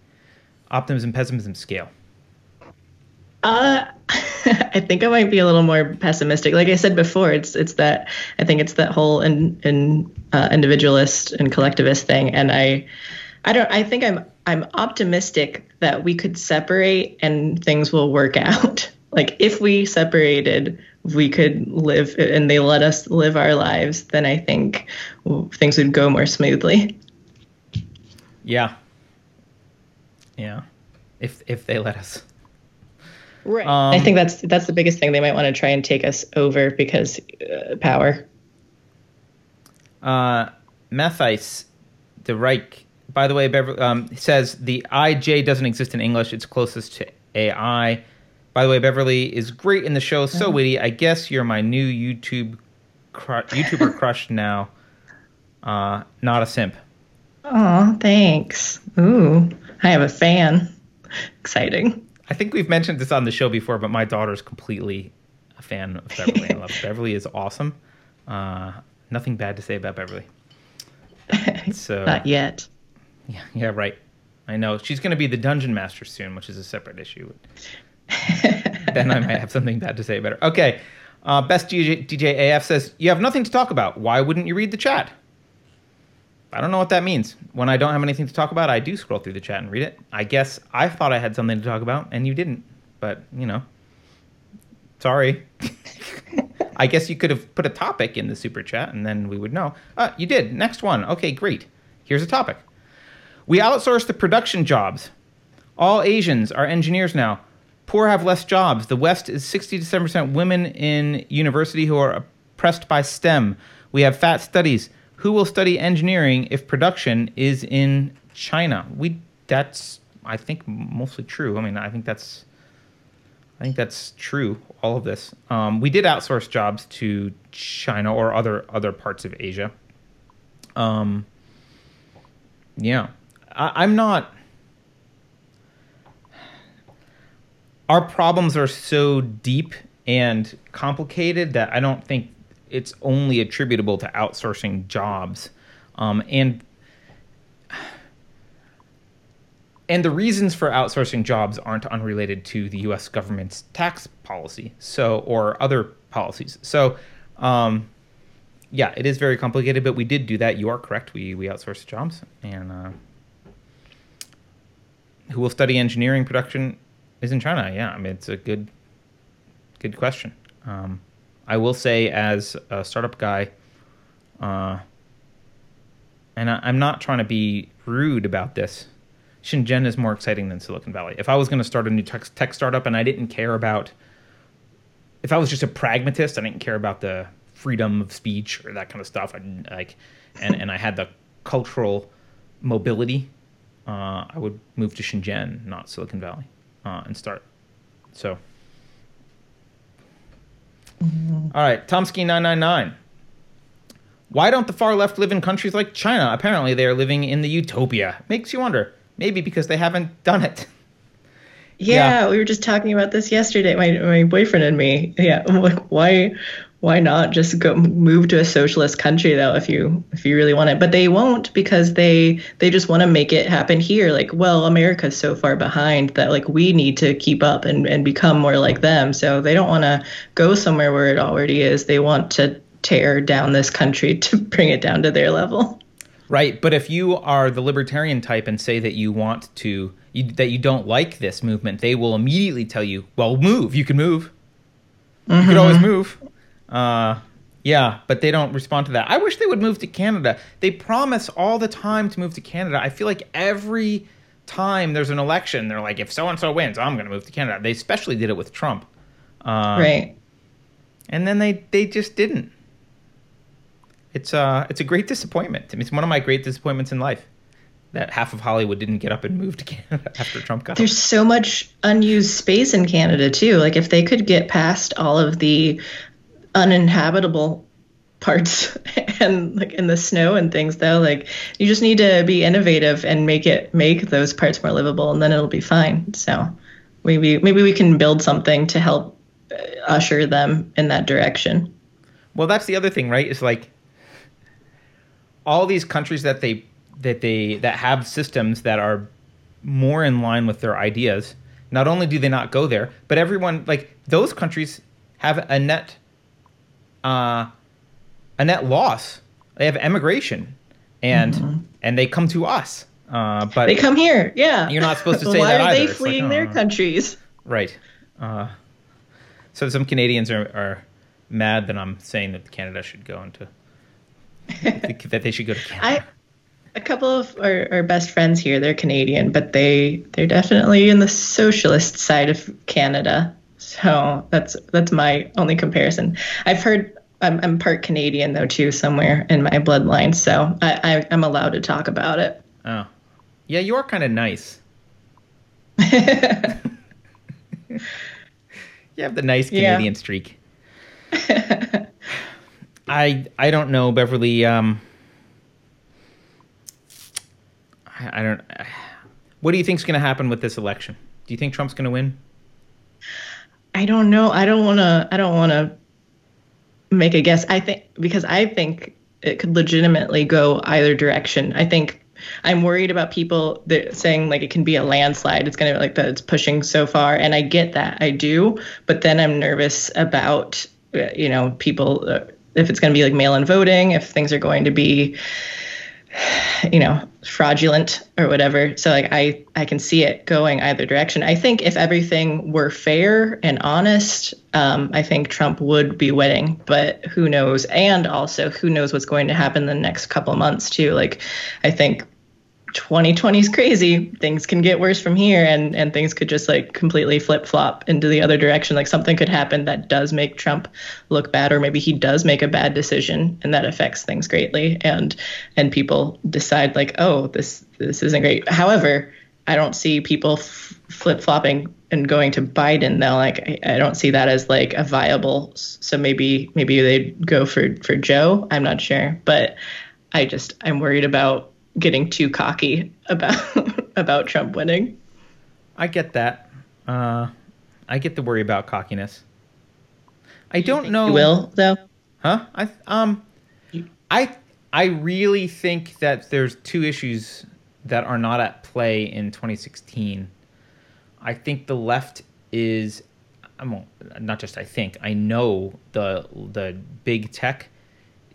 optimism pessimism scale? Uh, I think I might be a little more pessimistic. Like I said before, it's it's that I think it's that whole in, in uh, individualist and collectivist thing. And I, I don't. I think I'm I'm optimistic that we could separate and things will work out. Like if we separated, we could live, and they let us live our lives, then I think things would go more smoothly. Yeah. Yeah. If if they let us. Right. Um, I think that's that's the biggest thing. They might want to try and take us over because uh, power. Uh, Matthijs de Rijk, by the way, Beverly, um, says the I J doesn't exist in English. It's closest to A I. By the way, Beverly is great in the show. So oh. witty. I guess you're my new YouTube cru- YouTuber crush now. Uh, not a simp. Oh, thanks. Ooh, I have a fan. Exciting. I think we've mentioned this on the show before, but my daughter's completely a fan of Beverly. I love Beverly is awesome. Uh, nothing bad to say about Beverly. So, not yet. Yeah, yeah, right. I know. She's going to be the dungeon master soon, which is a separate issue. Then I might have something bad to say about her. Okay. Uh, Best D J, D J A F says, you have nothing to talk about. Why wouldn't you read the chat? I don't know what that means. When I don't have anything to talk about, I do scroll through the chat and read it. I guess I thought I had something to talk about, and you didn't. But, you know, sorry. I guess you could have put a topic in the super chat, and then we would know. Uh, you did. Next one. Okay, great. Here's a topic. We outsource the production jobs. All Asians are engineers now. Poor have less jobs. The West is sixty to seventy percent women in university who are oppressed by STEM. We have fat studies. Who will study engineering if production is in China? We that's I think mostly true. I mean, I think that's I think that's true. All of this, um, we did outsource jobs to China or other other parts of Asia. Um, yeah, I, I'm not. Our problems are so deep and complicated that I don't think it's only attributable to outsourcing jobs. Um, and and the reasons for outsourcing jobs aren't unrelated to the U S government's tax policy so or other policies. So, um, yeah, it is very complicated, but we did do that. You are correct. We we outsourced jobs. And uh, who will study engineering production is in China. Yeah, I mean, it's a good good question. Um I will say, as a startup guy, uh, and I, I'm not trying to be rude about this, Shenzhen is more exciting than Silicon Valley. If I was going to start a new tech, tech startup and I didn't care about, if I was just a pragmatist, I didn't care about the freedom of speech or that kind of stuff, I didn't, like, and, and I had the cultural mobility, uh, I would move to Shenzhen, not Silicon Valley, uh, and start. So... Mm-hmm. All right, Tomsky nine nine nine. Why don't the far left live in countries like China? Apparently they are living in the utopia. Makes you wonder. Maybe because they haven't done it. Yeah, yeah. We were just talking about this yesterday, my my boyfriend and me. Yeah, like, why why not just go move to a socialist country though if you if you really want it? But they won't because they they just want to make it happen here. Like, well, America's so far behind that like we need to keep up and, and become more like them. So they don't want to go somewhere where it already is. They want to tear down this country to bring it down to their level. Right, but if you are the libertarian type and say that you want to, you, that you don't like this movement, they will immediately tell you, well, move, you can move. Mm-hmm. You can always move. Uh, yeah, but they don't respond to that. I wish they would move to Canada. They promise all the time to move to Canada. I feel like every time there's an election, they're like, if so-and-so wins, I'm going to move to Canada. They especially did it with Trump. Uh, right. And then they, they just didn't. It's uh, it's a great disappointment. I mean, it's one of my great disappointments in life that half of Hollywood didn't get up and move to Canada after Trump got There's up. So much unused space in Canada, too. Like, if they could get past all of the uninhabitable parts and like in the snow and things, though, like you just need to be innovative and make it make those parts more livable, and then it'll be fine. So maybe maybe we can build something to help usher them in that direction. Well, that's the other thing, right? It's like all these countries that they that they that have systems that are more in line with their ideas, not only do they not go there, but everyone, like those countries have a net uh a net loss. They have emigration, and mm-hmm. and they come to us. Uh, but they come here. Yeah, you're not supposed to say that either. Why are they fleeing like, their oh, countries? Right. Uh, so some Canadians are, are mad that I'm saying that Canada should go into that they should go to Canada. I, a couple of our, our best friends here, they're Canadian, but they they're definitely in the socialist side of Canada. So that's that's my only comparison. I've heard. I'm, I'm part Canadian, though, too, somewhere in my bloodline, so I, I, I'm allowed to talk about it. Oh. Yeah, you are kind of nice. You have the nice Canadian yeah. streak. I I don't know, Beverly. Um, I, I don't... I, what do you think's going to happen with this election? Do you think Trump's going to win? I don't know. I don't want to... I don't want to... make a guess. I think because I think it could legitimately go either direction. I think I'm worried about people that saying like it can be a landslide. It's going to be like that. It's pushing so far, and I get that. I do, but then I'm nervous about you know people uh, if it's going to be like mail-in voting, if things are going to be you know fraudulent or whatever. So like I I can see it going either direction. I think if everything were fair and honest, um, I think Trump would be winning, but who knows? And also who knows what's going to happen the next couple months too. Like I think twenty twenty is crazy. Things can get worse from here, and and things could just like completely flip-flop into the other direction. Like something could happen that does make Trump look bad, or maybe he does make a bad decision and that affects things greatly, and and people decide like, oh, this this isn't great. However, I don't see people f- flip-flopping and going to Biden though. Like I, I don't see that as like a viable, so maybe maybe they go for for Joe. I'm not sure, but I just I'm worried about getting too cocky about about Trump winning. I get that. Uh, I get the worry about cockiness. I don't you know. You will though. Huh? I um, I I really think that there's two issues that are not at play in twenty sixteen. I think the left is, I'm not just I think I know the the big tech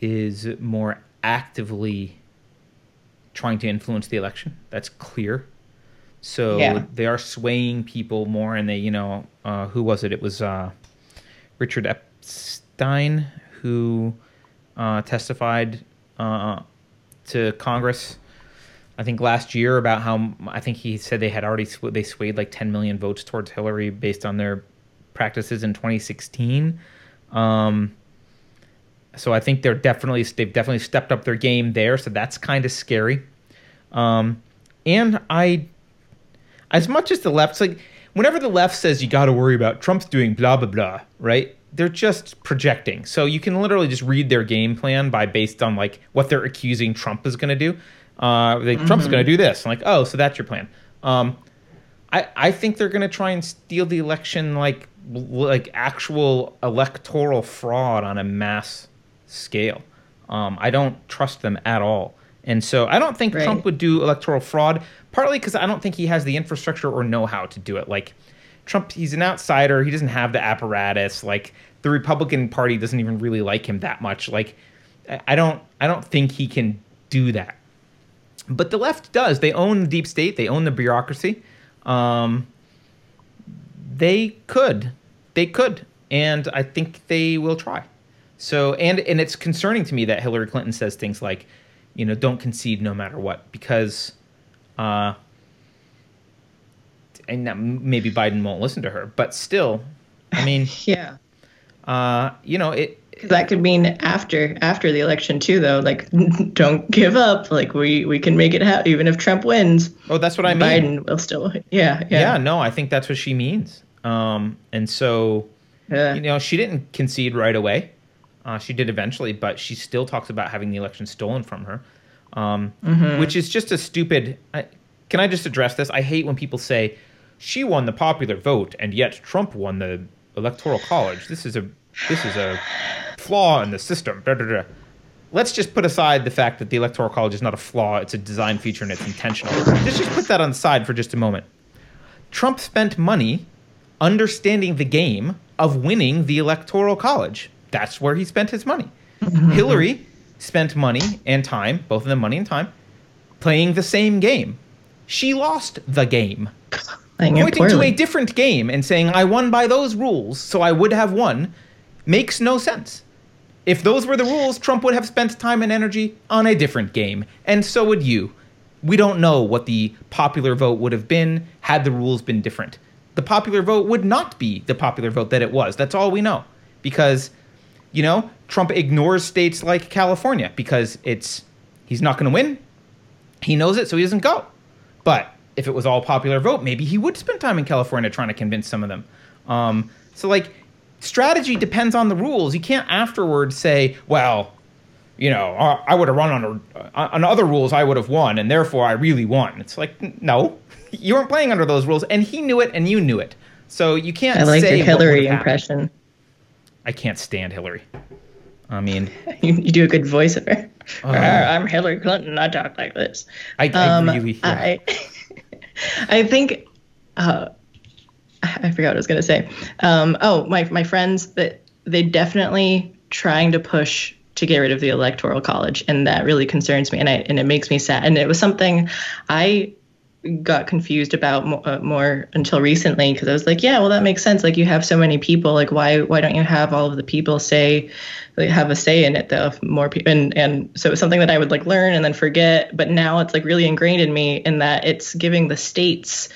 is more actively trying to influence the election. That's clear. So yeah. They are swaying people more, and they, you know, uh, who was it? It was uh, Richard Epstein who uh, testified uh, to Congress, I think last year, about how I think he said they had already sw- they swayed like ten million votes towards Hillary based on their practices in twenty sixteen. Um, So I think they're definitely they've definitely stepped up their game there. So that's kind of scary. Um, and I, as much as the left's like, whenever the left says you got to worry about Trump's doing blah blah blah, right? They're just projecting. So you can literally just read their game plan by based on like what they're accusing Trump is going to do. Uh, like, mm-hmm. Trump's going to do this. I'm like, oh, so that's your plan. Um, I I think they're going to try and steal the election, like like actual electoral fraud on a mass scale. Um, I don't trust them at all. And so I don't think right. Trump would do electoral fraud, partly because I don't think he has the infrastructure or know-how to do it. Like Trump, he's an outsider. He doesn't have the apparatus. Like the Republican Party doesn't even really like him that much. Like I don't I don't think he can do that. But the left does. They own the deep state. They own the bureaucracy. Um, they could. They could. And I think they will try. So and and it's concerning to me that Hillary Clinton says things like, you know, don't concede no matter what, because uh, and maybe Biden won't listen to her. But still, I mean, yeah, uh, you know, it that could mean after after the election, too, though, like, don't give up. Like we we can make it happen even if Trump wins. Oh, that's what I mean. Biden will still. Yeah. Yeah. Yeah no, I think that's what she means. Um, and so, yeah. you know, she didn't concede right away. Uh, she did eventually, but she still talks about having the election stolen from her, um, mm-hmm. which is just a stupid... I, can I just address this? I hate when people say, she won the popular vote, and yet Trump won the Electoral College. This is a this is a flaw in the system. Da, da, da. Let's just put aside the fact that the Electoral College is not a flaw. It's a design feature, and it's intentional. Let's just put that on the side for just a moment. Trump spent money understanding the game of winning the Electoral College. That's where he spent his money. Hillary spent money and time, both of them money and time, playing the same game. She lost the game. Pointing to a different game and saying, I won by those rules, so I would have won, makes no sense. If those were the rules, Trump would have spent time and energy on a different game, and so would you. We don't know what the popular vote would have been had the rules been different. The popular vote would not be the popular vote that it was. That's all we know. Because, you know, Trump ignores states like California because it's he's not going to win. He knows it, so he doesn't go. But if it was all popular vote, maybe he would spend time in California trying to convince some of them. Um, so, like, strategy depends on the rules. You can't afterwards say, well, you know, I would have run on, a, on other rules, I would have won, and therefore I really won. It's like, no, you weren't playing under those rules, and he knew it, and you knew it. So you can't say what would have happened. I like your Hillary impression. I can't stand Hillary. I mean... You, you do a good voiceover. Uh, I'm Hillary Clinton, I talk like this. I, um, I really... I, I think... Uh, I forgot what I was going to say. Um, oh, my my friends, that they definitely trying to push to get rid of the Electoral College, and that really concerns me, and I and it makes me sad. And it was something I got confused about mo- uh, more until recently, because I was like, yeah, well, that makes sense. Like, you have so many people. Like, why why don't you have all of the people say, like, have a say in it, though? More people, and and so it's something that I would like learn and then forget. But now it's like really ingrained in me, in that it's giving the states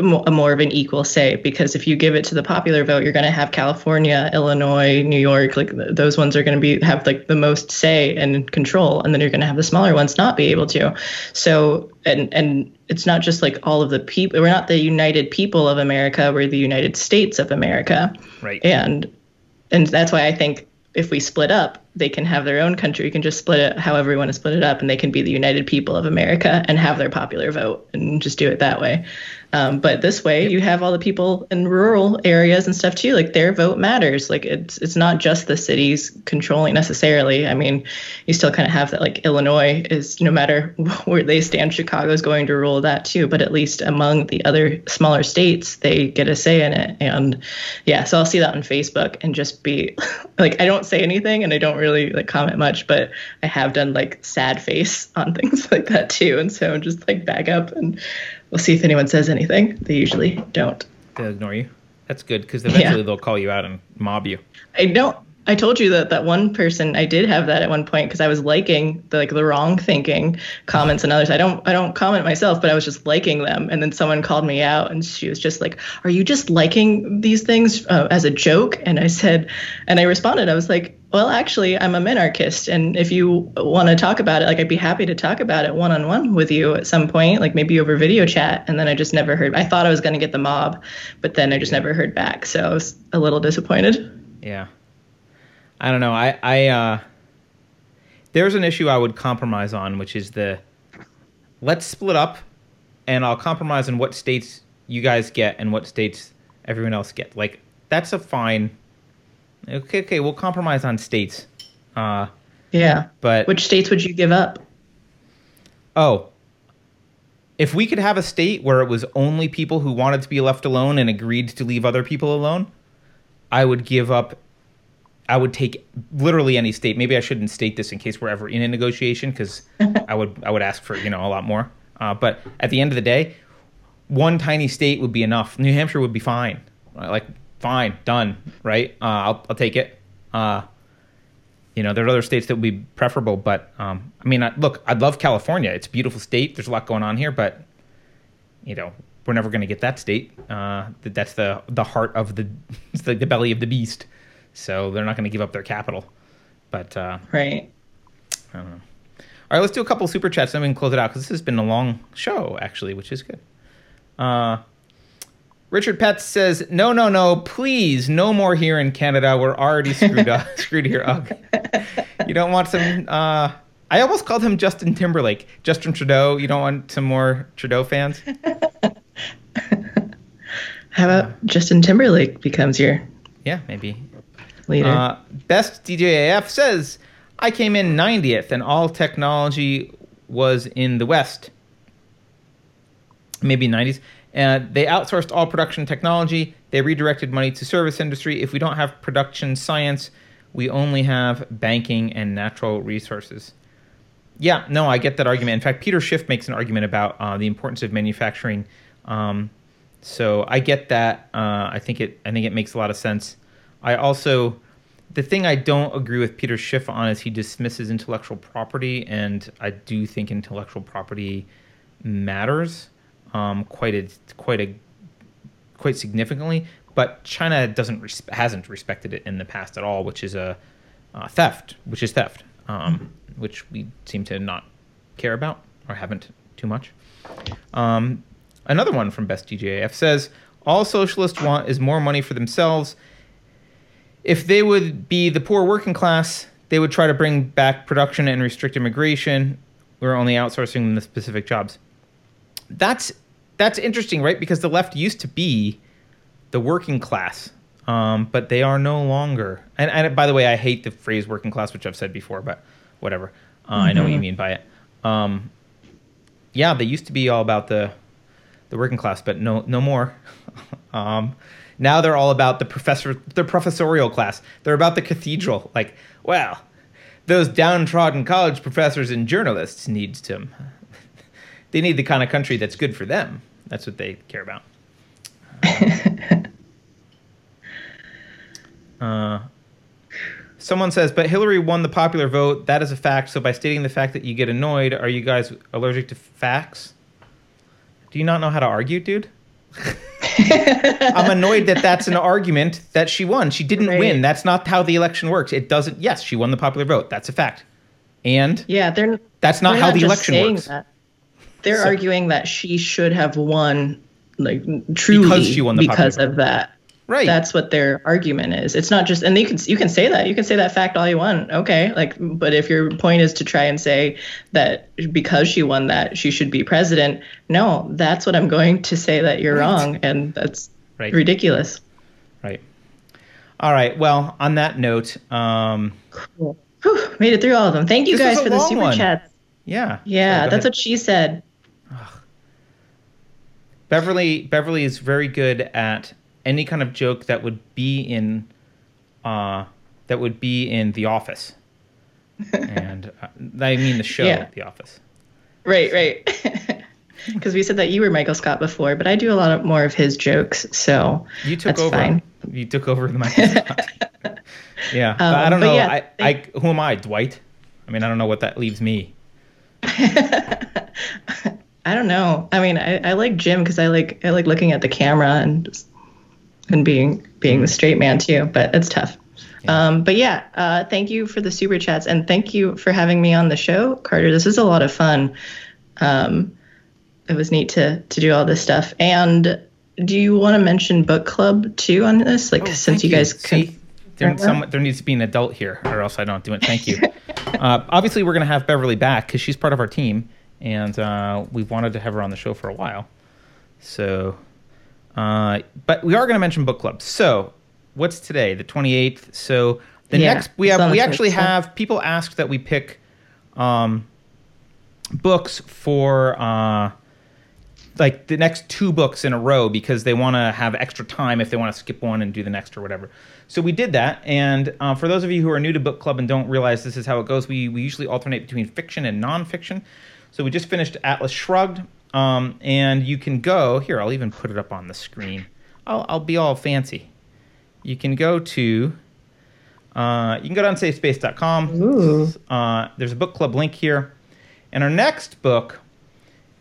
more of an equal say, because if you give it to the popular vote, you're going to have California, Illinois, New York, like th- those ones are going to be have like the most say and control, and then you're going to have the smaller ones not be able to. So, and and it's not just like all of the people. We're not the United People of America. We're the United States of America. Right. And and that's why I think if we split up, they can have their own country. You can just split it however you want to split it up, and they can be the United People of America and have their popular vote and just do it that way. Um, but this way, you have all the people in rural areas and stuff too. Like, their vote matters. Like, it's it's not just the cities controlling necessarily. I mean, you still kind of have that. Like, Illinois is, no matter where they stand, Chicago's going to rule that too. But at least among the other smaller states, they get a say in it. And yeah, so I'll see that on Facebook and just be like, I don't say anything and I don't really like comment much, but I have done like sad face on things like that too. And so just like back up and we'll see if anyone says anything. They usually don't. They'll ignore you. That's good, because eventually yeah. they'll call you out and mob you. I don't. I told you that that one person, I did have that at one point, because I was liking the, like the wrong thinking comments and others. I don't I don't comment myself, but I was just liking them. And then someone called me out and she was just like, are you just liking these things uh, as a joke? And I said, and I responded, I was like, well, actually, I'm a minarchist. And if you want to talk about it, like, I'd be happy to talk about it one on one with you at some point, like maybe over video chat. And then I just never heard. I thought I was going to get the mob, but then I just never heard back. So I was a little disappointed. Yeah. I don't know. I, I uh, there's an issue I would compromise on, which is the let's split up and I'll compromise on what states you guys get and what states everyone else get. Like, that's a fine. Okay, okay, we'll compromise on states. Uh, yeah. But which states would you give up? Oh, if we could have a state where it was only people who wanted to be left alone and agreed to leave other people alone, I would give up. I would take literally any state. Maybe I shouldn't state this in case we're ever in a negotiation, because I would I would ask for, you know, a lot more. Uh, but at the end of the day, one tiny state would be enough. New Hampshire would be fine. Like, fine, done, right? Uh, I'll I'll take it. Uh, you know, there are other states that would be preferable, but um, I mean, I, look, I'd love California. It's a beautiful state. There's a lot going on here, but you know, we're never going to get that state. Uh, that's the the heart of the it's like the belly of the beast. So they're not going to give up their capital. But, uh, right. I don't know. All right, let's do a couple super chats and then we can close it out, because this has been a long show, actually, which is good. Uh, Richard Petz says, no, no, no, please, no more here in Canada. We're already screwed up, screwed here up. You don't want some... Uh, I almost called him Justin Timberlake. Justin Trudeau, you don't want some more Trudeau fans? How about uh, Justin Timberlake becomes your... Yeah, maybe. Later. Uh, Best D J A F says, I came in ninetieth and all technology was in the West. Maybe nineties. Uh, they outsourced all production technology. They redirected money to service industry. If we don't have production science, we only have banking and natural resources. Yeah, no, I get that argument. In fact, Peter Schiff makes an argument about uh, the importance of manufacturing. Um, so I get that. Uh, I think it. I think it makes a lot of sense. I also, the thing I don't agree with Peter Schiff on is he dismisses intellectual property, and I do think intellectual property matters um, quite a quite a quite significantly. But China doesn't res- hasn't respected it in the past at all, which is a uh, theft, which is theft, um, which we seem to not care about or haven't too much. Um, another one from Best D J A F says, all socialists want is more money for themselves. If they would be the poor working class, they would try to bring back production and restrict immigration. We're only outsourcing them the specific jobs. That's that's interesting, right? Because the left used to be the working class, um, but they are no longer. And, and by the way, I hate the phrase working class, which I've said before, but whatever. Uh, mm-hmm. I know what you mean by it. Um, yeah, they used to be all about the the working class, but no, no more. um Now they're all about the professor, the professorial class. They're about the cathedral. Like, wow, those downtrodden college professors and journalists need them. They need the kind of country that's good for them. That's what they care about. uh, someone says, but Hillary won the popular vote. That is a fact. So by stating the fact that you get annoyed, are you guys allergic to facts? Do you not know how to argue, dude? I'm annoyed that that's an argument that she won. She didn't right. win. That's not how the election works. It doesn't. Yes, she won the popular vote. That's a fact. And yeah, they're that's not they're how not the election works. That. They're so, arguing that she should have won, like truly because she won the because popular of vote. That. Right. That's what their argument is. It's not just, and you can you can say that you can say that fact all you want. Okay, like, but if your point is to try and say that because she won that she should be president, no, that's what I'm going to say that you're right. wrong, and that's right. ridiculous. Right. All right. Well, on that note, um, cool. Whew, made it through all of them. Thank you guys for the super one. Chats. Yeah. Yeah, so that's ahead. What she said. Ugh. Beverly Beverly is very good at any kind of joke that would be in, uh, that would be in The Office, and uh, I mean the show, yeah. The Office. Right, right. Because we said that you were Michael Scott before, but I do a lot of, more of his jokes, so you took that's over. Fine. You took over the Michael Scott. yeah, um, but I don't but know. Yeah, I, I, who am I, Dwight? I mean, I don't know what that leaves me. I don't know. I mean, I, I like Jim because I like I like looking at the camera and just. And being being the straight man too, but it's tough. Yeah. Um, but yeah, uh, thank you for the super chats, and thank you for having me on the show, Carter. This is a lot of fun. Um, it was neat to to do all this stuff. And do you want to mention book club too on this? Like, oh, since you guys you. See, there, some, there needs to be an adult here, or else I don't do it. Thank you. uh, obviously, we're gonna have Beverly back because she's part of our team, and uh, we've wanted to have her on the show for a while. So. Uh, but we are going to mention book club. So what's today? The twenty-eighth. So the yeah, next we have we actually stuff. have people asked that we pick um, books for uh, like the next two books in a row because they want to have extra time if they want to skip one and do the next or whatever. So we did that. And uh, for those of you who are new to book club and don't realize this is how it goes, we, we usually alternate between fiction and nonfiction. So we just finished Atlas Shrugged. Um, and you can go here. I'll even put it up on the screen. I'll, I'll be all fancy. You can go to, uh, you can go to unsafe space dot com. Uh, there's a book club link here. And our next book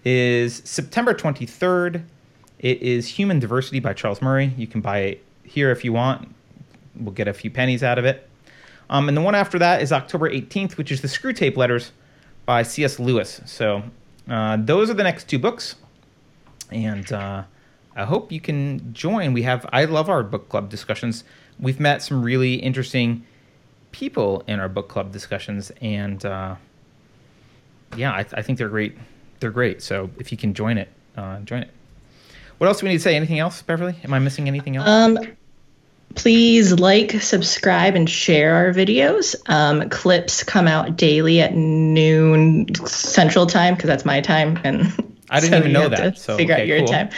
is September twenty-third. It is Human Diversity by Charles Murray. You can buy it here if you want. We'll get a few pennies out of it. Um, and the one after that is October eighteenth, which is The Screwtape Letters by C S Lewis. So, Uh, those are the next two books, and uh, I hope you can join. We have, I love our book club discussions. We've met some really interesting people in our book club discussions, and uh, yeah, I, th- I think they're great. They're great. So if you can join it, uh, join it. What else do we need to say? Anything else, Beverly? Am I missing anything else? Um, please like, subscribe, and share our videos. Um, clips come out daily at noon Central Time, because that's my time, and I didn't so even know that. So figure okay, out your cool. time.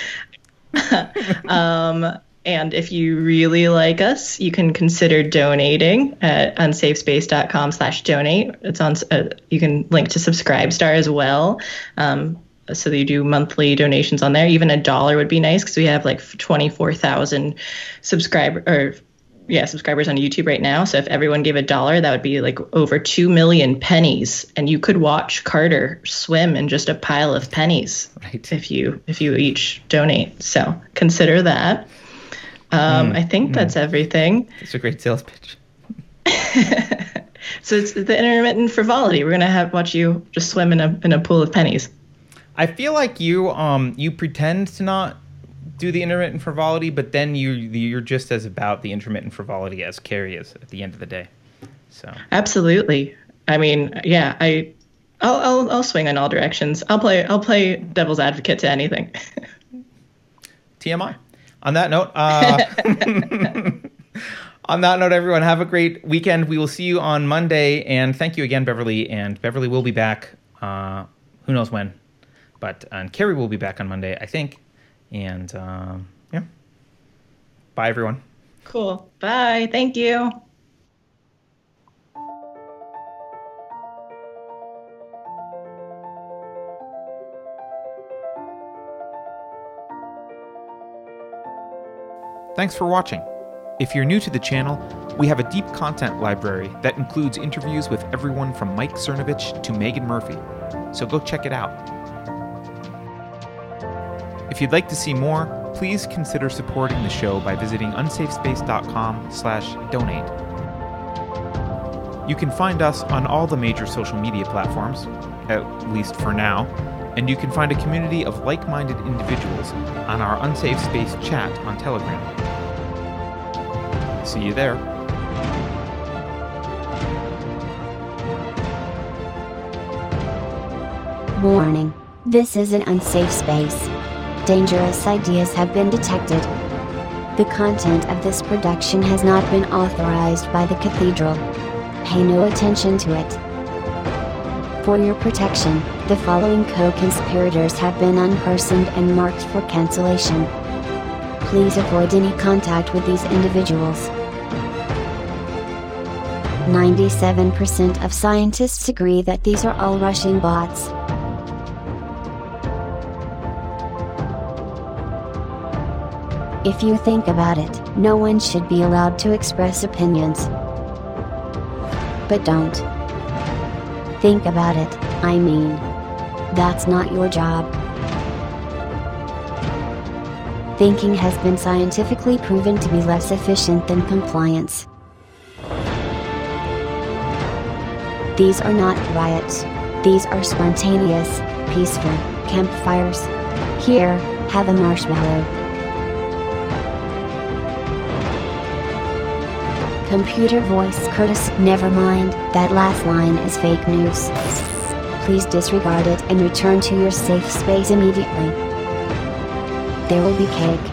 um, and if you really like us, you can consider donating at unsafespace dot com slash donate. It's on. Uh, you can link to Subscribestar as well, um, so that you do monthly donations on there. Even a dollar would be nice, because we have like twenty-four thousand subscriber or yeah subscribers on YouTube right now. So if everyone gave a dollar, that would be like over two million pennies, and you could watch Carter swim in just a pile of pennies, right, if you if you each donate. So consider that. um mm, I think mm. that's everything. It's a great sales pitch. So it's the intermittent frivolity. We're gonna have watch you just swim in a in a pool of pennies. I feel like you um you pretend to not do the intermittent frivolity, but then you you're just as about the intermittent frivolity as Keri is at the end of the day. So absolutely. I mean, yeah, I I'll I'll, I'll swing in all directions. I'll play I'll play devil's advocate to anything. T M I. On that note, uh, on that note, everyone have a great weekend. We will see you on Monday, and thank you again, Beverly. And Beverly will be back. Uh, who knows when, but and Keri will be back on Monday, I think. And, um, yeah. Bye, everyone. Cool. Bye. Thank you. Thanks for watching. If you're new to the channel, we have a deep content library that includes interviews with everyone from Mike Cernovich to Megan Murphy, so go check it out. If you'd like to see more, please consider supporting the show by visiting unsafespace dot com slash donate. You can find us on all the major social media platforms, at least for now, and you can find a community of like-minded individuals on our Unsafe Space chat on Telegram. See you there. Warning. This is an unsafe space. Dangerous ideas have been detected. The content of this production has not been authorized by the Cathedral. Pay no attention to it. For your protection, the following co-conspirators have been unpersoned and marked for cancellation. Please avoid any contact with these individuals. ninety-seven percent of scientists agree that these are all Russian bots. If you think about it, no one should be allowed to express opinions. But don't. Think about it, I mean. That's not your job. Thinking has been scientifically proven to be less efficient than compliance. These are not riots. These are spontaneous, peaceful campfires. Here, have a marshmallow. Computer voice Curtis, never mind, that last line is fake news. Please disregard it and return to your safe space immediately. There will be cake.